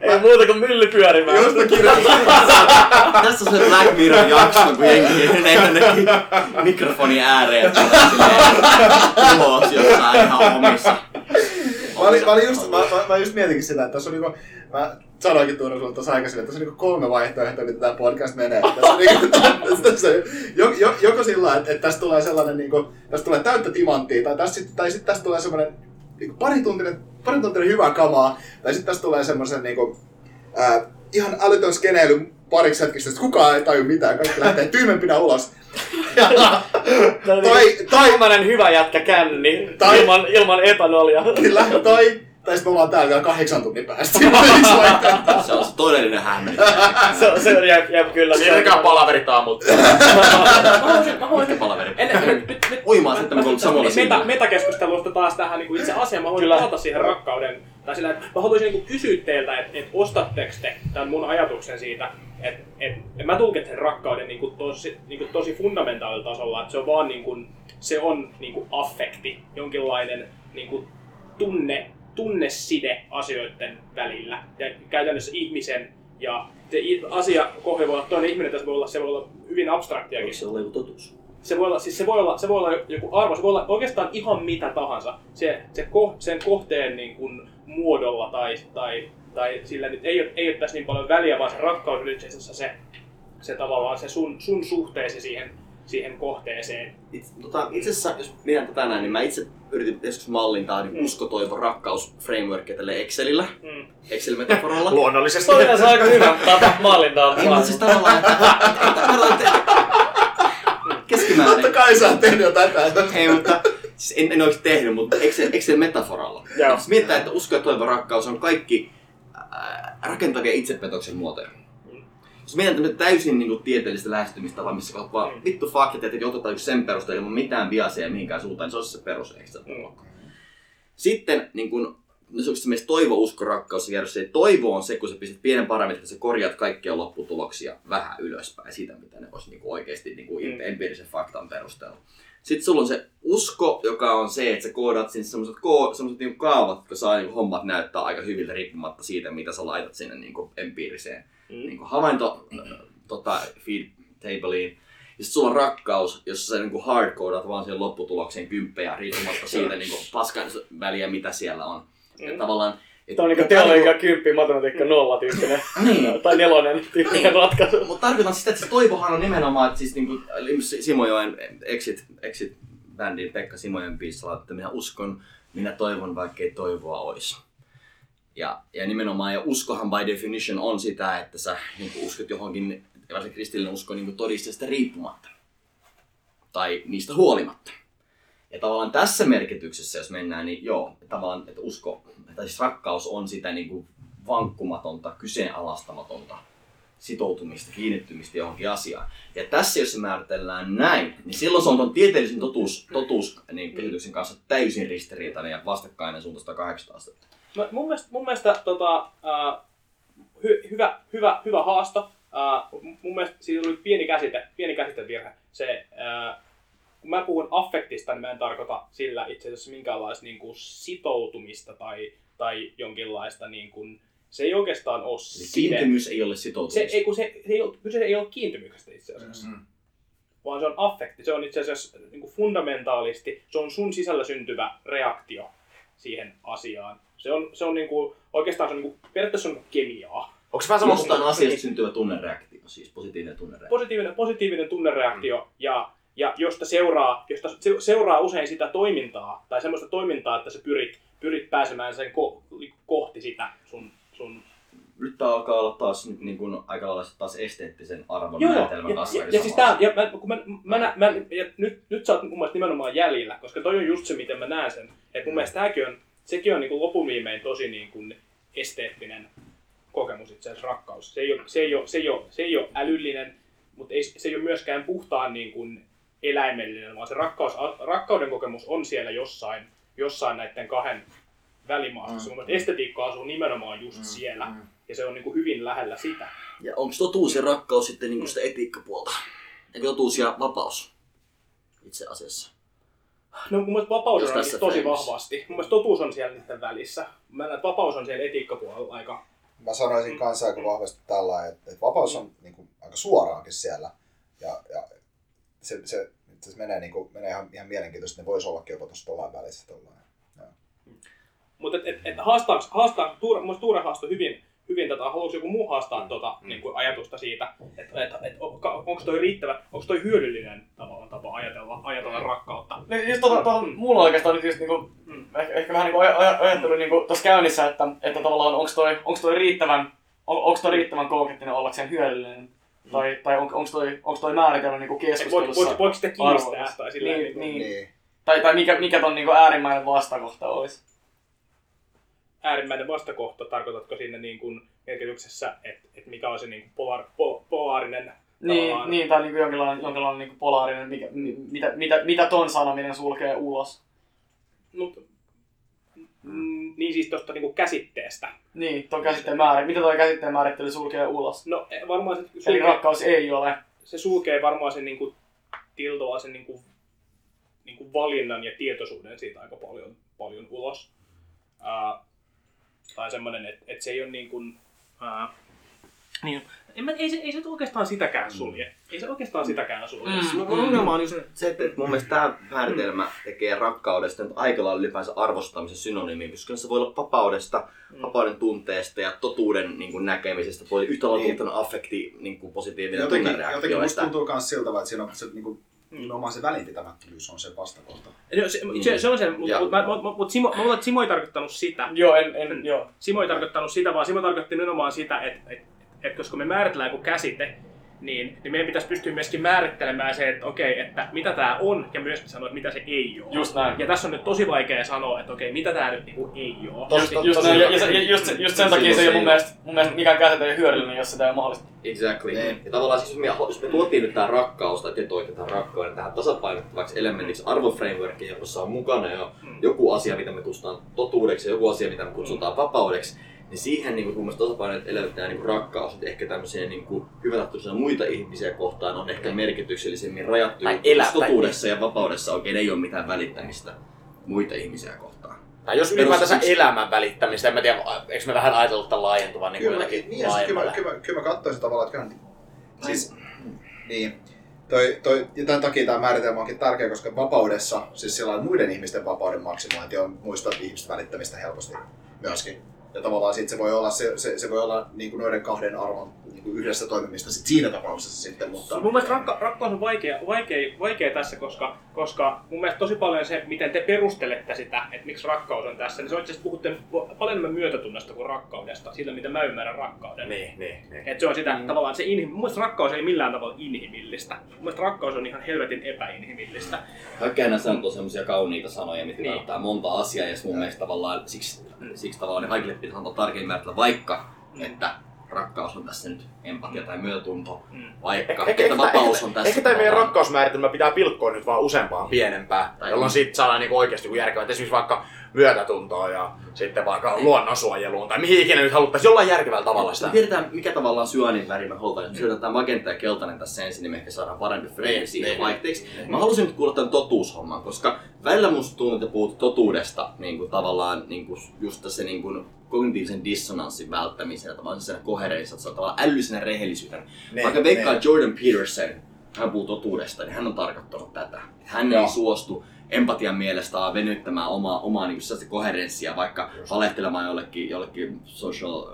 Ei muuta kuin mylly pyörimään. Josta kirjoittaa. Tässä on se Black Mirror jakso, kun jengi mikrofonin ääreen tulos jossain ihan omissa. Mä, oli, mä, oli just, mä, mä just mietinkin sitä, että tässä on niinku, mä sanoinkin Tuure sulle tuossa aikaisemmin, että tässä on niinku kolme vaihtoehtoa, mitä tämä podcast menee. Tässä on niinku, tässä on joko, joko sillä, että, että tässä tulee sellainen, niinku, tässä tulee täyttä timanttia, tai, tässä, tai sitten tässä tulee sellainen niinku parituntinen, parituntinen hyvää kamaa, tai sitten tässä tulee semmoisen niinku, äh, ihan älytön skeneily pariksi hetkistä, että kukaan ei taju mitään, kaikki lähtee tyymempinä ulos. tai, tai, tai tämmönen hyvä jätkä känni, tai, ilman, ilman etanolia. Kyllä, tai, tai sit me ollaan täällä vielä kahdeksan tunnin päästä. Se on se todellinen hämmä. se, se on jep, jep kyllä. Sieltäkään palaverit aamuttaa. Mä voin palaverit. Uimaa sitten, me tullut samalla siinä. Metakeskustelusta taas tähän niinku itse asiaan, mä voin palata siihen rakkauden. Tai sillä, että mä haluaisin niinku kysyä teiltä, että et ostatteko te tämän mun ajatuksen siitä, että et, et mä tulkitsen rakkauden niinku tosi, niinku tosi fundamentaalilla tasolla, että se on vaan niinku, se on niinku affekti, jonkinlainen niinku tunne, tunneside asioiden välillä. Ja käytännössä ihmisen ja se asia kohde voi olla toinen ihminen, tässä voi olla, se voi olla hyvin abstraktiakin. Se on totuus. Se voi olla, siis se voi olla, se voi olla joku arvo, se voi olla oikeastaan ihan mitä tahansa. Se, se ko, sen kohteen niin kuin muodolla tai, tai, tai sillä nyt ei ole, ei ole tässä niin paljon väliä, vaan se rakkaus on itse asiassa se, se tavallaan se sun, sun suhteesi siihen, siihen kohteeseen. Itse, tota, itse asiassa, jos mietitään tätä näin, niin mä itse yritin joskus mallintaa niin mm. usko-toivo-rakkaus-frameworkia tällä Excelillä, mm. Excel-metaforalla. Luonnollisesti. Toi on aika hyvä tapa mallintaa. Ei, mutta siis tavallaan, että... keskimäärin. Totta kai sä oot tehnyt jotain päätä. Hei, mutta siis en, en oikein tehnyt, mutta Excel, Excel-metaforalla. Jos miettää, että usko ja toivo rakkaus on kaikki ää, rakentavia itsepetoksen muotoja. Mm. Jos mietitään täysin niin kuin, tieteellistä lähestymistapaa, missä olet vaan mm. vittu faktat, että joutetaan yksi sen perusteella ilman mitään biaseja mihinkään suuntaan, niin se olisi se perus Excel-luokka. Mm. Sitten, niin kuin, jos onko se toivo, usko, rakkaus ja toivo on se, kun sä pistät pienen parametrin, että sä korjaat kaikkia lopputuloksia vähän ylöspäin siitä, mitä ne olisi niinku oikeasti niinku mm. empiirisen faktan perusteella. Sitten sulla on se usko, joka on se, että sä koodat sinne sellaiset, ko- sellaiset niinku kaavat, jotka saa niinku hommat näyttää aika hyviltä riippumatta siitä, mitä sä laitat sinne niinku empiiriseen mm. niinku havainto mm. tota, feed tableiin. Ja sitten sulla on rakkaus, jossa sä niinku hardcodat vaan siihen lopputulokseen kymppejä riippumatta siitä niinku paskan väliä, mitä siellä on. Mm. Tavallaan, et, tämä on niinku teologia kymppi, matematiikka nolla tyyppinen tai nelonen tyyppinen ratkaisu. Mutta tarkoitan sitä, että se toivohan on nimenomaan, että siis niinku Simojoen Exit, Exit-bändin Pekka Simojoen biisalla, että minä uskon, minä toivon, vaikkei toivoa olisi. Ja, ja nimenomaan, ja uskohan by definition on sitä, että sä niinku uskot johonkin, varsinkin kristillinen usko niinku todisteista riippumatta tai niistä huolimatta. Ja tavallaan tässä merkityksessä, jos mennään, niin joo, tavallaan, että usko, että siis rakkaus on sitä niin kuin vankkumatonta, kyseenalaistamatonta sitoutumista, kiinnittymistä johonkin asiaan. Ja tässä, jos se määritellään näin, niin silloin se on tuon tieteellisen totuus, totuus niin kehityksen kanssa täysin ristiriitainen ja vastakkainen suunta sata kahdeksankymmentä astetta. No, mun mielestä, mun mielestä tota, äh, hy, hyvä, hyvä, hyvä haasto. Äh, mun mielestä siinä oli pieni käsite, pieni käsitevirhe. Se, äh, kun mä puhun affektista, niin mä en tarkoita sillä itse asiassa minkäänlaista niin kuin sitoutumista tai, tai jonkinlaista, niin kuin, se ei oikeastaan ole side. Kiintymys ei ole sitoutumista. Se ei, kun se, se ei ole, kyse ei ole kiintymyksestä itse asiassa, mm-hmm. vaan se on affekti. Se on itse asiassa niin kuin fundamentaalisti, se on sun sisällä syntyvä reaktio siihen asiaan. Se on, se on niin kuin, oikeastaan se on niin kuin, periaatteessa on kemiaa. Onko se vähän samasta asiasta syntyvä tunnereaktio, siis positiivinen tunnereaktio? Positiivinen, positiivinen tunnereaktio mm. ja... Ja josta seuraa, josta seuraa usein sitä toimintaa, tai semmoista toimintaa, että sä pyrit, pyrit pääsemään sen ko, kohti sitä sun... sun... Nyt tää alkaa olla taas nyt niin kuin aika lailla taas esteettisen arvon määritelmä kanssa. Ja, ja, ja siis tää, ja mä, kun mä, mä, mä, mä, ja nyt, nyt sä oot mun mielestä nimenomaan jäljellä, koska toi on just se, miten mä näen sen. Että mun mielestä tääkin on, sekin on niin lopun viimein tosi niin kuin esteettinen kokemus itse asiassa rakkaus. Se ei ole, se ei ole, se ei ole, se ei ole älyllinen, mutta ei, se ei ole myöskään puhtaan niin kuin eläimellinen, vaan se rakkaus, rakkauden kokemus on siellä jossain, jossain näiden kahden välimaassa. Mm. Estetiikka asuu nimenomaan just mm. siellä mm. ja se on niin kuin hyvin lähellä sitä. Ja onko totuus ja rakkaus sitten niin kuin sitä etiikkapuolta? Eikö totuus ja vapaus itse asiassa? No, mun mielestä vapaus on tosi teemissä. Vahvasti. Mun mielestä totuus on siellä niiden välissä. Mä näen, että vapaus on siellä etiikkapuolella aika... Mä sanoisin mm. kanssa aika vahvasti tällä, että, että vapaus on niin kuin, aika suoraankin siellä. Ja, ja se, se, se menee, niin kuin, menee ihan, ihan mielenkiintoisesti, ne voisi ollakin jopa tuossa tuollain välissä. Mm. Mutta mielestäni Tuure haastoi hyvin, hyvin tätä. Haluatko joku muu haastaa mm. tuota, niin kuin ajatusta siitä, että et, et, onko toi riittävä, onko toi hyödyllinen tapa ajatella, ajatella rakkautta? Niin, just tuota, tuota, mm. Mulla oikeastaan nyt just, niin kuin, mm. ehkä, ehkä vähän niin kuin aj- ajattelu mm. niin kuin tuossa käynnissä, että, että tavallaan onko toi, onko toi riittävän, onko toi riittävän konkreettinen ollakseen hyödyllinen? Tai, tai on, onko toi, toi määritelmä niinku keskustelussa arvokas? Voiko sitä kiistää? Tai, niin, niin, niin. Niin. tai, tai mikä, mikä ton niinku äärimmäinen vastakohta olisi? Äärimmäinen vastakohta, tarkoitatko siinä niinku merkityksessä, että et mikä on se niinku polar, pol, polaarinen? Niin, niin, tai niinku jonkinlainen, jonkinlainen niinku polaarinen, mikä, mm. mitä, mitä, mitä ton sanominen sulkee ulos? No, Mm, niin siis tuosta niinku käsitteestä. Niin, tuon käsitteen määrä. Mitä tuo käsitteen määrittely sulkee ulos? No varmaan se sulkee... Eli rakkaus ei ole. Se sulkee varmaan sen niinku tiltoa, sen niinku, niinku valinnan ja tietoisuuden siitä aika paljon, paljon ulos. Ää, tai semmoinen, että et se ei ole niin kuin... Ää, niin. En mä, ei, se, ei se oikeastaan sitäkään sulje. Ei se oikeastaan sitäkään sulje. Mm. Mm. Ongelma on just se, että mun mielestä tämä määritelmä tekee rakkaudesta nyt aika lailla ylipäänsä arvostamisen synonyymiin, koska se voi olla vapaudesta, mm. vapauden tunteesta ja totuuden niin kuin, näkemisestä. Voi yhtä lailla niin. tuntunut affekti niin kuin, positiivinen jotenkin, tunnereaktio. Jotenkin musta tuntuu myös siltä, että siinä on se, niin kuin, nimenomaan se välinpitämättömyys on se vastakohta. No, se, mm. se, se on se, mutta Simo, Simo ei tarkoittanut sitä. Joo, en, en, joo. Simo ei tarkoittanut sitä, vaan Simo tarkoitti nimenomaan sitä, että et, että koska me määritellään joku käsite, niin, niin meidän pitäisi pystyä myöskin määrittelemään se, että okei, että mitä tämä on, ja myöskin sanoa, että mitä se ei ole. Just näin. Ja tässä on nyt tosi vaikea sanoa, että okei, mitä tämä nyt niinku ei ole. Just, just, just, näin, ja, ja, ja, just, just sen takia se ei ole mun mielestä, mun mielestä mikään käsite ei ole hyödyllinen, jos sitä ei ole mahdollista. Exactly. Mm. Ja tavallaan siis, jos me tuotiin nyt tähän rakkaus tai tietoitetaan rakkauden tähän tasapainottavaksi elementiksi arvoframeworkiin, jossa on mukana jo joku asia, mitä me kutsutaan totuudeksi ja joku asia, mitä me kutsutaan vapaudeksi, niin siihen niin mun mielestä tasapainoit eläyttää niin rakkaus, että ehkä tämmöisiä niin hyvätahtoisia muita ihmisiä kohtaan on ehkä merkityksellisemmin rajattu. Totuudessa ja vapaudessa oikein ei ole mitään välittämistä muita ihmisiä kohtaan. Tai jos ylipäätänsä elämän välittämistä, en mä tiedä, eikö me vähän ajatella tämän laajentuvan niin jotenkin niin, laajemmalle. Kyllä, kyllä, kyllä mä katsoisin tavallaan, että kyllä siis, niin, toi, toi, ja tämän takia tämä määritelmä onkin tärkeä, koska vapaudessa, siis sillä muiden ihmisten vapauden maksimointi on muista ihmisten välittämistä helposti myöskin. Ja tavallaan sit se voi olla se se, se voi olla niinku noiden kahden arvon niinku yhdessä toimimista sit siinä tapauksessa sitten, mutta mun mielestä rakka, rakkaus on vaikea vaikea vaikea tässä, koska koska mun mielestä tosi paljon se, miten te perustelette sitä, että miksi rakkaus on tässä, niin se on itse asiassa, puhutte paljon enemmän myötätunnasta kuin rakkaudesta, sillä mitä mä ymmärrän rakkauden. Niin, niin, niin. Et se on sitä mm. tavallaan se inhim... mun mielestä rakkaus ei millään tavalla inhimillistä. Mun mielestä rakkaus on ihan helvetin epäinhimillistä. Kaikkea sanottu semmoisia kauniita sanoja, mitä niin. tarkoittaa monta asiaa, ja mun mielestä tavallaan siksi siksi tavallaan kaikille pitää antaa tarkemmin määritellä, vaikka että rakkaus on tässä nyt empatia tai myötätunto, vaikka eh, että vapaus on tässä. Ehkä tämä meidän rakkausmääritelmä pitää pilkkoa nyt vaan useampaan pienempään, tai jolloin siitä saadaan niinku oikeasti järkevää, esimerkiksi vaikka myötätuntoa ja sitten vaikka luonnonsuojeluun tai mihin ikinä nyt haluttaisiin jollain järkevällä tavalla sitä. Me tiedetään, mikä tavallaan syönin väri me halutaan. Jos me syötetään magenta ja keltainen tässä ensin, niin me ehkä saadaan parempi frame siihen vaihteeksi. Mä halusin nyt kuulla tämän totuushomman, koska välillä musta tuntuu, että puhut totuudesta niin kuin tavallaan niin kuin just tässä niin kuin kognitiivisen dissonanssin välttämisenä, tavallaan sen koherenssissa, tavallaan älyllisenä rehellisyytenä. Ne, vaikka veikkaa Jordan Peterson, hän puhuu totuudesta, niin hän on tarkoittanut tätä. Hän Joo. ei suostu empatian mielestä venyttämään omaa, omaa niin kuin koherenssia, vaikka valehtelemaan jollekin, jollekin social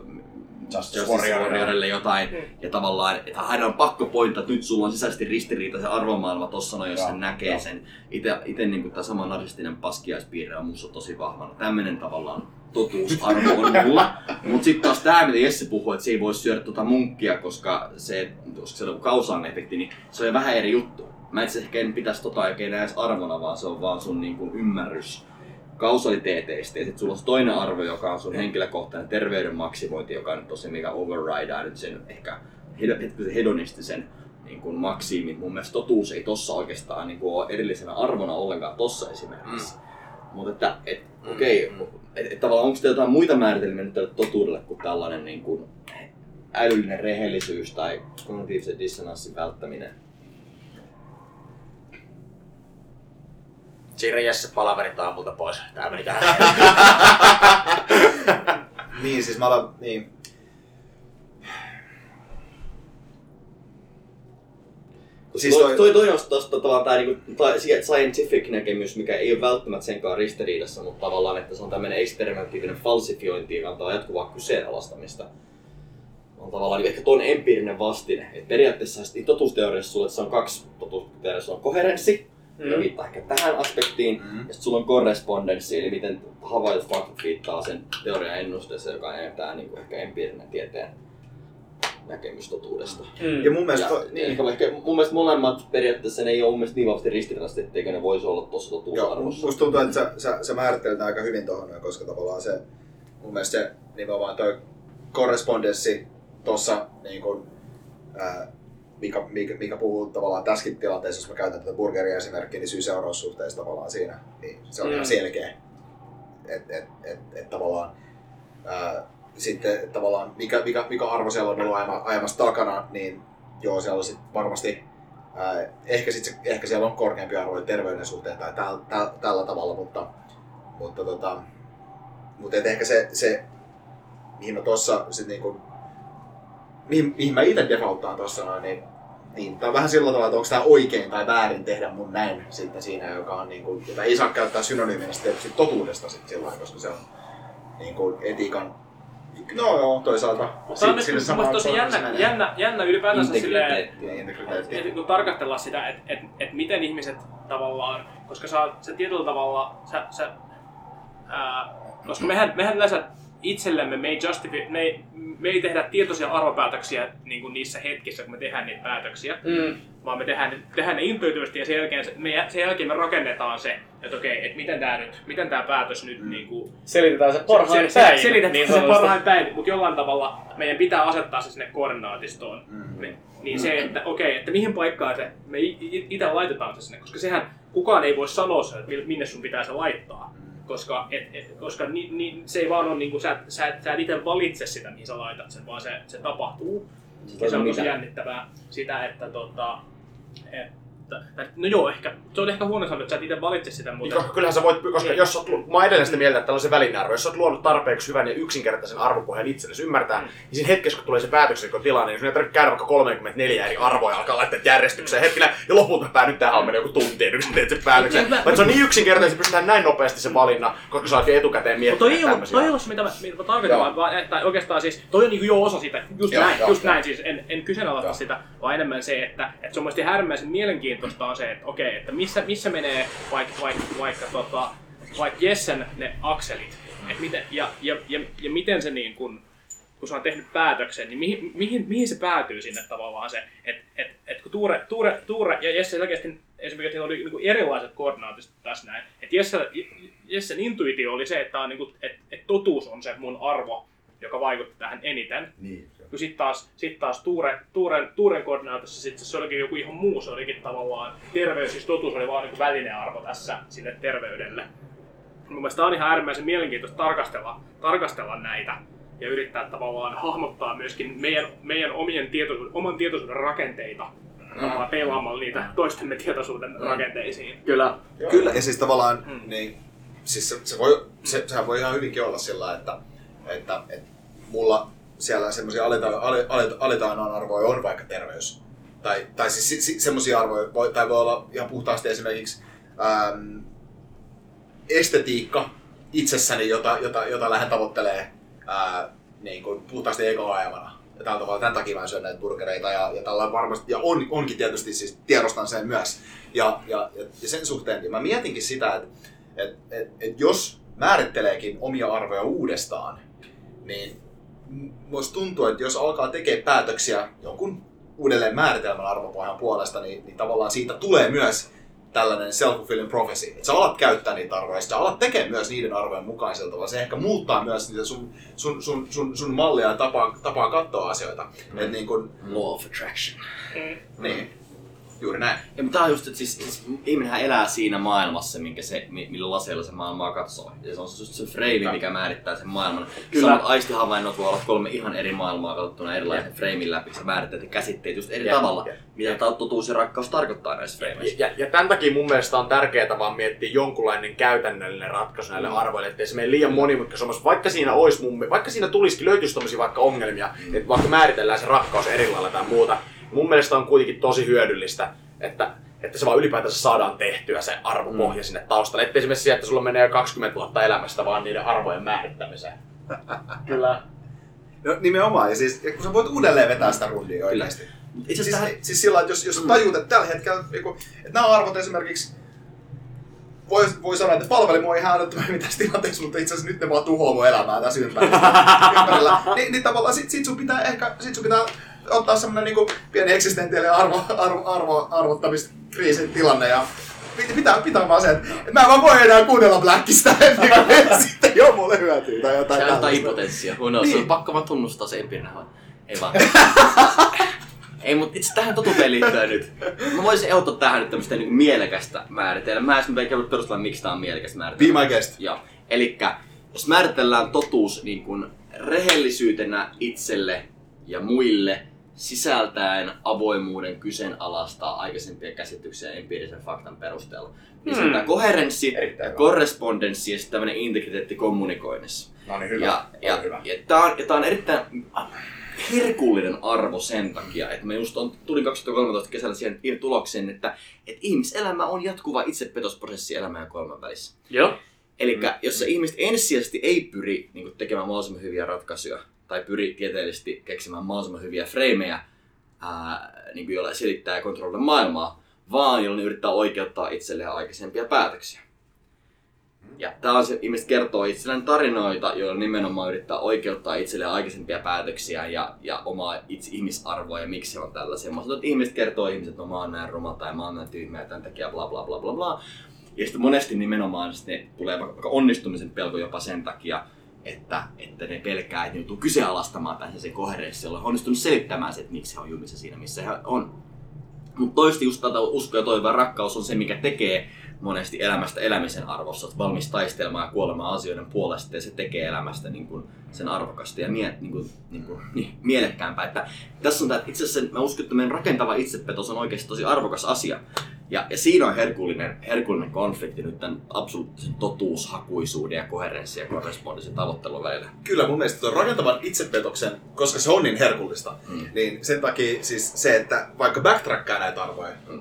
justice warriorille jotain. Mm. Ja tavallaan, että aina on pakko pointtaa, että nyt sulla on sisäisesti ristiriitaisen arvomaailma tuossa noin, jos ja, hän näkee ja. sen. Ite, ite niin kuin tämä sama narsistinen paskiaispiirre on musta tosi vahvana. Tämmöinen tavallaan totuusarvo on mulla. Mutta sitten taas tämä, mitä Jesse puhuu, että se ei voi syödä tuota munkkia, koska se, koska se on kausaan efekti, niin se on vähän eri juttu. Mä itse ehkä en pitäisi tota oikein edes arvona, vaan se on vaan sun niin kuin ymmärrys kausaliteeteista, ja sitten sulla on toinen arvo, joka on sun henkilökohtainen terveyden maksimointi, joka on tosi mikä overrideaa nyt sen ehkä hedonistisen niin kuin maksiimin. Mun mielestä totuus ei tossa oikeastaan niin kuin ole erillisenä arvona ollenkaan tossa esimerkiksi. Mm. Mutta että, et, okei, okay, et, et tavallaan onko jotain muita määritelmiä nyt tälle totuudelle kuin tällainen niin kuin älyllinen rehellisyys tai kognitiivisen dissonanssin välttäminen? Sirjässä palaverit aamulta pois. Tää meni tähän. Niin siis mä aloin, niin. Siis toi, toi, toi on tosta tavallaan tää niinku scientific näkemys, mikä ei ole välttämättä senkaan ristiriidassa, mutta tavallaan, että se on tämmönen eksperimenttiivinen falsifiointi, joka antaa jatkuvaa kyseenalaistamista. On tavallaan niin ehkä ton empiirinen vastine. Et periaatteessa totuusteoriassa sulle, että se on kaksi totuusteoriassa, on koherenssi, mm. joka viittaa ehkä tähän aspektiin, mm. ja sitten sulla on korrespondenssi, eli miten havaitut faktat viittaa sen teorian ennusteeseen, joka on tää niinku ehkä empiirinen tieteen näkemys totuudesta. Mm. Ja mun mielestä, ja, niin. Eli ehkä, mun mielestä molemmat periaatteessa ne ei ole mun mielestä niin vahvasti ristiriidassa, etteikö ne voisi olla tuossa totuusarvossa. Joo, musta tuntuu, että sä, sä, sä määrittelet aika hyvin tuohon, koska tavallaan se, mun mielestä se nimenomaan toi korrespondenssi tuossa, niin kun, ää, mikä, mikä, mikä puhuu tavallaan tässäkin tilanteessa, jos mä käytän tätä burgeria esimerkkiä, niin syy-seuraussuhteessa tavallaan siinä, niin se on mm. ihan selkeä. Että et, et, et, tavallaan, ää, sitten tavallaan mikä, mikä, mikä arvo siellä on ollut ajamassa takana, niin joo, siellä on sit varmasti, ää, ehkä, sit se, ehkä siellä on korkeampi arvo terveyden suhteen tai täl, täl, tällä tavalla, mutta, mutta, tota, mutta et ehkä se, se, mihin mä tuossa sit niinku, mihin, mihin mä ite defaulttaan tuossa noin, niin, niin tää on vähän sillä tavalla, että onko tää oikein tai väärin tehdä mun näin sitten siinä, joka on niinku, jota ei saa käyttää synonyyminä sit totuudesta sit silloin, koska se on niinku etiikan. No joo, toisaalta. Tämä on tosi jännä, jännä, jännä ylipäätänsä silleen, kun tarkastella sitä, että et, et miten ihmiset tavallaan, koska sä, sä tietyllä tavalla, sä, sä, ää, koska mehän, mehän yleensä itsellemme, me ei, justify, me ei, me ei tehdä tietoisia arvopäätöksiä niin kuin niissä hetkissä, kun me tehdään niitä päätöksiä, mm. vaan me tehdään, tehdään ne intuitiivisesti ja sen jälkeen me, sen jälkeen me rakennetaan se, että okei, että miten tämä nyt, miten tämä päätös nyt mm. niin kuin, selitetään se parhain se, päin. Se, selitetään niin se parhain päin, mutta jollain tavalla meidän pitää asettaa se sinne koordinaatistoon. Mm. Me, niin mm. se, että okei, että mihin paikkaan se, me itse laitetaan se sinne, koska sehän kukaan ei voi sanoa se, että minne sun pitää se laittaa. Koska, et, et, koska ni, ni, se ei vaan ole niinku, sä, sä, sä et itse valitse sitä, mihin sä laitat sen, vaan se, se tapahtuu. Se, se on tosi jännittävää sitä, että tota... Että, no joo, ehkä, se on ehkä huono sanoa, että sä et itse valitse sitä, mutta... Kyllähän sä voit, koska niin. Jos oot, mä edelleen sitä mieltä, että tällaisen välinearvo, jos sä oot luonut tarpeeksi hyvän ja yksinkertaisen arvopohjan itsellesi ymmärtää, mm. niin siinä hetkessä, kun tulee se päätöksentekotilanne, niin sun ei tarvitse käydä vaikka kolmekymmentäneljä eri arvoja ja alkaa laittaa järjestykseen hetkellä, ja lopulta pää nyt tähän on mennyt joku tunti, ennen kuin teet sen päätöksen. Mutta se on niin yksinkertaisesti, että pystytään näin nopeasti se valinna, koska sä oot jo etukäteen miettiä no tämmöisiä. Toi ei ole se, mitä mä, mitä mä tarkoitan, vaan että oikeastaan siis, toi on niin jo osa sitä, just joo, näin, joo, just joo. näin siis, en, en kyseenalaista sitä, vaan enemmän se, että, että se on mielestäni härmäisen mielenkiintoista. Tuosta on se, että okei, että missä, missä menee vaikka vaik, vaik, tota, vaik Jessen ne akselit, että miten, ja, ja, ja, ja miten se niin kun, kun se on tehnyt päätöksen, niin mihin, mihin, mihin se päätyy sinne tavallaan se, että et, et, kun Tuure, Tuure, Tuure ja Jesse selkeästi esimerkiksi oli niin kuin erilaiset koordinaatit tässä näin, että Jesse, Jessen intuitio oli se, että on, niin kuin, et, et totuus on se mun arvo, joka vaikutti tähän eniten. Niin. Kun sitten taas, sit taas Tuure, Tuuren, Tuuren koordinaatissa sit se olikin joku ihan muu, se olikin tavallaan terveys, siis totuus oli vaan niin välinearvo tässä sille terveydelle. Mun mielestä tämä on ihan äärimmäisen mielenkiintoista tarkastella, tarkastella näitä ja yrittää tavallaan hahmottaa myöskin meidän, meidän omien tietoisuuden, oman tietoisuuden rakenteita tavallaan peilaamaan niitä toistemme tietoisuuden mm. rakenteisiin. Kyllä. Kyllä, ja siis tavallaan mm. niin, siis se, se voi, se, sehän voi ihan hyvinkin olla sillä, että, että, että mulla siellä semmoisia alitainaan arvoja on vaikka terveys. Tai, tai siis si, semmoisia arvoja, voi, tai voi olla ihan puhtaasti esimerkiksi äm, estetiikka itsessäni, jota, jota, jota lähden tavoittelee ää, niin kuin puhtaasti ego-ajamana. Ja tällä tavalla tämän takia mä syön näitä burgereita ja, ja tällä varmasti, ja on, onkin tietysti siis tiedostan sen myös. Ja, ja, ja sen suhteen, niin mä mietinkin sitä, että et, et, et jos määritteleekin omia arvoja uudestaan, niin musta tuntuu, että jos alkaa tekemään päätöksiä jonkun uudelleen määritelmän arvopohjan puolesta, niin, niin tavallaan siitä tulee myös tällainen self-fulfilling prophecy. Että sä alat käyttää niitä arvoja, sä alat tekemään myös niiden arvojen mukaisella tavalla. Se ehkä muuttaa myös niitä sun, sun, sun, sun, sun mallia ja tapaa, tapaa katsoa asioita. Mm. Et niin kun... Law of attraction. Mm. Niin, juuri näin. Ja, mutta tää on just, että siis, siis ihminenhän elää siinä maailmassa, minkä se, millä laseilla se maailmaa katsoo. Ja se on just se freimi, mikä määrittää sen maailman. Kyllä. Samat aistihavainnot voi olla kolme ihan eri maailmaa katsottuna erilaisen yeah. freimin läpi. Se määrittää ne käsitteet just eri yeah. tavalla. Yeah. Mitä totuus ja rakkaus tarkoittaa näissä freimeissä. Ja, ja tämän takia mun mielestä on tärkeää vaan miettiä jonkunlainen käytännöllinen ratkaisu näille mm. arvoille, ettei se mene liian monimutkaisemmas. Vaikka siinä olisi mun, vaikka siinä tulisikin löytyisi tommosia vaikka ongelmia, mm. että vaikka määritellään se rakkaus eri lailla tai muuta. Mun mielestä on kuitenkin tosi hyödyllistä, että, että se vaan ylipäätänsä saadaan tehtyä se arvopohja mm. sinne taustalle. Ettei esimerkiksi se, että sulla menee jo kaksikymmentä vuotta elämästä vaan niiden arvojen määrittämiseen. Kyllä. No nimenomaan. Ja siis, kun sä voit uudelleen vetää sitä rundia oikeasti. Siis, tähän... siis sillä että jos, jos tajut, että tällä hetkellä, että nämä arvot esimerkiksi, voi, voi sanoa, että palveli mua ihan älyttömämmin tässä tilanteessa, mutta itse asiassa nyt ne vaan tuhoaa mun elämää tässä ympärillä. Ni, niin tavallaan sit, sit sun pitää ehkä, sit sun pitää... ottaa semmoinen niinku pieni eksistentiaalinen arvo, arvo, arvo, arvottamiskriisin tilanne ja pitää, pitää vaan se, että mä en vaan voi enää kuunnella Blackista, että sitten joo mulle hyötyy tai jotain. Se antaa impotenssia, kun niin. on pakko vaan tunnustaa se empiirinen. Ei vaan. Ei, mutta itse tähän totuuteen liittyen nyt. Mä voisin ehdottaa tähän nyt tämmöistä niinku mielekästä määritellä. Mä en edes käydä perustella, miksi tää on mielekästä määritellä. Be my guest. Joo. Elikkä jos määritellään totuus niin kuin rehellisyytenä itselle ja muille, sisältäen avoimuuden kyseenalaistaa aikaisempia käsityksiä empiirisen faktan perusteella. Niin hmm. se koherenssi, korrespondenssi ja tämmöinen integriteetti kommunikoinnissa. No niin, hyvä. Ja, ja, hyvä. Ja, ja tää on, ja tää on erittäin herkullinen arvo sen takia, että mä just on, tulin kaksituhattakolmetoista kesällä siihen tulokseen, että et ihmiselämä on jatkuva itsepetosprosessi elämän ja kuoleman välissä. Joo. Elikkä mm. jos se ihmiset ensisijaisesti ei pyri niin kun tekemään mahdollisimman hyviä ratkaisuja, tai pyri tieteellisesti keksimään mahdollisimman hyviä freimejä, ää, niin kuin joilla selittää ja kontrolloida maailmaa, vaan jolla ne yrittää oikeuttaa itselleen aikaisempia päätöksiä. Ja tämä on se, ihmiset kertoo itselleen tarinoita, joilla nimenomaan yrittää oikeuttaa itselleen aikaisempia päätöksiä ja, ja omaa itse ihmisarvoa ja miksi se on tällaisia. Ihmiset kertoo ihmiset, että no, mä oon näin ruma tai mä oon näin tyhmä ja tämän takia bla bla bla bla bla. Ja sitten monesti nimenomaan sit ne tulee vaikka onnistumisen pelko jopa sen takia, Että, että ne pelkää, että ne joutuu kyseenalaistamaan tämän sen koherenssi, jolla on onnistunut selittämään se, että miksi he on jumissa siinä, missä he on. Mutta toisti just tätä usko ja toivoa rakkaus on se, mikä tekee monesti elämästä elämisen arvossa. Olet valmis taistelemaan ja kuolemaan asioiden puolesta ja se tekee elämästä niin kun sen arvokasta ja mie- niin kun, niin kun, niin, mielekkäämpää. Että tässä on tämä, että itse asiassa mä uskon, että meidän rakentava itsepetos on oikeasti tosi arvokas asia. Ja, ja siinä on herkullinen, herkullinen konflikti nyt tämän absoluuttisen totuushakuisuuden ja koherenssin ja korrespondisen tavoittelun välillä. Kyllä mun mielestä tuon rakentavan itsepetoksen, koska se on niin herkullista, mm. niin sen takia siis se, että vaikka backtrackkaa näitä arvoja mm.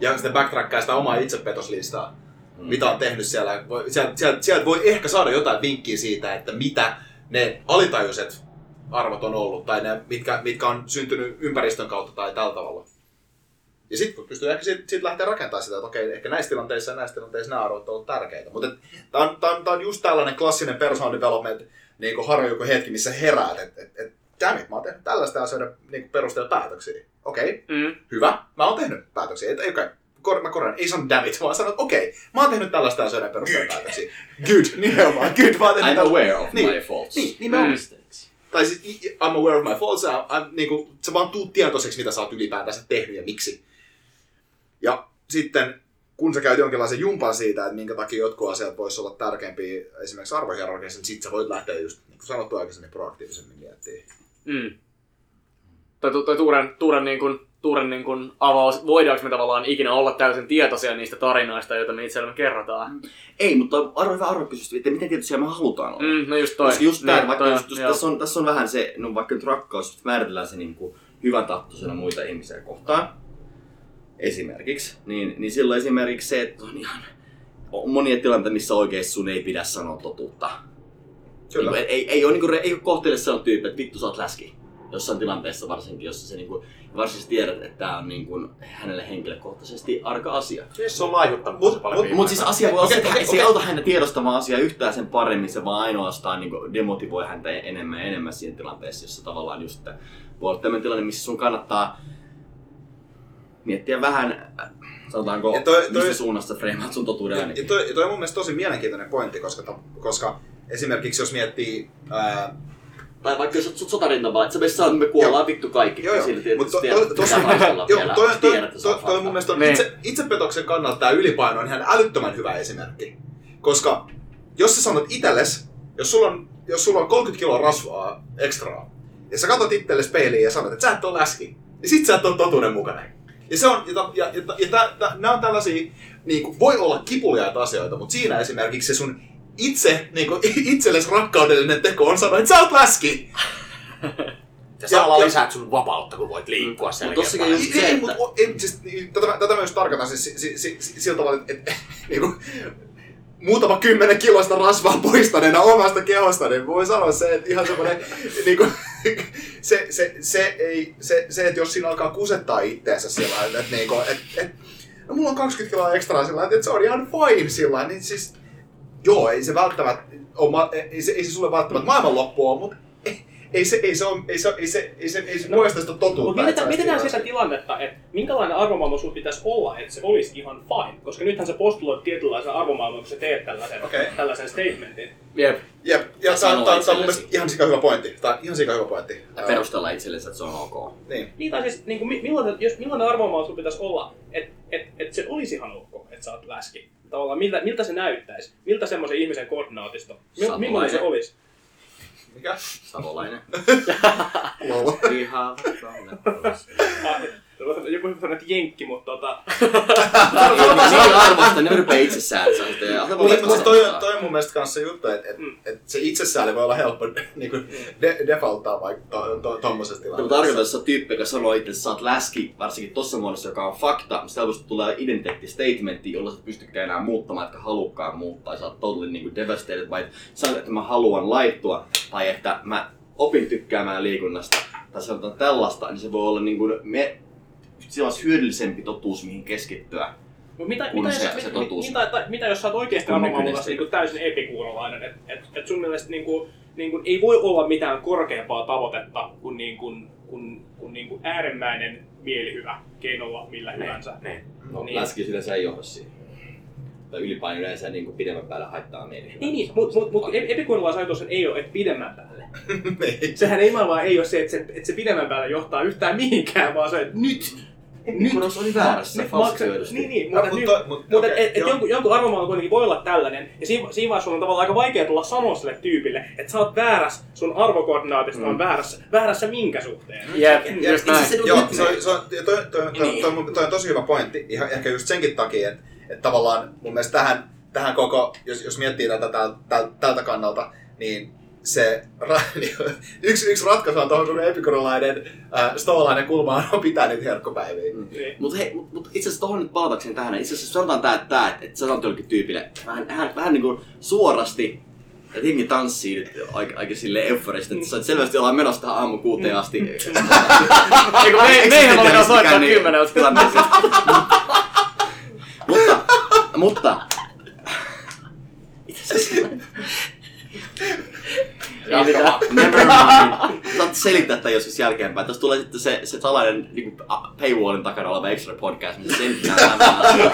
ja sitten backtrackkaa sitä omaa itsepetoslistaa, mm. mitä on tehnyt siellä, voi, sieltä, sieltä, sieltä voi ehkä saada jotain vinkkiä siitä, että mitä ne alitajuiset arvot on ollut tai ne, mitkä, mitkä on syntynyt ympäristön kautta tai tällä tavalla. Ja sitten pystyy ehkä siitä, siitä lähteä rakentamaan sitä, että okei, ehkä näissä tilanteissa ja näissä tilanteissa nämä arvot ovat tärkeitä. Mutta tämä on, on, on just tällainen klassinen personal development niin harjoituksen hetki, missä heräät, että et, et, damn it, mä oon tehnyt tällaista asioiden niin perusteella päätöksiä. Okei, okay, mm. hyvä, mä oon tehnyt päätöksiä. Et, okay, kor, mä korjaan, ei sanon damn it, vaan sanon, että okei, okay, mä oon tehnyt tällaista asioiden perusteella päätöksiä. Good, nimenomaan. Good, mä oon tehnyt I'm tällaista. aware of niin, my faults. Niin, nimenomaan. Mm. Tai siis, I'm aware of my faults, niin kuin, sä vaan tuut tietoiseksi, mitä sä oot ylipäätänsä tehnyt ja miksi. Ja sitten kun sä käyt jonkinlaisen jumpan siitä, että minkä takia jotkut asiat voisi olla tärkeämpiä esimerkiksi arvohierarkiassa, niin sit sä voit lähteä just, niin kuin sanottu aikaisemmin, proaktiivisemmin miettimään. Mm. Tai Tuuren, tuuren, niin kuin, tuuren niin kuin avaus, voidaanko me tavallaan ikinä olla täysin tietoisia niistä tarinoista, joita me itsellemme kerrotaan? Mm. Ei, mutta arvo hyvä arvokysymys, että miten tietoisia me halutaan olla. Mm, no just toi. Just, just, niin, tämän, toi just, just tässä, on, tässä on vähän se, no vaikka nyt rakkaus, määritellään se niin kuin hyvän tahtoisena muita ihmisiä kohtaan. Esimerkiksi, niin, niin silloin esimerkiksi se, että on ihan on monia tilanteita, missä oikeasti sun ei pidä sanoa totuutta. Kyllä. Niin, ei, ei, ole, niin kuin, ei ole kohteelle sellainen tyyppi, että vittu sä oot läski. Jossain tilanteessa varsinkin, jossa se niin kuin, varsinkin tiedät, että tämä on niin kuin, hänelle henkilökohtaisesti arka asia. Siis se on laihduttanut mut, paljon Mutta mut siis asia voi olla, että okay, se ei auta okay. häntä tiedostamaan asiaa yhtään sen paremmin, se vaan ainoastaan niin kuin, demotivoi häntä enemmän ja enemmän siinä tilanteessa, jossa tavallaan just voi olla tämmöinen tilanne, missä sun kannattaa miettiä vähän sanotaanko, toi, mistä toi, suunnasta freimaat sun totuuden ainakin. Ja toi, ja toi on mun mielestä tosi mielenkiintoinen pointti, koska, koska esimerkiksi jos miettii... Ää, tai vaikka jos olet sotarintamalla, että sä meissä sanoit, että me kuollaan vittu kaikki. Joo, joo. Silti, mutta toi on mun mielestä itse, itsepetoksen kannalta tämä ylipaino on ihan älyttömän hyvä esimerkki. Koska jos sä sanot itsellesi, jos sulla on, jos sulla on kolmekymmentä kiloa rasvaa ekstraa, ja sä katot itsellesi peiliin ja sanot, että sä et ole läski, niin sit sä et ole totuuden mukainen. Ja se on, ja, ja, ja, ja tää, tää, nää on tällaisia, niinku, voi olla kipuliaita asioita, mutta siinä esimerkiksi se sun itse, niinku, itsellesi rakkaudellinen teko on sanoa, että sä oot läski! Ja samalla lisäät sun vapautta, kun voit liikkua selkeämpää. Mutta tossakin just se, että... Ei, mut, en, siis, tätä, tätä myös tarkoitan siis, si, si, si, si, sillä tavalla, että et, niinku, muutama kymmenen kilosta rasvaa poistaneena omasta kehosta, niin voi sanoa se, että ihan semmoinen... niinku, se, se, se, ei, se, se, että jos siinä alkaa kusettaa itteensä sillä tavalla, että niinku, et, et, no mulla on kaksikymmentä kiloa ekstraa sillä tavalla, että se on ihan fine sillä tavalla, niin siis... Joo, ei se välttämättä ole, ei se, ei se sulle välttämättä maailmanloppua ole, mutta ei, ei se, ei se on, ei se, ei se, ei se, ei se no, muista sitä totuutta. Mutta mietitään sitä tilannetta, että minkälainen arvomaailma sun pitäisi olla, että se olisi ihan fine, koska nythän sä postuloit tietynlaisen arvomaailman, kun sä teet tällaisen, okay. tällaisen statementin. Jep, jep. Ja tämä on mun mielestä ihan sika hyvä pointti. Tämä on ihan sika hyvä pointti. Ja perustella itsellesi, että se on ok. Niin. Niin, tai siis, niin kuin, millainen, jos, millainen arvomaailma sun pitäisi olla, että et, et se olisi ihan ok, että sä oot läski. Tavallaan miltä, miltä se näyttäisi? Miltä semmoisen ihmisen koordinaatisto? Mil, millainen se olisi? Mikä? Savolainen. Lol. Ihan savolainen. Joku sanoi, että jenkki, mutta tota... Minä arvostan, ne yrpää itsesäänsä. Mutta toi on mun mielestä kanssa se juttu, että se itsesääli voi olla helppo defaulttaa vaikka tommosessa tilanteessa. Mutta tarkoitan, jos sä oot tyyppi, joka sanoo itse, että sä oot läski, varsinkin tossa muodossa, joka on fakta, se helposti tulee identiteetti-statementti, jolla sä et pystykään enää muuttamaan, etkä halukkaan muuttaa. Sä oot totally devastated, vai sanoit, että mä haluan laittua, tai että mä opin tykkäämään liikunnasta, tai sanotaan tällaista, niin se voi olla niin kuin me... Se on hyödyllisempi totuus, mihin keskittyä, no, mitä, kun mitä, se, se, se totuus. Mitä, mitä, mitä jos sä oot oikeasti arvomaailmassa niin täysin epikuurolainen, että et, et sun mielestä niin kuin, niin kuin, ei voi olla mitään korkeampaa tavoitetta kuin, niin kuin, kuin, kuin, niin kuin äärimmäinen mielihyvä keinolla millä ne, hyvänsä. Ne. No, niin. Läski sinänsä ei johda siihen. Tai ylipaino yleensä niin pidemmän päälle haittaa mielihyvää. Niin, niin mutta mut, mut, epikuurolaisajatus ei ole, että pidemmän päälle. Sehän ei maailmaa ei ole se, että se, että se pidemmän päälle johtaa yhtään mihinkään, vaan se, että nyt! Nyt kun oli väärässä falsitioidusti. Niin, niin, mutta, ah, mutta, nyt, mutta okay, et, et jonkun, jonkun arvomaailma kuitenkin voi olla tällainen, ja siinä vaiheessa on tavallaan aika vaikea tulla sanoa sille tyypille, että sä oot väärässä, sun arvokoordinaatista mm. on väärässä, väärässä minkä suhteen? Jep, jep, jep se joo, se on, se on, toi, toi, toi, niin. toi, toi, toi on tosi hyvä pointti, ihan ehkä just senkin takia, että et tavallaan mun mielestä tähän, tähän koko, jos, jos miettii tätä täl, täl, tältä kannalta, niin se yksi, yksi ratkaisu on tuohon, kun epikurolainen äh, stoolainen kulma on pitänyt herkkopäiviä. Mm. Mm. Mutta mut, mut itse asiassa tuohon nyt palatakseni tähän, itse asiassa sanotaan tää, että sä et, et sanot jollekin tyypille vähän, vähän, vähän niin kuin suorasti, että hengi tanssii nyt aika, aika silleen euforisesti, että sä oot selvästi ollaan menossa tähän aamu kuuteen asti. Eiku meihän olikaan soittaa kymmenen olis tilanteessa. Mutta, mutta... Itse asiassa... Jatkamaan. Never mind. Saat selittää tämän joskus jälkeenpäin. Tässä tulee sitten se, se salainen niin kuin paywallin takana oleva extra podcast, missä selittää tämän asian.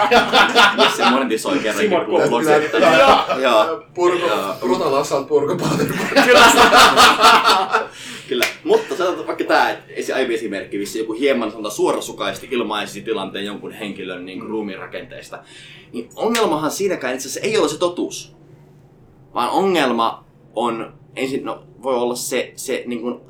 Jos se monetisoi kerrankin. Simon Kuoploksi. Joo. Rutanlassaan purkopalvelu. Kyllä. Kyllä. Mutta sanotaan vaikka tämä aiempi esimerkki, missä joku hieman sanotaan suorasukaisesti ilmaisi tilanteen jonkun henkilön niin kuin ruumiin rakenteesta. Niin ongelmahan siinäkään itse asiassa ei ole se totuus. Vaan ongelma on ensin, no, voi olla se, se niin kuin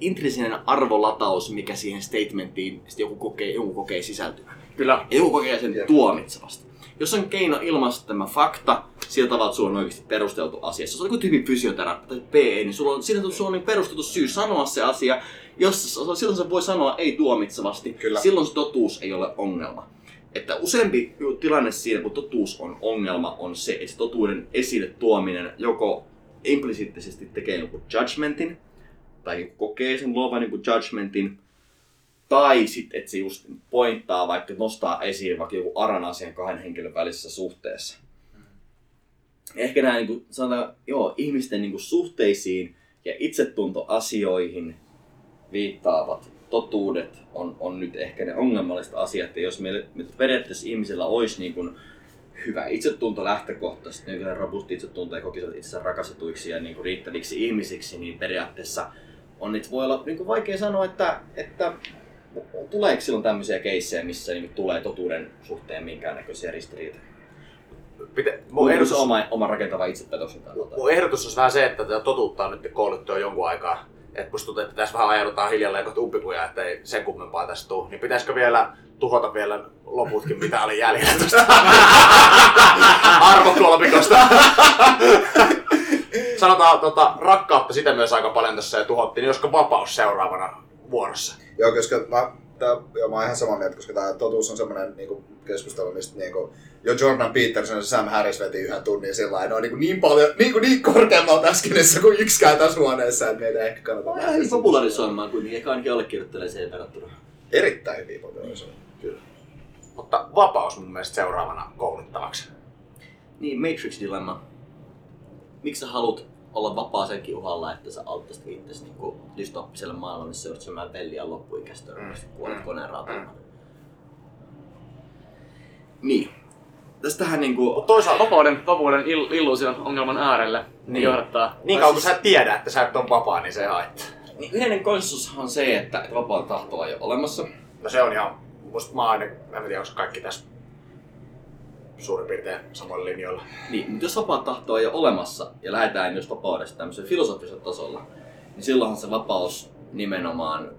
intrinsinen arvolataus, mikä siihen statementtiin joku kokee, joku kokee sisältyvän. Kyllä. Ja joku kokee sen tuomitsevasti. Jos on keino ilmaista tämä fakta, sillä tavalla, että sulla on oikeasti perusteltu asia. Jos on joku tyypin fysioterapia tai P E, niin sulla on, siinä sulla on niin perusteltu syy sanoa se asia. Jos, silloin se voi sanoa ei tuomitsevasti. Kyllä. Silloin se totuus ei ole ongelma. Että useampi tilanne siinä, kun totuus on ongelma, on se, että totuuden esille tuominen joko implisiittisesti tekee joku judgmentin, tai joku kokee sen luovan joku judgmentin, tai sitten, että se just pointtaa, vaikka nostaa esiin vaikka joku aran asian kahden henkilön välisessä suhteessa. Ehkä nämä niin kuin, sanotaan, joo, ihmisten niin kuin suhteisiin ja itsetuntoasioihin viittaavat totuudet on, on on nyt ehkä ne ongelmalliset asiat. Ja jos meillä periaatteessa ihmisellä olisi niin kuin hyvä itsetunto lähtökohtaisesti, niin kyllä robusti itsetunto ja kokisivat itsensä rakastetuiksi ja niin kuin riittäviksi ihmisiksi, niin periaatteessa on nyt voi olla niin kuin vaikea sanoa, että, että tuleeko silloin tämmöisiä keissejä, missä niin tulee totuuden suhteen minkäännäköisiä ristiriitoja. Mun ehdotus on oma, oma rakentava itsepätoksen kannalta. Mun ehdotus on vähän se, että tätä totuutta on nyt kouluttu jo jonkun aikaa. Et musta tuntuu, että tässä vähän ajaudutaan hiljalleen kohta umpikuja, että ei sen kummempaa tästä tule. Niin pitäisikö vielä tuhota vielä loputkin, mitä oli jäljellä tuosta arvoklopikosta? Sanotaan tota, rakkautta sitä myös aika paljon tässä ja tuhottiin, niin olisiko vapaus seuraavana vuorossa? Joo, koska mä, tää, joo, mä oon ihan samaa mieltä, koska tää totuus on semmoinen niinku keskustelu, mistä niinku jo Jordan Peterson ja Sam Harris veti yhden tunnin sillä lailla, ne on niinku niin paljon, niinku niin korkeammalta äskenessä kuin yksikään tässä huoneessa, että meidän ehkä kannata nähdä. Vähän popularisoimaan kuitenkin, ehkä ainakin allekirjoittelee sen verrattuna. Erittäin hyviä popularisoimaan, kyllä. Mutta vapaus mun mielestä seuraavana kouluttavaksi. Niin, Matrix-dilemma. Miksi sä haluat olla vapaa senkin uhalla, että sä auttaisit itseäsi niin dystoppiselle maailmalle, missä olet semmoinen velliä loppuikäistä, mm. kun kuolet koneen raatana. Niin. Tästähän niinku toisaalta vapauden, vapauden ill- illuusion ongelman äärelle niin johdattaa. Niin kauan kun sä tiedät, että sä et ole vapaa, niin se haittaa. Niin yleinen konsensushan on se, että vapaa tahtoa ei ole olemassa. No se on ihan, musta mä aina, mä en tiedä, onko kaikki tässä suurin piirtein samoilla linjoilla. Niin, mutta jos vapaa tahtoa ei ole olemassa ja lähdetään jos vapaudesta tämmöisellä filosofisella tasolla, niin silloinhan se vapaus nimenomaan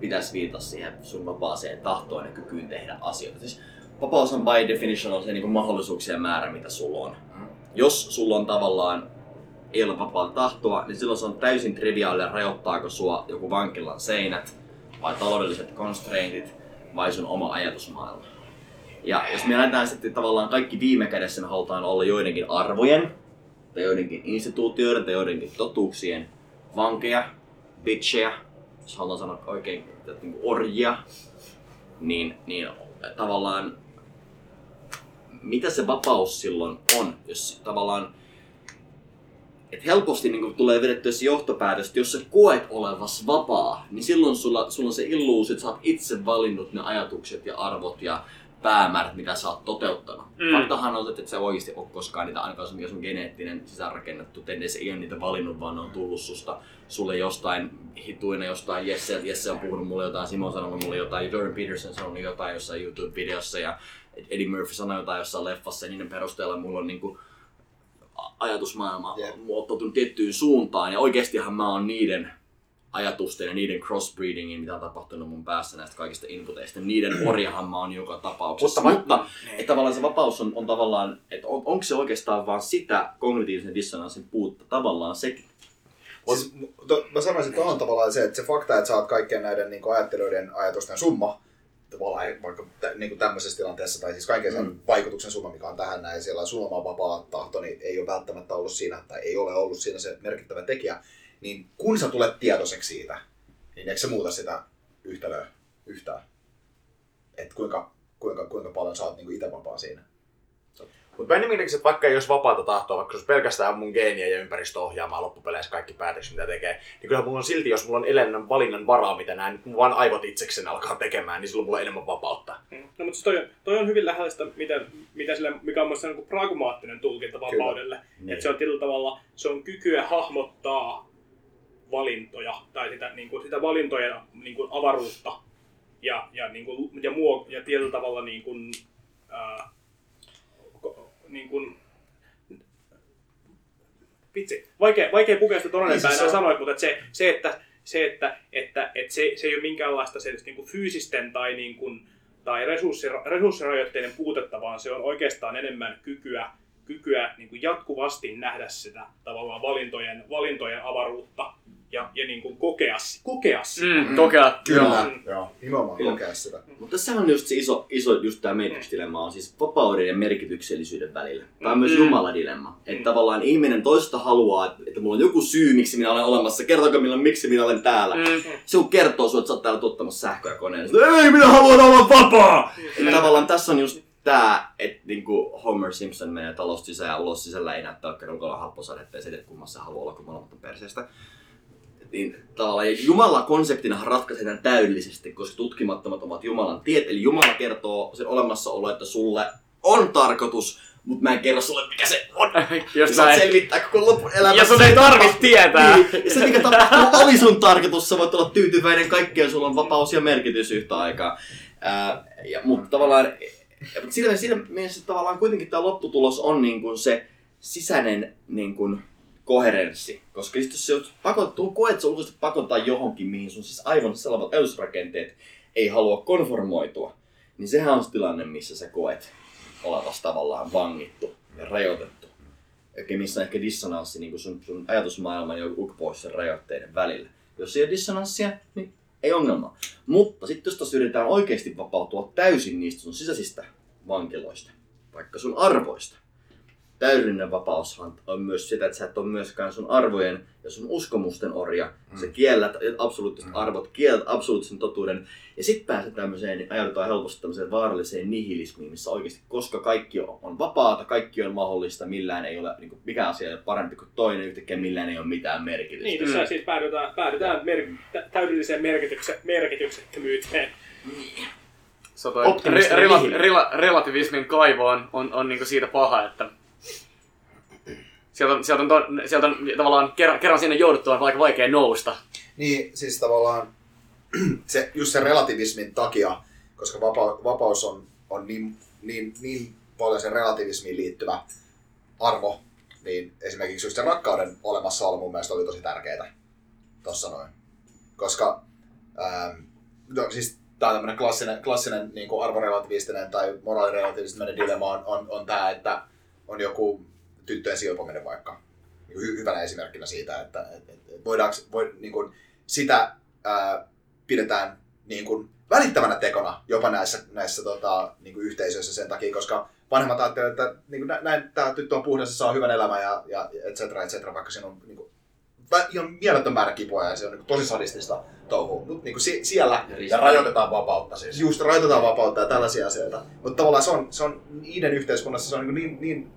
pitäisi viitata siihen sun vapaaseen tahtoon ja kykyyn tehdä asioita. Siis vapaus on by definition on se niin kuin mahdollisuuksien määrä, mitä sulla on. Mm. Jos sulla on tavallaan ei ole vapaa tahtoa, niin silloin se on täysin triviaalia, rajoittaako sua joku vankilan seinät vai taloudelliset constraintit vai sun oma ajatusmaailma. Ja jos me lähdetään sitten tavallaan kaikki viime kädessä me halutaan olla joidenkin arvojen, tai joidenkin instituutioiden, tai joidenkin totuuksien vankeja, bitchejä, jos halutaan sanoa oikein orjia, niin, niin tavallaan mitä se vapaus silloin on, jos tavallaan et helposti niin tulee vedettyä se johtopäätös, että jos sä koet olevas vapaa, niin silloin sulla, sulla on se illuus, että sä oot itse valinnut ne ajatukset ja arvot ja päämäärät, mitä sä oot toteuttanut. Mm. Faktahan on, että sä oikeasti ole koskaan niitä, ainakaan sun, sun geneettinen sisäänrakennettu tendenssi, ei ole niitä valinnut, vaan ne on tullut susta sulle jostain hituina, jostain Jesse, Jesse on puhunut mulle jotain, Simon on sanonut mulle jotain, Jordan Peterson sanonut jotain jossain YouTube-videossa ja Eddie Murphy sanoi jotain jossain leffassa ja niiden perusteella mulla on niinku ajatusmaailma yeah. muotoutunut tiettyyn suuntaan ja oikeestihan mä oon niiden ajatusten ja niiden crossbreedingin, mitä on tapahtunut mun päässä näistä kaikista inputeista, niiden orjahan mä oon joka tapauksessa. Mutta, mutta että tavallaan se vapaus on, on tavallaan, että on, onko se oikeastaan vaan sitä kognitiivisen dissonanssin puutta, tavallaan sekin. Siis, to, mä sanoisin, että on tavallaan se, että se fakta, että sä oot kaikkien näiden niin kuin ajattelijoiden ajatusten summa, tavallaan vaikka niin kuin tämmöisessä tilanteessa, tai siis kaiken sen mm. vaikutuksen summa, mikä on tähän näin, siellä on sun oma vapaa tahto, niin ei ole välttämättä ollut siinä, tai ei ole ollut siinä se merkittävä tekijä. Niin kun sä tulet tietoiseksi siitä, niin eikö se muuta sitä yhtälöä yhtään? Että kuinka, kuinka, kuinka paljon sä oot niinku ite vapaa siinä? Mutta mä nimittäkin, että vaikka ei olisi vapaata tahtoa, vaikka olisi pelkästään mun geeniä ja ympäristö ohjaamaan loppupeleissä kaikki päätökset, mitä tekee, niin kyllähän mulla on silti, jos mulla on elämän valinnan varaa, mitä näin, kun vaan aivot itsekseen alkaa tekemään, niin silloin mulla on enemmän vapautta. No mutta toi, toi on hyvin lähellä sitä, mitä, mitä sille, mikä on myös niin pragmaattinen tulkinta vapaudelle. Niin. Että se on tietyllä tavalla, se on kykyä hahmottaa valintoja tai sitä, niin kuin, sitä valintojen niin kuin avaruutta ja, ja, niin kuin, ja, muo, ja tietyllä tavalla niin kuin, ää, niin kuin, vitsi, vaikea, vaikea pukea sitä toinen päin näin sanoit, mutta että se, se, että, se, että, että, että se, se ei ole minkäänlaista se, niin kuin fyysisten tai, niin kuin, tai resurssirajoitteiden puutetta, vaan se on oikeastaan enemmän kykyä, kykyä niin kuin jatkuvasti nähdä sitä tavallaan valintojen, valintojen avaruutta. Ja, ja niin kuin kokea, kokea sitä. Mm, kokea. Kyllä. Mm. Joo, nimenomaan kokea sitä. Mm. Mutta tässä on just se iso, iso just tämä Matrix-dilemma on siis vapauden ja merkityksellisyyden välillä. Tämä on myös mm. Jumala-dilemma. Että mm. tavallaan ihminen toista haluaa, että mulla on joku syy, miksi minä olen olemassa. Kertokaa minulle, miksi minä olen täällä. Mm. Se kun kertoo sinua, että sä oot täällä tuottamassa sähköä koneen. Ei, minä haluan olla vapaa! Mm. Että tavallaan tässä on just tää, että niinku Homer Simpson menee talosta sisään ja ulos sisällä ei näyttää, että onko olla happosadetta ja se, että kummassa haluaa olla, kun perseestä. niin tavallaan, ja Jumala konseptina ratkaisee täydellisesti, koska tutkimattomat ovat Jumalan tiet. Eli Jumala kertoo sen olemassaolo, että sulle on tarkoitus, mutta mä en kerro sulle, mikä se on. Jos sä et selvittää koko lopun elämässä. Ja sun ei tarvitse tietää. Niin. Ja se, mikä tapahtuu, oli sun tarkoitus. Sä voit olla tyytyväinen kaikkeen, sulla on vapaus ja merkitys yhtä aikaa. Ää, ja, mutta tavallaan, mutta siinä, siinä mielessä tavallaan kuitenkin tämä lopputulos on niin kuin se sisäinen niin kuin koherenssi. Koska jos se pakottuu, koet sä ulkoisesti pakottaa johonkin, mihin sun siis aivan sellaiset äysrakenteet ei halua konformoitua, niin sehän on se tilanne, missä sä koet olevasi tavallaan vangittu ja rajoitettu. Eli missä on ehkä dissonanssi niin sun, sun ajatusmaailman ja ulkopuolisen rajoitteiden välillä. Jos ei ole dissonanssia, niin ei ongelma. Mutta sitten jos yritetään oikeasti vapautua täysin niistä sun sisäisistä vankiloista, vaikka sun arvoista. Täydellinen vapaushan on myös sitä, että sä et ole myöskään sun arvojen ja sun uskomusten orja. Mm. Sä kiellät absoluuttiset mm. arvot, kiellät absoluuttisen totuuden. Ja sit pääset tämmöiseen, niin ajaudutaan helposti tämmöiseen vaaralliseen nihilismiin, missä oikeasti, koska kaikki on vapaata, kaikki on mahdollista, millään ei ole, niin kuin, mikä asia ei ole parempi kuin toinen, yhtäkkiä millään ei ole mitään merkitystä. Niin, tässä mm. siis päädytään, päädytään mer- täydelliseen merkitykse- merkityksettömyyteen. Niin. Re- rela- rela- relativismin kaivo on, on, on niin kuin siitä paha, että Sieltä on, sieltä, on to, sieltä on tavallaan kerran, kerran siinä jouduttu on aika vaikea nousta. Niin, siis tavallaan se, just sen relativismin takia, koska vapa, vapaus on, on niin, niin, niin paljon sen relativismiin liittyvä arvo, niin esimerkiksi just sen rakkauden olemassaolo mun mielestä oli tosi tärkeää tuossa noin. Koska ähm, no, siis tämä on tämmöinen klassinen, klassinen niin kuin arvorelativistinen tai moraalirelativistinen dilemma on, on, on tämä, että on joku tyttöjen silpominen vaikka. Hy- hyvänä esimerkkinä siitä, että et, et voidaanko, voi, niin kun, sitä ää, pidetään niin kun, välittävänä tekona jopa näissä, näissä tota, niin kun yhteisöissä sen takia, koska vanhemmat ajattelevat, että niin kun, näin, tämä tyttö on puhdas, saa hyvän elämän ja, ja et cetera, et cetera, vaikka siinä on niin kun, ihan mieletön määrä kipua ja se on niin kun, tosi sadistista touhua. Mut, niin kun, si- siellä ja rajoitetaan vapautta siis. Just, rajoitetaan vapautta ja tällaisia asioita. Mutta tavallaan se on, se on niiden yhteiskunnassa se on niin, niin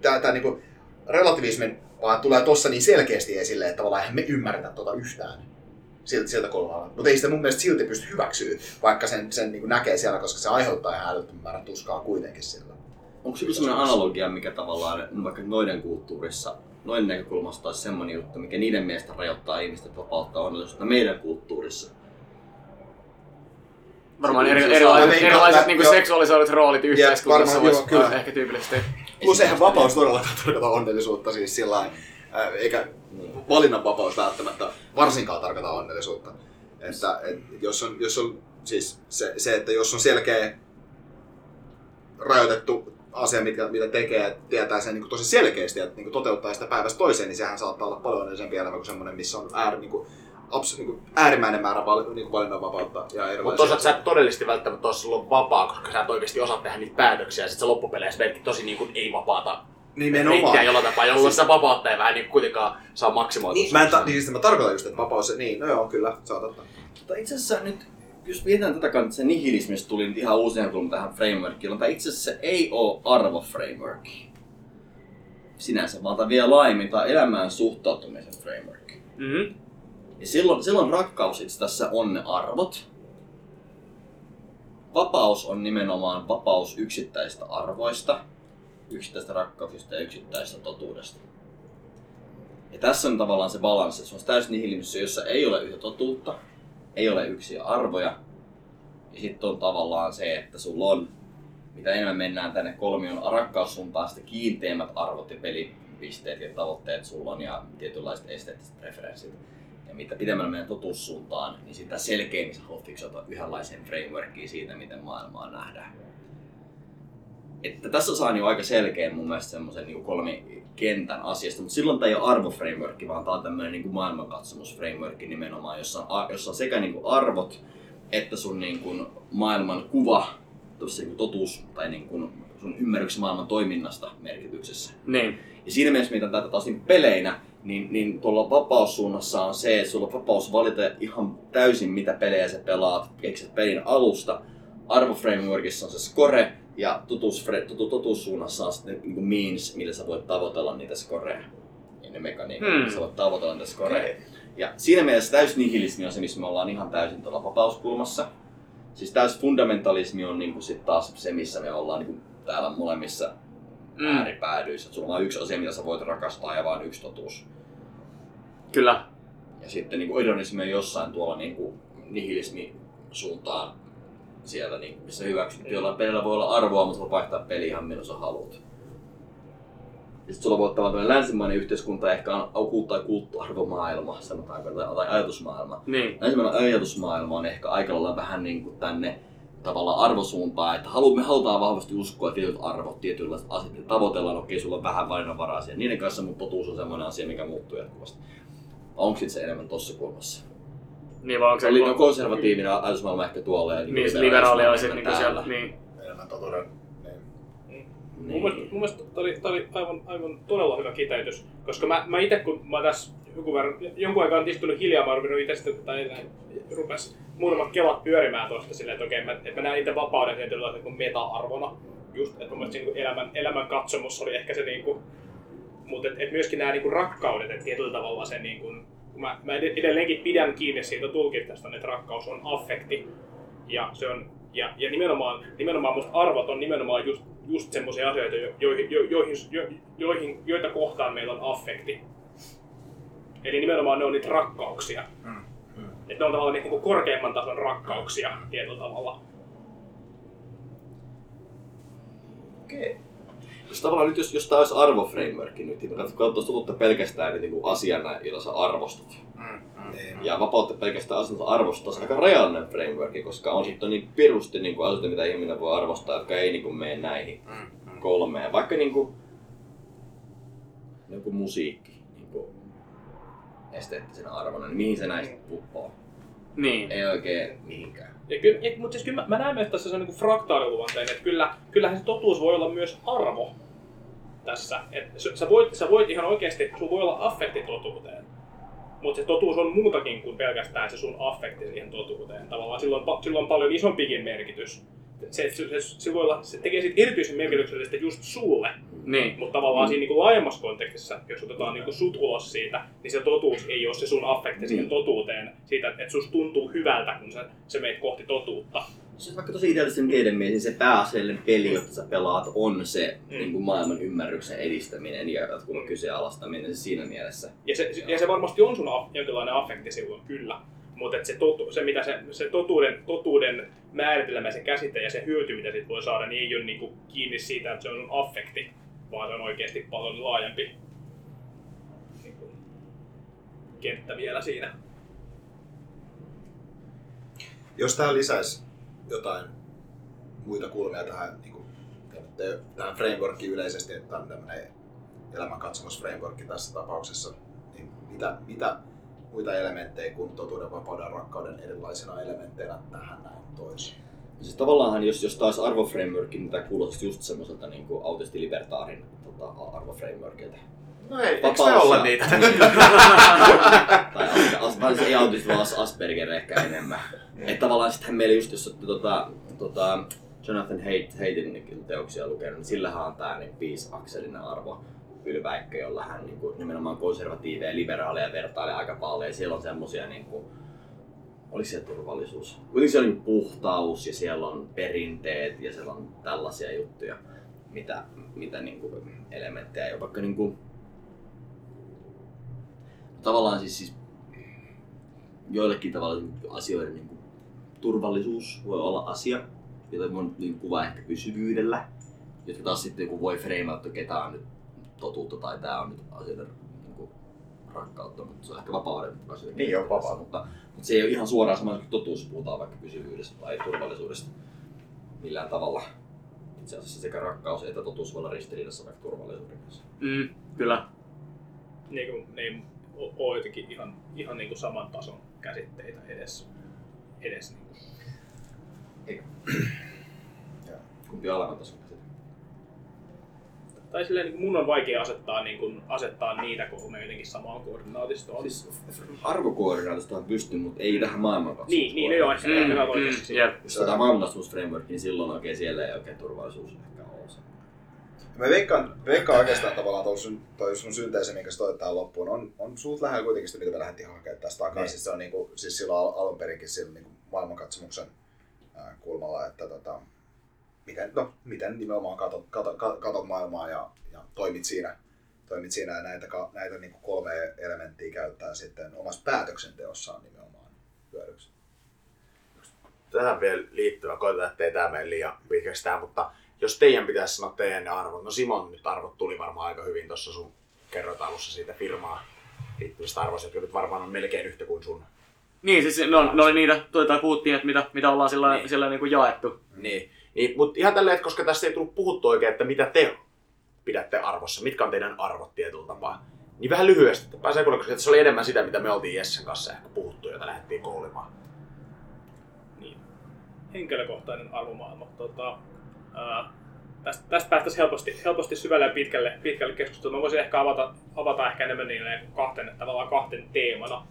Tämä, tämä niin relativismin vaan tulee tuossa niin selkeästi esille, että tavallaan eihän me ymmärretä tuota yhtään sieltä, sieltä kolmalla. Mutta ei sitä mun mielestä silti pysty hyväksyä, vaikka sen, sen niin näkee siellä, koska se aiheuttaa ihan älyttömän määrän tuskaa kuitenkin siellä. Onko se sellainen analogia, mikä tavallaan vaikka noiden kulttuurissa, noiden näkökulmasta olisi semmoinen juttu, mikä niiden mielestä rajoittaa ihmisten vapautta onnellisuutta meidän kulttuurissa? Varmaan eri, erilaiset, erilaiset niin seksuaaliset roolit yhteiskunnassa voisi ehkä tyypillisesti. Plus eihän vapaus todellakaan tarkoita onnellisuutta siis sillain, eikä valinnanvapaus välttämättä varsinkaan tarkoita onnellisuutta. Että, et, jos on, jos on, siis se, se, että jos on selkeä rajoitettu asia, mitä, mitä tekee, tietää sen niin tosi selkeästi, että niin toteuttaa sitä päivästä toiseen, niin sehän saattaa olla paljon onnellisempi elämä kuin semmoinen, missä on ääri, niin kuin, Abs- niinku äärimmäinen määrä val- niinku valinnanvapautta ja erilaisia. Mutta toisaalta sä et todellisesti välttämättä ole silloin vapaa, koska sä et oikeasti osaa tehdä niitä päätöksiä ja sit sä loppupeleissä merkit tosi niinku ei-vapaata reittiä jollain tapaa, jolloin sitä vapautta ei vähän niinku kuitenkaan saa maksimoitua. Niin, mä, en ta- niin mä tarkoitan just, että vapaus, niin no joo, kyllä, sä oot ottaa. Mutta itse asiassa nyt, jos mietitään tätä kannattaa, se nihilismista tuli nyt ihan uusi näkökulma tähän frameworkiin, mutta itse asiassa se ei oo arvo-framework sinänsä, vaan tämä vielä laajemmin, tämä elämään suhtautumisen framework. Mm-hmm. Ja silloin, silloin rakkaus itse tässä on ne arvot. Vapaus on nimenomaan vapaus yksittäisistä arvoista, yksittäisistä rakkauksista ja yksittäisistä totuudesta. Ja tässä on tavallaan se balanssi. Se on täysin nihilismissä, jossa ei ole yhtä totuutta, ei ole yksiä arvoja. Ja sitten on tavallaan se, että sulla on, mitä enemmän mennään tänne kolmion rakkaussuuntaan, sitä kiinteämmät arvot ja pelipisteet ja tavoitteet sulla on ja tietynlaiset esteettiset preferenssit. Ja mitä pidemmällä mennään totuussuuntaan, niin sitä selkeämmin sä haluat fiksata yhdenlaiseen frameworkiin siitä, miten maailmaa nähdään. Että tässä saa niinku aika selkeän mun mielestä semmoisen niinku kolmikentän asiasta, mutta silloin tää ei ole arvoframeworkki, vaan tää on tämmöinen niinku maailmankatsomusframeworkki nimenomaan, jossa on, jossa on sekä niinku arvot että sun niinku maailman kuva, niinku totuus tai niinku sun ymmärryksessä maailman toiminnasta merkityksessä. Niin. Ja siinä mielessä mitä tätä taas niinku peleinä, Niin, niin tuolla vapaussuunnassa on se, että sulla on vapaus valita ihan täysin mitä pelejä sä pelaat, keksit pelin alusta. Arvoframeworkissa on se score ja totuussuunnassa on sitten niin kuin means, millä sä voit tavoitella niitä scoreja. Ja ne mekaniikat, hmm. sä voit tavoitella niitä scoreja. Okay. Ja siinä mielessä täysnihilismi on se, missä me ollaan ihan täysin tuolla vapauskulmassa. Siis täys fundamentalismi on niinku sit taas se, missä me ollaan niinku täällä molemmissa ääripäädyissä. Sulla on vain yksi asia, mitä sä voit rakastaa ja vain yksi totuus. Kyllä. Ja sitten niinku idonismi on jossain tuolla niinku nihilismi suuntaan siellä, niinku, missä hyväksyt, jollain pelillä voi olla arvoa, mutta sulla vaihtaa peli ihan milloin sä haluat. Ja sit sulla voi olla tämmöinen länsimainen yhteiskunta, ehkä on tai kulttuarvomaailma, sanotaanko, tai ajatusmaailma. Niin. Länsimainen ajatusmaailma on ehkä aika lailla vähän niin kuin tänne tavallaan arvosuuntaan, että me halutaan vahvasti uskoa tietyt arvot, tietynlaiset asiat, että tavoitellaan, okei, sulla on vähän valinnanvaraa siihen. Niiden kanssa mun totuus on semmoinen asia, mikä muuttuu jatkuvasti. Onko sit se enemmän tossa kulmassa? Niin, vaan onko se... Eli konservatiivinen ajatusmaailma ehkä tuolla ja... Niin, liberaali on sitten niinku siellä, niin. Enemmän totuuden. Niin. Mun mielestä tämä oli aivan, aivan todella hyvä kiteytys, koska mä, mä itse kun mä tässä jonkun, verran, jonkun aikaan istunut hiljaa, mä ruvennut itse sitten, tai rupes muutamat kelat pyörimään tuosta silleen, että okei, okay, mä, mä näen itse vapauden tietynlaisen kuin meta-arvona, just, että mun mielestä niin elämän, elämän katsomus oli ehkä se niinku, mutta et, et myöskin nämä niinku rakkaudet, että tietyllä tavalla se niinku, mä, mä edelleenkin pidän kiinni siitä tulkinnasta, että rakkaus on affekti, ja se on, ja, ja nimenomaan, nimenomaan musta arvot on nimenomaan just just semmoisia asioita, joihin, jo, joihin, jo, joihin, joita kohtaan meillä on affekti. Eli nimenomaan ne on niitä rakkauksia. Mm, mm. Että ne on tavallaan niin kuin korkeimman tason rakkauksia tietyllä tavalla. Okei. Okay. Jos tavallaan nyt, jos, jos tämä olisi arvoframeworkki nyt, niin katsotaan uutta pelkästään niin kuin asiana, jolla sä arvostut. Mm, mm, ja vapautta pelkästään asiana arvostaa, se on aika rajallinen frameworkki, koska on sitten niin pirusti niin kuin asioita, mitä ihminen voi arvostaa, jotka ei niin kuin mene näihin mm, mm. kolmeen. Vaikka niin kuin, niin kuin musiikki niin kuin esteettisenä arvona, niin mihin se näistä puhuu? Niin. Ei oikein mihinkään. Ja kyllä, ja, mutta siis kyllä mä, mä näen myös tässä niinku fraktaaliluonteen, että kyllä, kyllähän se totuus voi olla myös arvo tässä. Että sä voit, sä voit ihan oikeasti, sulla voi olla affekti totuuteen, mutta se totuus on muutakin kuin pelkästään se sun affekti siihen totuuteen. Tavallaan sillä on, sillä on paljon isompikin merkitys. Se, se, se, voi olla, se tekee siitä erityisen merkityksellistä just sulle, niin. Mutta tavallaan mm. siinä niinku laajemmassa kontekstissa, jos otetaan niinku sut ulos siitä, niin se totuus ei ole se sun affekti mm. siihen totuuteen, siitä, että susta tuntuu hyvältä, kun sä, sä meet kohti totuutta. Siis vaikka tosi idealistinen tiedemies, niin se pääasiallinen peli, jota sä pelaat, on se mm. niin kuin maailman ymmärryksen edistäminen ja jatkuvan kyseenalaistaminen siinä mielessä. Ja se, ja se varmasti on sun af, jonkinlainen affekti silloin, kyllä. Mutta se, totu, se, mitä se, se totuuden, totuuden määritelmä, se käsite ja se hyöty, mitä siitä voi saada, niin ei ole niinku kiinni siitä, että se on affekti, vaan se on oikeasti paljon laajempi niinku kenttä vielä siinä. Jos tähän lisäisi jotain muita kulmia tähän, niinku, tähän frameworkiin yleisesti, että on tämmöinen elämänkatsomusframeworkki tässä tapauksessa, niin mitä, mitä muita elementtejä kuin totuuden, vapauden, rakkauden erilaisina elementteinä tähän näin toisiin. Siis tavallaan jos, jos taas arvoframeworkin, niin tämä kuulostaisi just semmoiselta niin kuin autisti-libertaarin tota, arvoframeworkilta. No ei, eikö se olla niitä? Tai ei autisti, vaan Asperger ehkä enemmän. Että tavallaan sittenhän meillä just, jos olette tota, tota, Jonathan Haidtin teoksia lukenut, niin sillähän on tämä niin viisi-akselinen arvo. Ylväikkö, jolla hän niin kuin, nimenomaan konservatiiveja ja liberaaleja vertailee aika paljon. Ja siellä on semmosia, niin kuin, oliko siellä turvallisuus? Kuitenkin siellä on puhtaus ja siellä on perinteet ja siellä on tällaisia juttuja, mitä, mitä niin kuin, elementtejä jo vaikka niin kuin, tavallaan siis, siis joillekin tavalla asioiden niin kuin, turvallisuus voi olla asia, jota mun niin kuvaa ehkä pysyvyydellä, jotka taas sitten joku voi freimautta, ketä on nyt totuutta tai tämä on nyt asioiden niin rakkautta, mutta se on ehkä vapauden asioiden. Niin on vapaa, mutta, mutta se ei ole ihan suoraan sama kuin totuus, puhutaan vaikka pysyvyydestä tai turvallisuudesta millään tavalla. Itse asiassa sekä rakkaus että totuus voi olla ristiriidassa vaikka turvallisuuden kanssa. Mm, kyllä. Niin kuin, ne ei ole jotenkin ihan, ihan niin kuin saman tason käsitteitä edes. edes niin kuin. Eikä. Kumpi on alemman tason käsite? Tai silleen, niin mun on vaikea asettaa, niin kun, asettaa niitä, kun me jotenkin samaan koordinaatistoon. Siis arvokoordinaatistoon pystyy, mutta ei tähän maailmankatsomusta. Niin, niin, ne on ehkä mm, hyvä oikeasti. Mm, jos otetaan maailmankatsomusframework, niin silloin oikein siellä ei oikein turvallisuus ehkä ole se. Mä veikkaan, veikkaan oikeastaan tavallaan toi sun synteesi, minkä sä toit tähän loppuun, on, on suht lähellä kuitenkin sitä, mitä me lähdettiin hakemaan tästä takaisin. Siis se on niinku, siis silloin alun perinkin silloin niinku maailmankatsomuksen ää, kulmalla, että tota, miten, no, miten nimenomaan katot, katot, katot maailmaa ja, ja toimit siinä. Toimit siinä ja näitä, näitä niinku kolme elementtiä käyttää sitten omassa päätöksenteossaan nimenomaan hyödyksi. Tähän vielä liittyvä, koitetaan, ettei tämä mene liian pitkäksi tämä, mutta jos teidän pitäisi sanoa teidän arvot, no Simon nyt arvot tuli varmaan aika hyvin tuossa sun kerroit alussa siitä firmaan liittyvistä arvoista, jotka nyt varmaan on melkein yhtä kuin sun. Niin, siis ne, on, ne oli niitä, tuota, puhuttiin, että mitä, mitä ollaan sillä, niin. sillä niin kuin jaettu. Niin, niin mutta ihan tälleen, että koska tässä ei tullut puhuttu oikein, että mitä te pidätte arvossa, mitkä on teidän arvot tietyllä tapaa, niin vähän lyhyesti, että pääsee kuulemaan, koska se oli enemmän sitä, mitä me oltiin Jessen kanssa ehkä puhuttu, jota lähdettiin koulimaan. Niin. Henkilökohtainen arvomaailma. Tota... Uh, tästä, tästä päästäisiin helposti, helposti syvälle ja pitkälle, pitkälle keskusteluun. Mä voisin ehkä avata, avata ehkä enemmän niille kahteen, tavallaan kahteen teemana,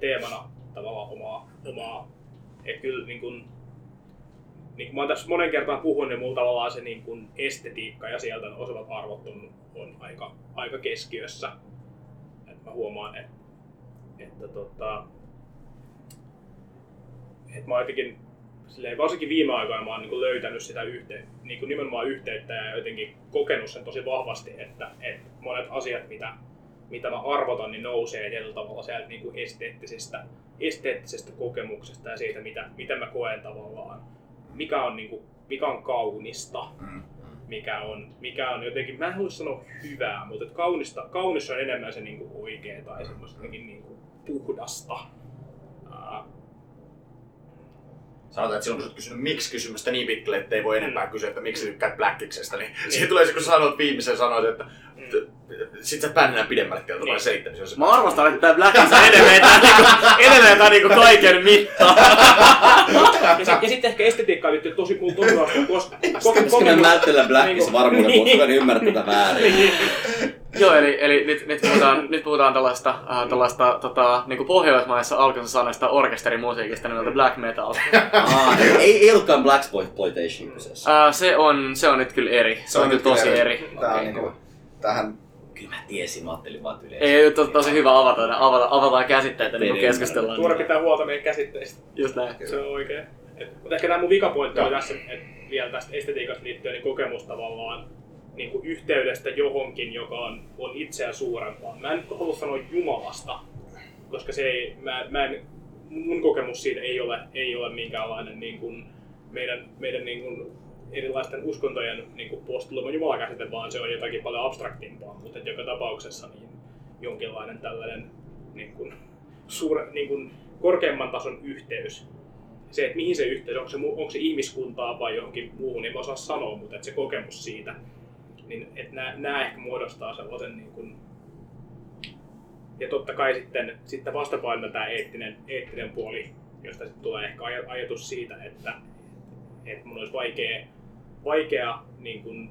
teemana tavallaan omaa. omaa. Et kyllä, niin kun, niin kun mä oon tässä monen kertaan puhunut, niin mulla tavallaan se niin kun estetiikka ja sieltä osuvat arvot on, on aika, aika keskiössä. Et mä huomaan, et, että tota, et mä jotenkin silleen, varsinkin viime aikoina mä oon niin kuin löytänyt sitä yhte, niin kuin nimenomaan yhteyttä ja jotenkin kokenut sen tosi vahvasti, että, että monet asiat, mitä, mitä mä arvotan, niin nousee tietyllä tavalla sieltä niin kuin esteettisestä, esteettisestä kokemuksesta ja siitä, mitä, mitä mä koen tavallaan, mikä on, niin kuin, mikä on kaunista, mikä on, mikä on jotenkin, mä en halua sanoa hyvää, mutta että kaunista, kaunis on enemmän se niin kuin oikea tai semmoista niin kuin puhdasta. Sanotaan, että silloin kun sä oot kysynyt miksi-kysymystä niin pitkälle, ettei voi enempää kysyä, että miksi tykkäät Blackiksestä, niin mm. siihen tulee se, kun sanot viimeisen sanoit, että mm. sit sä päännään pidemmälle, että tulee selittämisen. Niin. Se... Mä arvostan, että tää Blackiksen edelleen jotain niinku kaiken mittaan. Ja sitten sit ehkä estetiikkaa liittyy tosi kulttuurilla. Koska mä näyttelen Blackissa varmuuden, kun oot ymmärrät tätä väärin. Joo, eli, eli nyt, nyt puhutaan, nyt puhutaan tällaista, äh, tällaista tota, niin kuin pohjoismaissa alkansa saaneesta orkesterimusiikista nimeltä black metal. Ah, ei, ei ollutkaan blaxploitation kyseessä. Äh, se, on, se on nyt kyllä eri. Se, se on nyt tosi eri. eri. Tää okay, on niinku, tähän... Kyllä mä tiesin, mä ajattelin vaan yleensä. Ei, nyt on tosi hyvä avata, avata, avataan käsitteitä, niin kun keskustellaan. Tuure pitää huolta meidän käsitteistä. Just näin. Se on oikein. Mutta ehkä nää mun vikapointti on tässä, että vielä tästä estetiikasta liittyen niin kokemus tavallaan. Niin kuin yhteydestä johonkin, joka on, on itseään suurempaa. Mä en nyt halua sanoa Jumalasta, koska se ei, mä, mä en, mun kokemus siitä ei ole, ei ole minkäänlainen niin kuin meidän, meidän niin kuin erilaisten uskontojen niin kuin postulema jumalakäsite, vaan se on jotakin paljon abstraktimpaa, mutta joka tapauksessa niin jonkinlainen tällainen niin kuin suure, niin kuin korkeamman tason yhteys. Se, että mihin se yhteys, onko se, onko se ihmiskuntaa vai johonkin muuhun, niin mä osaa sanoa, mutta se kokemus siitä, niin et nää, nää ehkä muodostaa sellaisen niin kuin, ja totta kai sitten, sitten vastapainona tämä eettinen, eettinen puoli, josta sitten tulee ehkä aj- ajatus siitä, että et mun olisi vaikea, vaikea niin kuin,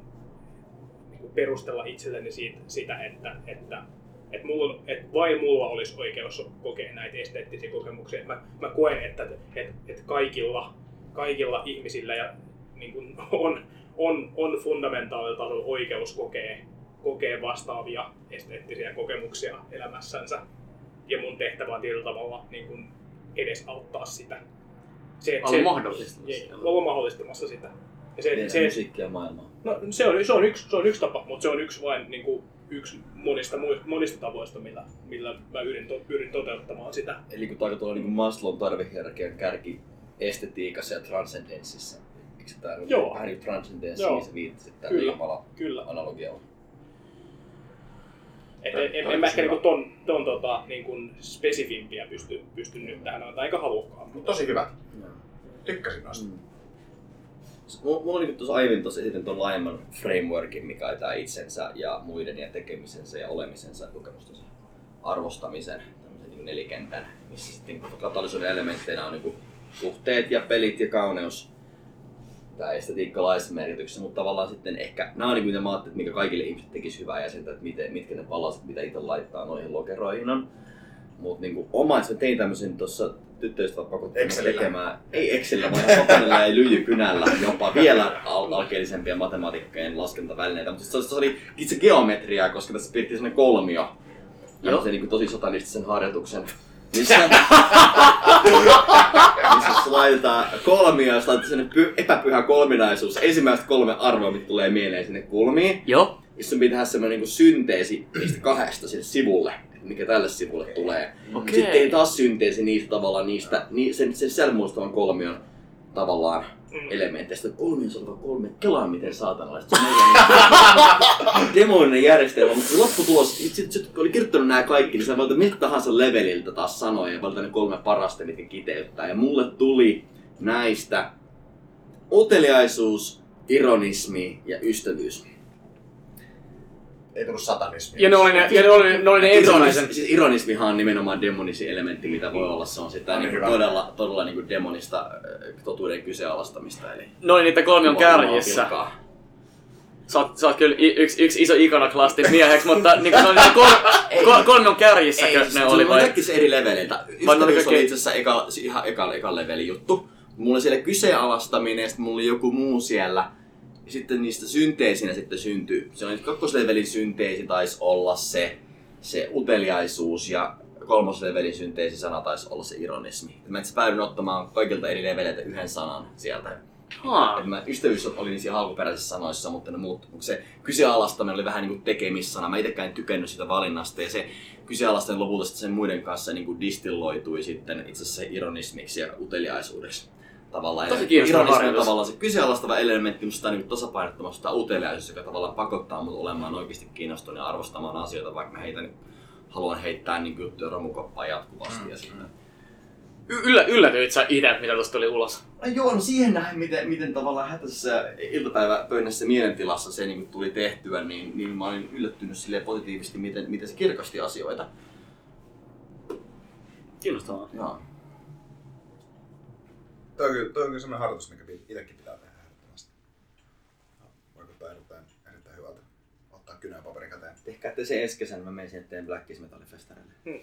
niin kuin perustella itselleni siitä, sitä, että, että et mulla, et vain mulla olisi oikeus kokea näitä esteettisiä kokemuksia. Mä, mä koen, että et, et kaikilla, kaikilla ihmisillä ja, niin kuin, on on, on fundamentaalilla tasolla oikeus kokea, kokea vastaavia esteettisiä kokemuksia elämässänsä. Ja mun tehtävä on tietyllä tavalla niin kuin edesauttaa sitä. Se, olla, se, mahdollistamassa. Je, olla mahdollistamassa sitä. Ja se, se, musiikkia maailmaa. No, se, on, se, on yksi, se on yksi tapa, mutta se on yksi vain niin kuin, yksi monista, monista tavoista, millä, millä mä yrin, to, yrin toteuttamaan sitä. Eli kun tarkoittaa niin Maslown tarvehierarkian kärki estetiikassa ja transcendenssissä. Tämä on vähän transcendenssi, missä viittasit tällä tavalla analogialla. En mä ehkä niinku ton, ton tota, niinku spesifimpiä pysty, pysty nyt tähän antamaan, eikä halukkaan. Mutta tosi hyvä. No. Tykkäsin noista. Mm. Mulla oli tuossa aiemmin tuossa esitän tuon laajemman frameworkin, mikä aittaa itsensä ja muiden ja tekemisensä ja olemisensa kokemustensa arvostamisen niin nelikentän, missä sitten katalysoiden elementteinä on niinku suhteet ja pelit ja kauneus. Tämä estetiikka laajassa merkityksessä, mutta tavallaan sitten ehkä nämä on niin mitä mä ajattelin, että mikä kaikille ihmiset tekisi hyvää ja sieltä, että miten, mitkä ne palaset, mitä itse laittaa noihin lokeroihin on. Mutta niin oma, että mä tein tämmöisen tuossa tyttöistä on pakottanut tekemään, ei Excelillä, vaan paperilla ja lyijykynällä jopa vielä al- alkeellisempia matematiikkojen laskentavälineitä. Mutta se, se oli itse geometriaa, koska tässä piirtiin sellainen kolmio, ja se niin tosi sotanistisen harjoituksen. Missä, missä laitetaan kolmia, jos laitetaan sinne py- epäpyhä kolminaisuus. Ensimmäiset kolme arvoa, mitkä tulee mieleen sinne kulmiin. Joo. Ja sun pitää tehdä semmoinen niin synteesi niistä kahdesta sille sivulle, mikä tälle sivulle tulee. Okay. Sitten ei taas synteesi niistä tavallaan niistä, ni- sen, sen sisällä muistavan kolmion tavallaan elementeistä. Kolmion saatava kolme, kelaa miten saatanalaiset. Se on meidän demoninen järjestelmä, mutta lopputulos, sit, sit, kun oli kirjoittanut nämä kaikki, niin sä valita miltä tahansa leveliltä taas sanoja ja valita ne kolme parasta, mitkä kiteyttää. Ja mulle tuli näistä oteliaisuus, ironismi ja ystävyys. Ei tullut satanismi. Ja ne oli ne, ja ne, oli, ne, oli ne ironismi. Siis ironismihan on nimenomaan demonisin elementti, mitä voi olla. Se on sitä niin todella, todella niin demonista totuuden kyseenalaistamista. Eli ne oli niitä kolmion kärjissä. Sä oot, sä oot kyllä yksi yks iso ikonoklastit mieheksi, mutta niin se oli niitä kol, kol, kolmion kärjissä. Ei, ne oli vai? Kaikki se eri leveliltä. Ystävyys oli itse asiassa eka, ihan eka, eka leveli juttu. Mulla oli siellä kyseenalaistaminen ja sitten mulla oli joku muu siellä. Ja sitten niistä synteesinä sitten syntyy. Se on kakkoslevelin synteesi taisi olla se, se uteliaisuus ja kolmoslevelin synteesi sana taisi olla se ironismi. Et mä itse päädyin ottamaan kaikilta eri leveleiltä yhden sanan sieltä. Et mä, ystävyys oli niissä alkuperäisissä sanoissa, mutta ne muut, se kyseenalaistaminen oli vähän niin kuin tekemissana. Mä itekään en tykännyt sitä valinnasta ja se kyseenalaistaminen lopulta sitten sen muiden kanssa niin kuin distilloitui sitten itse asiassa ironismiksi ja uteliaisuudeksi. Tavallaan. Tosi kiinnostavaa tavallaan se kyseenalaistava elementti, mutta niin tasapainottomassa tämä uteliaisuus, joka tavallaan pakottaa mut olemaan oikeasti kiinnostunut ja arvostamaan asioita, vaikka mä heitän, haluan heittää niin juttuja romukoppaan jatkuvasti. Mm. Ja sitten y- yllä, yllätyit sä itse, mitä tuosta tuli ulos? No joo, no siihen nähden, miten, miten tavallaan hätäisessä iltapäiväpöydässä mielentilassa se niin tuli tehtyä, niin, niin mä olin yllättynyt silleen positiivisesti, miten, miten se kirkasti asioita. Kiinnostavaa. Joo. Toi on kyllä, toi on kyllä sellainen harjoitus, mikä itsekin pitää tehdä ehdottomasti. Vaikuttaa erittäin, erittäin hyvältä ottaa kynää paperin käteen. Tehkää te sen ensi kesänä, mä menen sen teen Black Kiss Metalli-festarille. Hmm.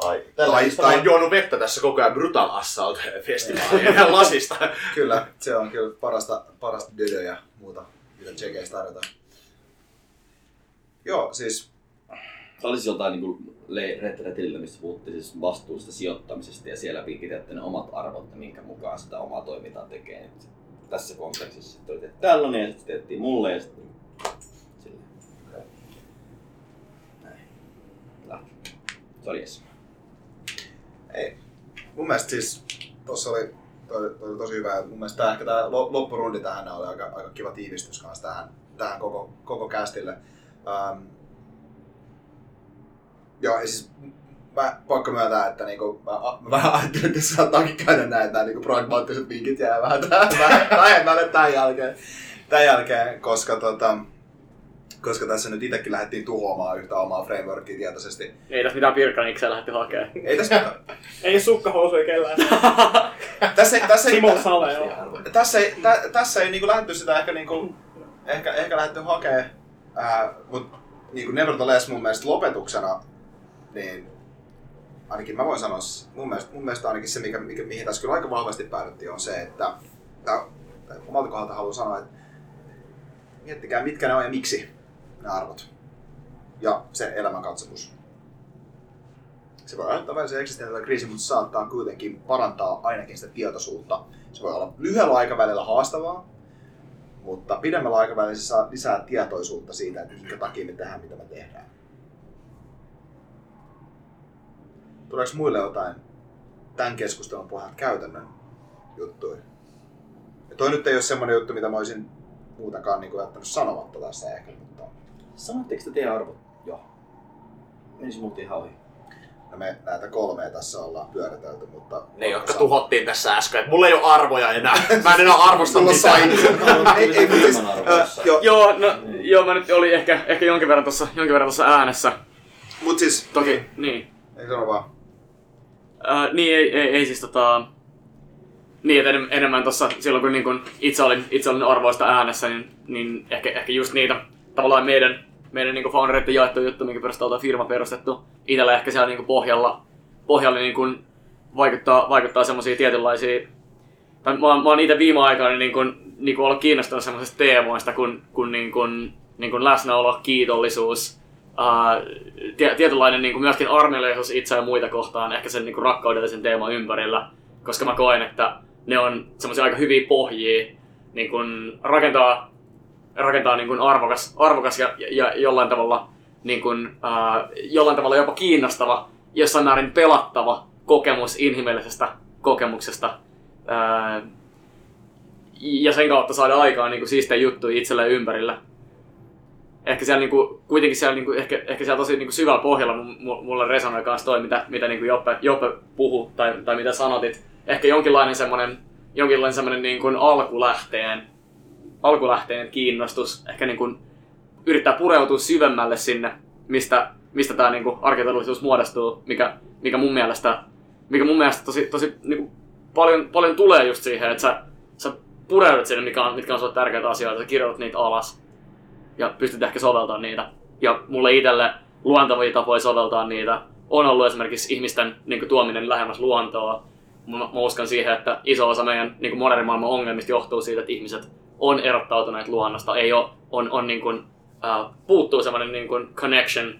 Tai, tai, tai on juonut vettä tässä koko ajan Brutal Assault-festivaalia ihan lasista. Kyllä, se on kyllä parasta, parasta dödöä ja muuta, mitä tsekeistä tarjotaan. Joo, siis... Tämä oli siis jotain niin kuin retretiltä, missä puhuttiin siis vastuusta sijoittamisesta ja siellä pitää ne omat arvot, minkä mukaan sitä omaa toimintaa tekee. Nyt tässä kontekstissa sitten oli tehty tällainen ja sitten tehtiin mulle ja sitten silleen. Näin. Lähti. Se oli esim. Ei. Mun mielestä siis tuossa oli, toi, toi oli tosi hyvä. Mun mielestä tämä, ehkä tämä loppurundi tähän oli aika, aika kiva tiivistys kanssa tähän, tähän koko, koko castille. Um, Joo, siis mä pakko myöntää, että niinku, mä, mä vähän ajattelin, että saattaakin käydä näitä niinku pragmaattiset vinkit jää vähän vähemmälle tämän jälkeen, tämän jälkeen koska, tota, koska tässä nyt itsekin lähdettiin tuhoamaan yhtä omaa frameworkia tietoisesti. Ei tässä mitään pirkkanikseen lähdetty hakemaan. Ei tässä ei sukkahousuja kellään. tässä ei, tässä ei, tässä ei, tässä ei niinku lähdetty sitä ehkä, niinku, ehkä, ehkä lähdetty hakemaan, äh, mutta niinku nevertheless mun mielestä lopetuksena niin ainakin mä voin sanoa, mun mielestä, mun mielestä ainakin se, mikä, mikä, mihin tässä kyllä aika vahvasti päädyttiin, on se, että tää, tää, omalta kohdalta haluan sanoa, että miettikää mitkä ne on ja miksi ne arvot ja se elämänkatsomus. Se voi aiheuttaa vähän se eksistentiaalinen kriisi, mutta saattaa kuitenkin parantaa ainakin sitä tietoisuutta. Se voi olla lyhyellä aikavälillä haastavaa, mutta pidemmällä aikavälillä se saa lisää tietoisuutta siitä, että minkä takia me tehdään, mitä me tehdään. Tuleeko muille jotain tämän keskustelun pohjalta käytännön juttuja? Ja toi nyt ei ole semmoinen juttu, mitä mä olisin muutakaan niin kuin jättänyt sanomatta tässä ehkä. Mutta... Sanotteko te teidän arvot? Joo. Menisi muuten ihan ohi. No me näitä kolmea tässä ollaan pyöritelty, mutta... Ne, jotka saa... tuhottiin tässä äsken, että mulla ei ole arvoja enää. Mä en enää arvosta mitään. ei, ei, ei, uh, jo. Joo, no, mm. joo, mä nyt olin ehkä, ehkä jonkin verran tuossa äänessä. Mut siis... Toki, niin. Eikö sano vaan? Äh, niin, ei, ei, ei siis tota... Niin, että enemmän tossa silloin kun, niin kun itse, olin, itse olin arvoista äänessä, niin, niin ehkä, ehkä just niitä tavallaan meidän, meidän niin foundereiden jaettu juttu, minkä perusteella firma perustettu. Itellä ehkä siellä niin pohjalla, pohjalla niin vaikuttaa, vaikuttaa semmoisia tietynlaisia... Tai mä oon, mä oon itse viime aikoina niin kun, niin kun ollut kiinnostunut semmoisista teemoista kuin, kuin, niin kuin, niin kuin läsnäolo, kiitollisuus, ää, tie, tietynlainen niin kuin myöskin armeliaisuus itseä ja muita kohtaan, ehkä sen niin kuin rakkaudellisen teeman ympärillä, koska mä koen, että ne on semmoisia aika hyviä pohjia niin kuin rakentaa, rakentaa niin kuin arvokas, arvokas ja, ja jollain tavalla, niin kuin, ää, jollain tavalla jopa kiinnostava, jossain määrin pelattava kokemus inhimillisestä kokemuksesta. Ää, ja sen kautta saada aikaan niinku siistejä juttuja itselleen ympärillä. Ehkä siellä niinku kuitenkin siellä niinku ehkä ehkä siellä tosi niinku syvällä pohjalla mulle resonoi kanssa toi mitä mitä niinku Joppe, Joppe puhu tai tai mitä sanotit. Ehkä jonkinlainen semmoinen jonkinlainen semmoinen niinku alkulähteen alkulähteen kiinnostus, ehkä niinku yrittää pureutua syvemmälle sinne mistä mistä tää niinku arkeologiallisuus muodostuu, mikä mikä mun mielestä mikä mun mielestä tosi tosi niinku Paljon, paljon tulee just siihen, että sä, sä pureudut sinne, mitkä on, mitkä on sulle tärkeitä asioita, sä kirjoitat niitä alas ja pystyt ehkä soveltamaan niitä. Ja mulle itselle luontevia tapoja soveltaa niitä on ollut esimerkiksi ihmisten niin kuin, tuominen lähemmäs luontoa. Mä, mä uskon siihen, että iso osa meidän niin kuin modernin maailman ongelmista johtuu siitä, että ihmiset on erottautuneet luonnosta. Ei ole, on, on, niin kuin, äh, puuttuu semmoinen niin kuin connection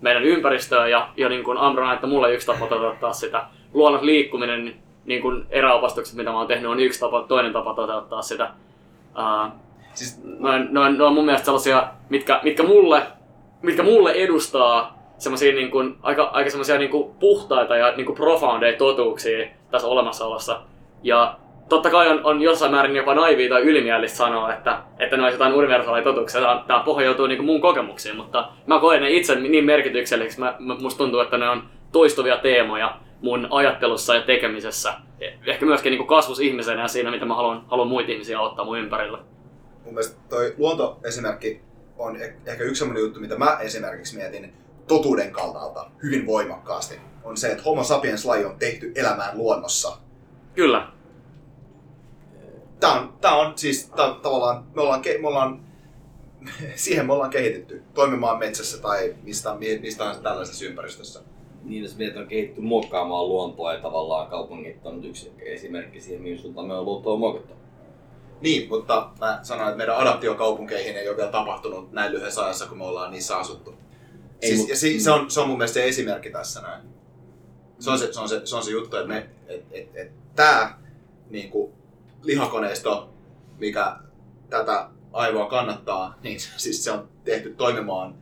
meidän ympäristöön ja, ja niin kuin Ambra näyttää mulle yksi tapa toteuttaa sitä luonnon liikkuminen. Niin kuin eräopastukset, mitä mä oon tehnyt, on yksi tapa, toinen tapa toteuttaa sitä. Uh, siis ne on, on mun mielestä sellaisia, mitkä, mitkä, mulle, mitkä mulle edustaa semmosia niin kuin, aika, aika semmosia niin kuin puhtaita ja niin kuin profoundeja totuuksia tässä olemassaolossa. Ja totta kai on, on jossain määrin jopa naivia tai ylimielistä sanoa, että, että ne on jotain universaaleja totuuksia. Tämä pohja joutuu niin kuin mun kokemuksiin, mutta mä koen ne itse niin merkitykselliseksi. Mä, musta tuntuu, että ne on toistuvia teemoja mun ajattelussa ja tekemisessä. Ehkä myöskin niin kasvus ihmisenä ja siinä, mitä mä haluan, haluan muita ihmisiä auttaa mun ympärillä. Mun mielestä toi luontoesimerkki on ehkä yksi sellainen juttu, mitä mä esimerkiksi mietin totuuden kaltalta hyvin voimakkaasti. On se, että homo sapiens laji on tehty elämään luonnossa. Kyllä. Tää on, tää on siis tää, tavallaan, me ollaan, me ollaan, siihen me ollaan kehitetty toimimaan metsässä tai mistä, mistä tällaisessa ympäristössä. Niin, jos meidät on kehitty muokkaamaan luontoa ja tavallaan kaupungit on yksi esimerkki siihen, mihin suuntaan me on luontoa muokattu. Niin, mutta mä sanoin, että meidän adaptiokaupunkeihin ei ole vielä tapahtunut näin lyhyessä ajassa, kun me ollaan niissä asuttu. Ei, siis, mut, ja si- se, on, se on mun mielestä se esimerkki tässä näin. Se on se, se, on se, se, on se juttu, että me, et, et, et, tää niin kuin lihakoneisto, mikä tätä aivoa kannattaa, niin siis se on tehty toimimaan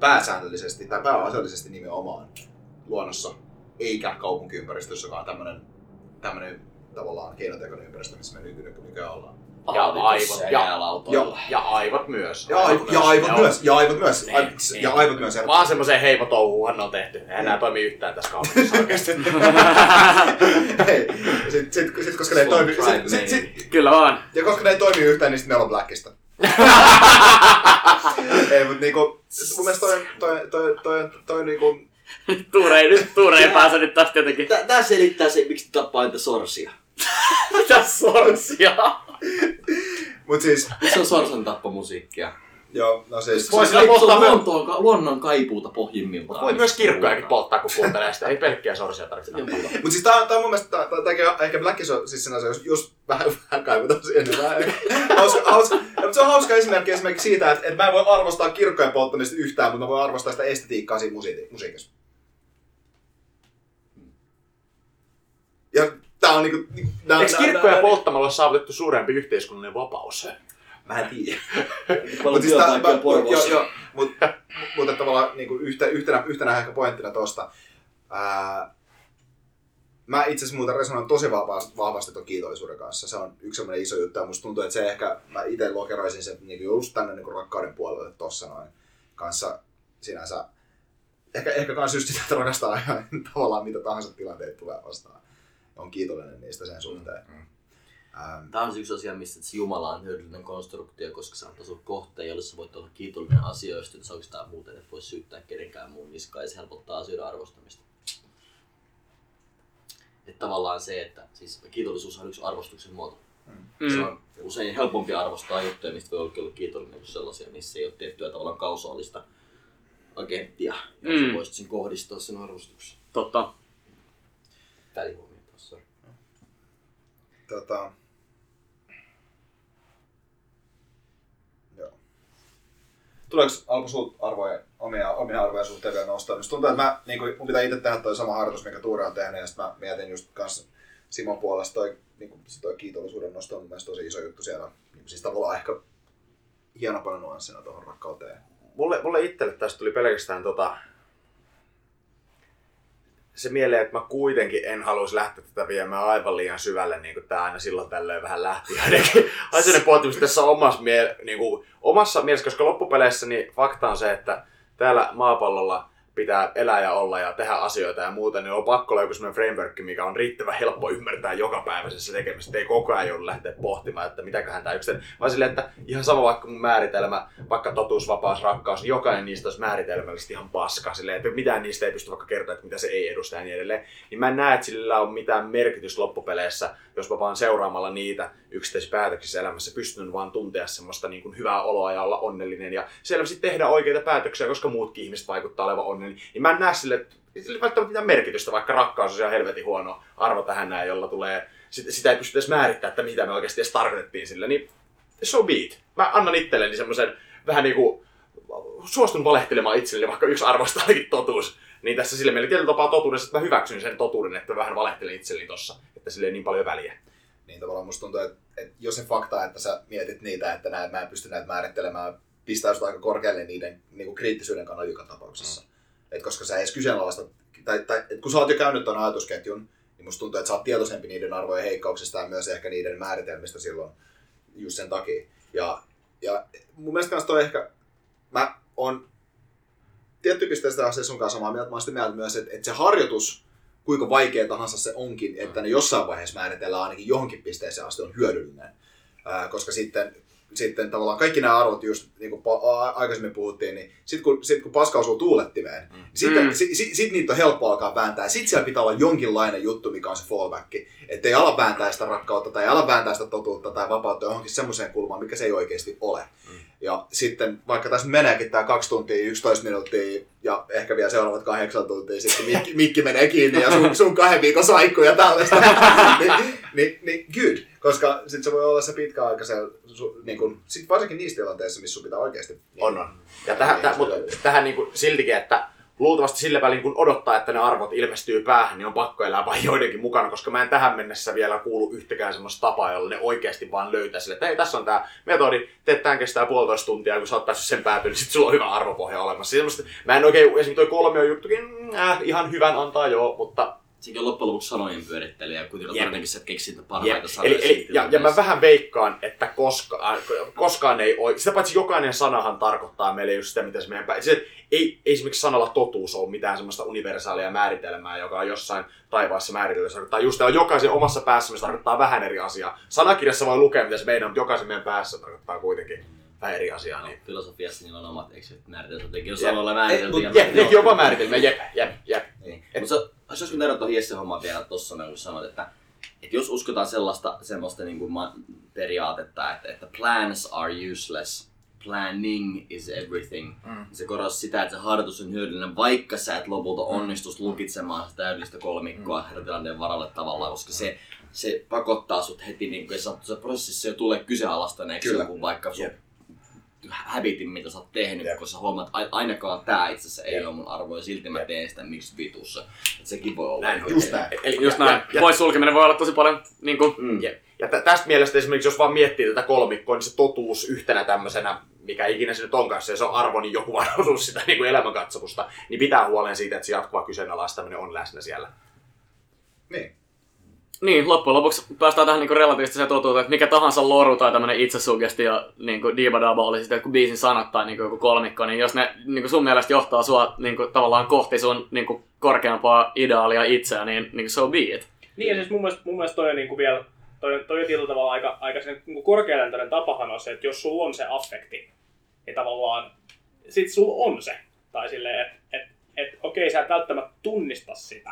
pääsäännöllisesti tai pääasiallisesti nimenomaan luonnossa, eikä kaupunkiympäristössä, joka on tämmöinen, tämmöinen tavallaan keinotekoinen ympäristö, missä me nykyään ollaan. Ja aivot ja, ja aivot myös. Ja aivot, ja aivot myös. Ja aivot myös. Ja aivot myös. Niin, ja aivot niin. myös. Vaan semmoiseen heivotouhuhan on tehty. Eihän nämä toimii yhtään tässä kaupungissa oikeasti. Hei. Sitten sit, sit, koska ne ei toimi... Sit, sit, sit, Kyllä vaan. Ja koska ne ei toimi yhtään, niin sitten meillä on Blackista. Ei, mutta niinku... Mun mielestä toi... Toi... Toi... Toi... toi niinku... Tuure ei nyt, Tuure ei pääse nyt tästä jotenkin. Tää, tää selittää se, miksi tappaa niitä sorsia. Mitä sorsia? Mut siis... Se on sorsan tappamusiikkia. Joo, no siis... Voisi polttaa luontoon, luonnon kaipuuta pohjimmiltaan. Voit myös kirkkojakin polttaa, kun kuuntelee sitä. Ei pelkkiä sorsia tarvitse. Mut siis tää, tää on mun mielestä... Tää, tää, ehkä Black Iso, siis sen asia, jos, jos vähän, vähän kaivutaan siihen. Mut se on hauska esimerkki esimerkiksi siitä, että et mä en voi arvostaa kirkkojen polttamista yhtään, mutta mä voin arvostaa sitä estetiikkaa siinä musiikissa. Ja tää on niinku... Nää, Eikö kirkkoja polttamalla ole saavutettu suurempi yhteiskunnallinen vapaus? Mä en tiedä. Mutta siis mut, mut, tavallaan niinku yhtä, yhtenä, yhtenä ehkä pointtina tosta. Ää, mä itse asiassa muuten resonoin tosi vahvasti, vahvasti tuon kiitollisuuden kanssa. Se on yksi sellainen iso juttu ja musta tuntuu, että se ehkä... Mä ite lokeroisin sen niinku just tänne niinku rakkauden puolelle tossa noin kanssa sinänsä. Ehkä, ehkä kans just sitä, että rakastaa ihan tavallaan mitä tahansa tilanteet tulee vastaan. On kiitollinen niistä sen suhteen. Mm-hmm. Ähm. Tämä on yksi asia, missä Jumala on hyödyllinen konstruktio, koska sä oot osu kohteen, jolle sä voit olla kiitollinen asioista, että sä oikeastaan muuten et voi syyttää kenenkään muun niskaan, ja se helpottaa asioiden arvostamista. Että tavallaan se, että siis kiitollisuus on yksi arvostuksen muoto. Mm. Se on usein helpompi arvostaa juttuja, mistä voi oikein olla kiitollinen kuin sellaisia, missä ei ole tehtyä tavallaan kausaalista agenttia, jos mm. voisit sen kohdistaa sen arvostuksen. Totta. Välihuomio. Tota... Joo. Tuleeko Alpo sinut arvoja, omia, omia arvoja suhteen vielä nostaa? Minusta tuntuu, että mä, niin kuin, mun pitää itse tehdä toi sama harjoitus, mikä Tuure on tehnyt, ja sitten mä mietin just kanssa Simon puolesta toi, niin kuin, toi kiitollisuuden nosto on mun mielestä tosi iso juttu siellä. Siis tavallaan ehkä hieno paljon nuanssina tuohon rakkauteen. Mulle, mulle itselle tästä tuli pelkästään tota... se mieleen, että mä kuitenkin en haluaisi lähteä tätä viemään aivan liian syvälle, niin kuin tää aina silloin tällöin vähän lähti ainakin asioiden pohtimista tässä omassa, mie- niin kuin, omassa mielessä, koska loppupeleissä niin fakta on se, että täällä maapallolla pitää elää ja olla ja tehdä asioita ja muuta, niin on pakko olla joku semmoinen framework, mikä on riittävän helppo ymmärtää jokapäiväisessä tekemisessä, ei koko ajan joudu lähteä pohtimaan, että mitäköhän tämä yksin, vaan silleen, että ihan sama vaikka mun määritelmä, vaikka totuus, vapaus, rakkaus, niin jokainen niistä olisi määritelmällisesti ihan paska, silleen, että mitään niistä ei pysty vaikka kertoa, että mitä se ei edusta ja niin edelleen, niin mä en näe, että sillä on mitään merkitystä loppupeleissä, jos mä vaan seuraamalla niitä yksittäisissä päätöksissä elämässä pystyn vaan tuntea semmoista niin kuin hyvää oloa ja olla onnellinen ja selvästi tehdä oikeita päätöksiä, koska muutkin ihmiset vaikuttaa olevan onnellinen. Niin mä en näe sille, sille välttämättä mitään merkitystä, vaikka rakkaus on ihan helvetin huono arvo tähän näin, jolla tulee, sitä, sitä ei pysty edes määrittämään, että mitä me oikeasti edes tarkoitettiin sillä, niin so be it. Mä annan itselleni semmoisen vähän niinku, suostun valehtelemaan itselleni, vaikka yksi arvosta ainakin totuus, niin tässä sille meillä tietyllä tapaa totuudessa, että mä hyväksyn sen totuuden, että vähän valehtelen itselleni tossa, että sille ei niin paljon väliä. Niin tavallaan musta tuntuu, että, että jos se fakta, että sä mietit niitä, että nää, mä en pysty näitä määrittelemään, pistää sitä aika korkealle niiden niinku kriittisyyden kannalta joka tapauksessa. Mm. Et koska sä edes kyseenalaista, tai, tai kun sä oot jo käynyt ton ajatusketjun, niin musta tuntuu, että sä oot tietoisempi niiden arvojen heikkauksista ja myös ehkä niiden määritelmistä silloin just sen takia. Ja, ja mun mielestä kans toi ehkä, mä oon tietty pisteestä asiassa sun kanssa samaa mieltä, mä oon sitä mieltä myös, että, että se harjoitus, kuinka vaikea tahansa se onkin, että ne jossain vaiheessa määritellään ainakin johonkin pisteeseen asti on hyödyllinen, Ää, koska sitten Sitten tavallaan kaikki nämä arvot, just niin kuin aikaisemmin puhuttiin, niin sitten kun, sit, kun paska osuu tuulettimeen, mm. niin sitten mm. sit, sit, sit niitä on helppo alkaa vääntää. Sitten siellä pitää olla jonkinlainen juttu, mikä on se fallback. Että ei ala vääntää sitä rakkautta tai ei ala vääntää sitä totuutta tai vapautta johonkin semmoiseen kulmaan, mikä se ei oikeasti ole. Mm. Ja sitten vaikka tässä meneekin tämä kaksi tuntia, yksitoista minuuttia ja ehkä vielä seuraavat kahdeksan tuntia, sitten mikki, mikki menee kiinni ja sun, sun kahden viikon saikku ja tällaista, niin, niin, niin good. Koska sitten se voi olla se pitkäaikaisella, niin kun, sit varsinkin niissä tilanteissa, missä sun pitää oikeasti... On, on. Ja tähän, täh, mutta tähän niin kuin siltikin, että luultavasti sillä välin kun odottaa, että ne arvot ilmestyy päähän, niin on pakko elää vain joidenkin mukana, koska mä en tähän mennessä vielä kuulu yhtäkään semmoista tapaa, jolla ne oikeasti vaan löytää sille, että hei, tässä on tää metodi, teet tämän kestää puolitoista tuntia, kun sä oot päässyt sen päätyyn, niin sit sulla on hyvä arvopohja olemassa. Semmoista, mä en oikein, esimerkiksi toi kolmio juttukin, äh, ihan hyvän antaa joo, mutta... Sekin on loppujen lopuksi sanojen pyörittelyä, kun tietenkin sä keksit parhaita sanoja. Eli, eli, ja, ja mä vähän veikkaan, että koska, koskaan ei ole, sitä paitsi jokainen sanahan tarkoittaa meille just sitä, mitä se meidän päin. Siis, ei, ei esimerkiksi sanalla totuus ole mitään semmoista universaalia määritelmää, joka on jossain taivaassa määritellyssä. Tarkoittaa just tämä, jokaisen omassa päässä se tarkoittaa vähän eri asiaa. Sanakirjassa voi lukea, mitä se meidän on, mutta jokaisen meidän päässä tarkoittaa kuitenkin vähän eri asiaa. Niin. No, filosofiassa niillä on omat määritelmät, nekin on sanalla määritelty. Nekin on vaan määritelmä, jep, jep, jep. Olisi joskus tervettä hiessä hommaa vielä tuossa, kun sanoit, että, että jos uskotaan sellaista semmoista niin kuin periaatetta, että, että plans are useless, planning is everything, mm. se korostaa sitä, että se harjoitus on hyödyllinen, vaikka sä et lopulta onnistus lukitsemaan sitä täydellistä kolmikkoa mm. tilanteen varalle tavallaan, koska se, se pakottaa sut heti, niin kuin se prosessissa jo tulee kyseenalaistaneeksi joku vaikka sun häbitin, mitä sä oot tehnyt, yeah. kun sä huomaat, että ainakaan tää itse asiassa ei yeah. ole mun arvo ja silti mä teen sitä, miksi vitussa. Et sekin voi olla. Näin, just näin. Eli just näin. Pois sulkeminen voi olla tosi paljon niin kuin... Mm. Yeah. Ja tä- tästä mielestä esimerkiksi, jos vaan miettii tätä kolmikkoa, niin se totuus yhtenä tämmöisenä, mikä ikinä se nyt on kanssa, ja se on arvo, niin joku vaan osuus sitä niin kuin elämänkatsomusta, niin pitää huolen siitä, että se jatkuva kyseenalaistaminen on läsnä siellä. Niin. Niin, loppujen lopuksi päästään tähän niinku relatiivistiseen totuuteen, että mikä tahansa loru tai tämmöinen itsesugestio ja niinku diibadaba oli sitten joku biisin sanat tai niinku joku kolmikko, niin jos ne niinku sun mielestä johtaa sua niinku tavallaan kohti sun niinku korkeampaa ideaalia itseä, niin niinku so be it. Niin ja siis mun mielestä, mun mielestä toi on niinku vielä, toi, toi on tietyllä tavalla aika, aika sen niinku korkealentoinen tapahan on se, että jos sulla on se affekti, niin tavallaan sit sulla on se. Tai silleen, että et, et, okei sä et välttämättä tunnista sitä.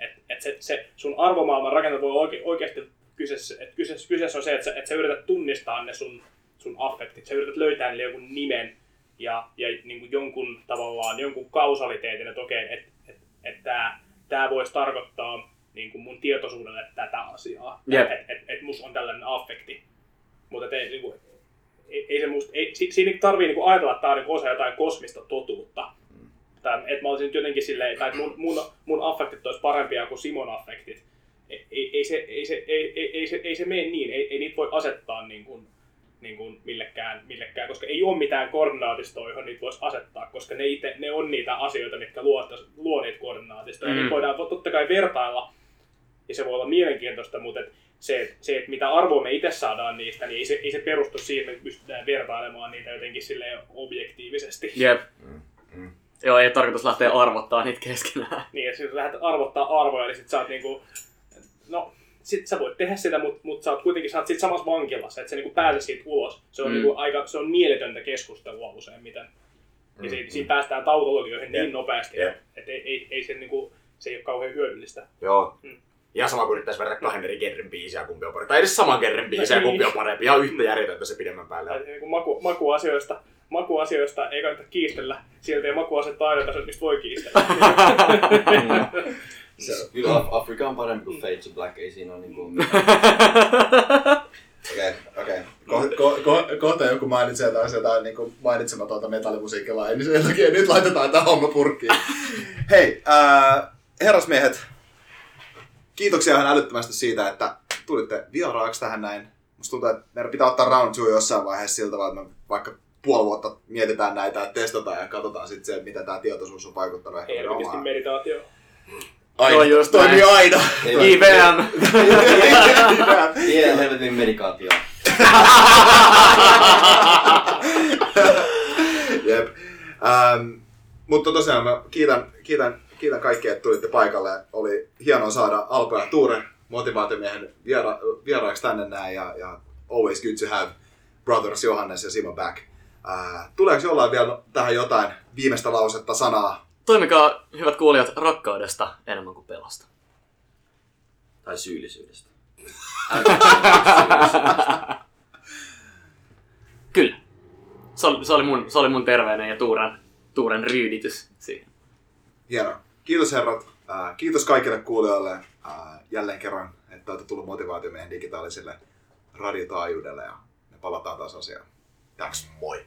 Että et se, se sun arvomaailman rakenne voi oike, oikeasti kyseessä, että kyseessä, kyseessä on se, että sä, et sä yrität tunnistaa ne sun, sun affektit, sä yrität löytää niille jonkun nimen ja, ja niin kuin jonkun tavallaan, jonkun kausaliteetin, että okei, että et, et tää, tää voisi tarkoittaa niin kuin mun tietoisuudelle tätä asiaa. Yep. Että et, et musta on tällainen affekti. Mutta ei, niin kuin, ei, ei se musta, ei, si, siinä tarvii niin kuin ajatella, että tämä on niin osa jotain kosmista totuutta. Tai, että mä olisin nyt jotenkin silleen, tai että mun, mun, mun affektit olisi parempia kuin Simon affektit. Ei, ei, ei, se, ei, se, ei, ei, ei, se, ei se mene niin, ei, ei niitä voi asettaa niin kuin, niin kuin millekään, millekään, koska ei ole mitään koordinaatistoa, johon niitä voisi asettaa, koska ne, ite, ne on niitä asioita, mitkä luo, luo niitä koordinaatistoja. Mm. Niitä voidaan totta kai vertailla, ja se voi olla mielenkiintoista, mutta et se, se et mitä arvoa me itse saadaan niistä, niin ei se, ei se perustu siihen, että pystytään vertailemaan niitä jotenkin silleen objektiivisesti. Yep. Mm-hmm. Joo, ei tarkoitus lähteä arvottaa niitä keskenään. Niin, jos lähdet arvottaa arvoja, niin sit sä oot niinku... No, sit sä voit tehdä sitä, mutta mut sä oot kuitenkin sä oot sit samassa vankilassa, että sä niinku pääset siitä ulos. Se on, mm. niinku aika, se on mieletöntä keskustelua useimmiten. Ja mm, siitä, siitä mm. päästään tautologioihin yeah. niin nopeasti, yeah. että ei, ei, ei se, niinku, se ei ole kauhean hyödyllistä. Joo. Mm. Ihan sama kuin yrittäisi verrata kahden eri Gerren biisiä, kumpi on parempi. Tai edes saman Gerren biisiä, kumpi on parempi. Ihan yhtä järjetöntä se pidemmän päälle. Tai niinku maku, makuasioista. Makuasioista ei kannata kiistellä. Sieltä ei makuasetta aina tasolla, mistä voi kiistellä. Kyllä Afrika on parempi kuin Fade to Black, ei siinä ole niin kuin mitään. Okei, okei. Kohta joku mainitsee jotain, jotain niin kuin mainitsematonta metallimusiikkilaa, niin sen takia nyt laitetaan tämä homma purkkiin. Hei, äh, herrasmiehet, kiitoksia ihan älyttömästi siitä, että tulitte vieraaksi tähän näin. Musta tuntuu, että meidän pitää ottaa round two jossain vaiheessa siltä, että vaikka puoli vuotta mietitään näitä, testataan ja katsotaan sitten se, mitä tämä tietoisuus on vaikuttanut ehkä meidän omaan. Meditaatio. Aina. No, toimii aina. I V M. I V M helvetin medikaatio. Jep. Ähm, mutta tosiaan mä kiitän, kiitän, kiitän kaikkia, että tulitte paikalle. Oli hienoa saada Alpo ja Tuure Motivaatiomiehen viera, vieraaksi tänne näin. Ja, ja always good to have brothers Johannes ja Simon back. Äh, tuleeko jollain vielä tähän jotain viimeistä lausetta, sanaa? Toimikaa, hyvät kuulijat, rakkaudesta enemmän kuin pelosta. Tai syyllisyydestä. syyllisyydestä. Kyllä. Se oli, se, oli mun, se oli mun terveinen ja Tuuren, Tuuren ryyditys siihen. Hienoa. Kiitos herrat. Äh, kiitos kaikille kuulijoille äh, jälleen kerran, että olette tullut motivaatio meidän digitaaliselle radiotaajuudelle. Ja me palataan taas asiaan. Thanks, moi!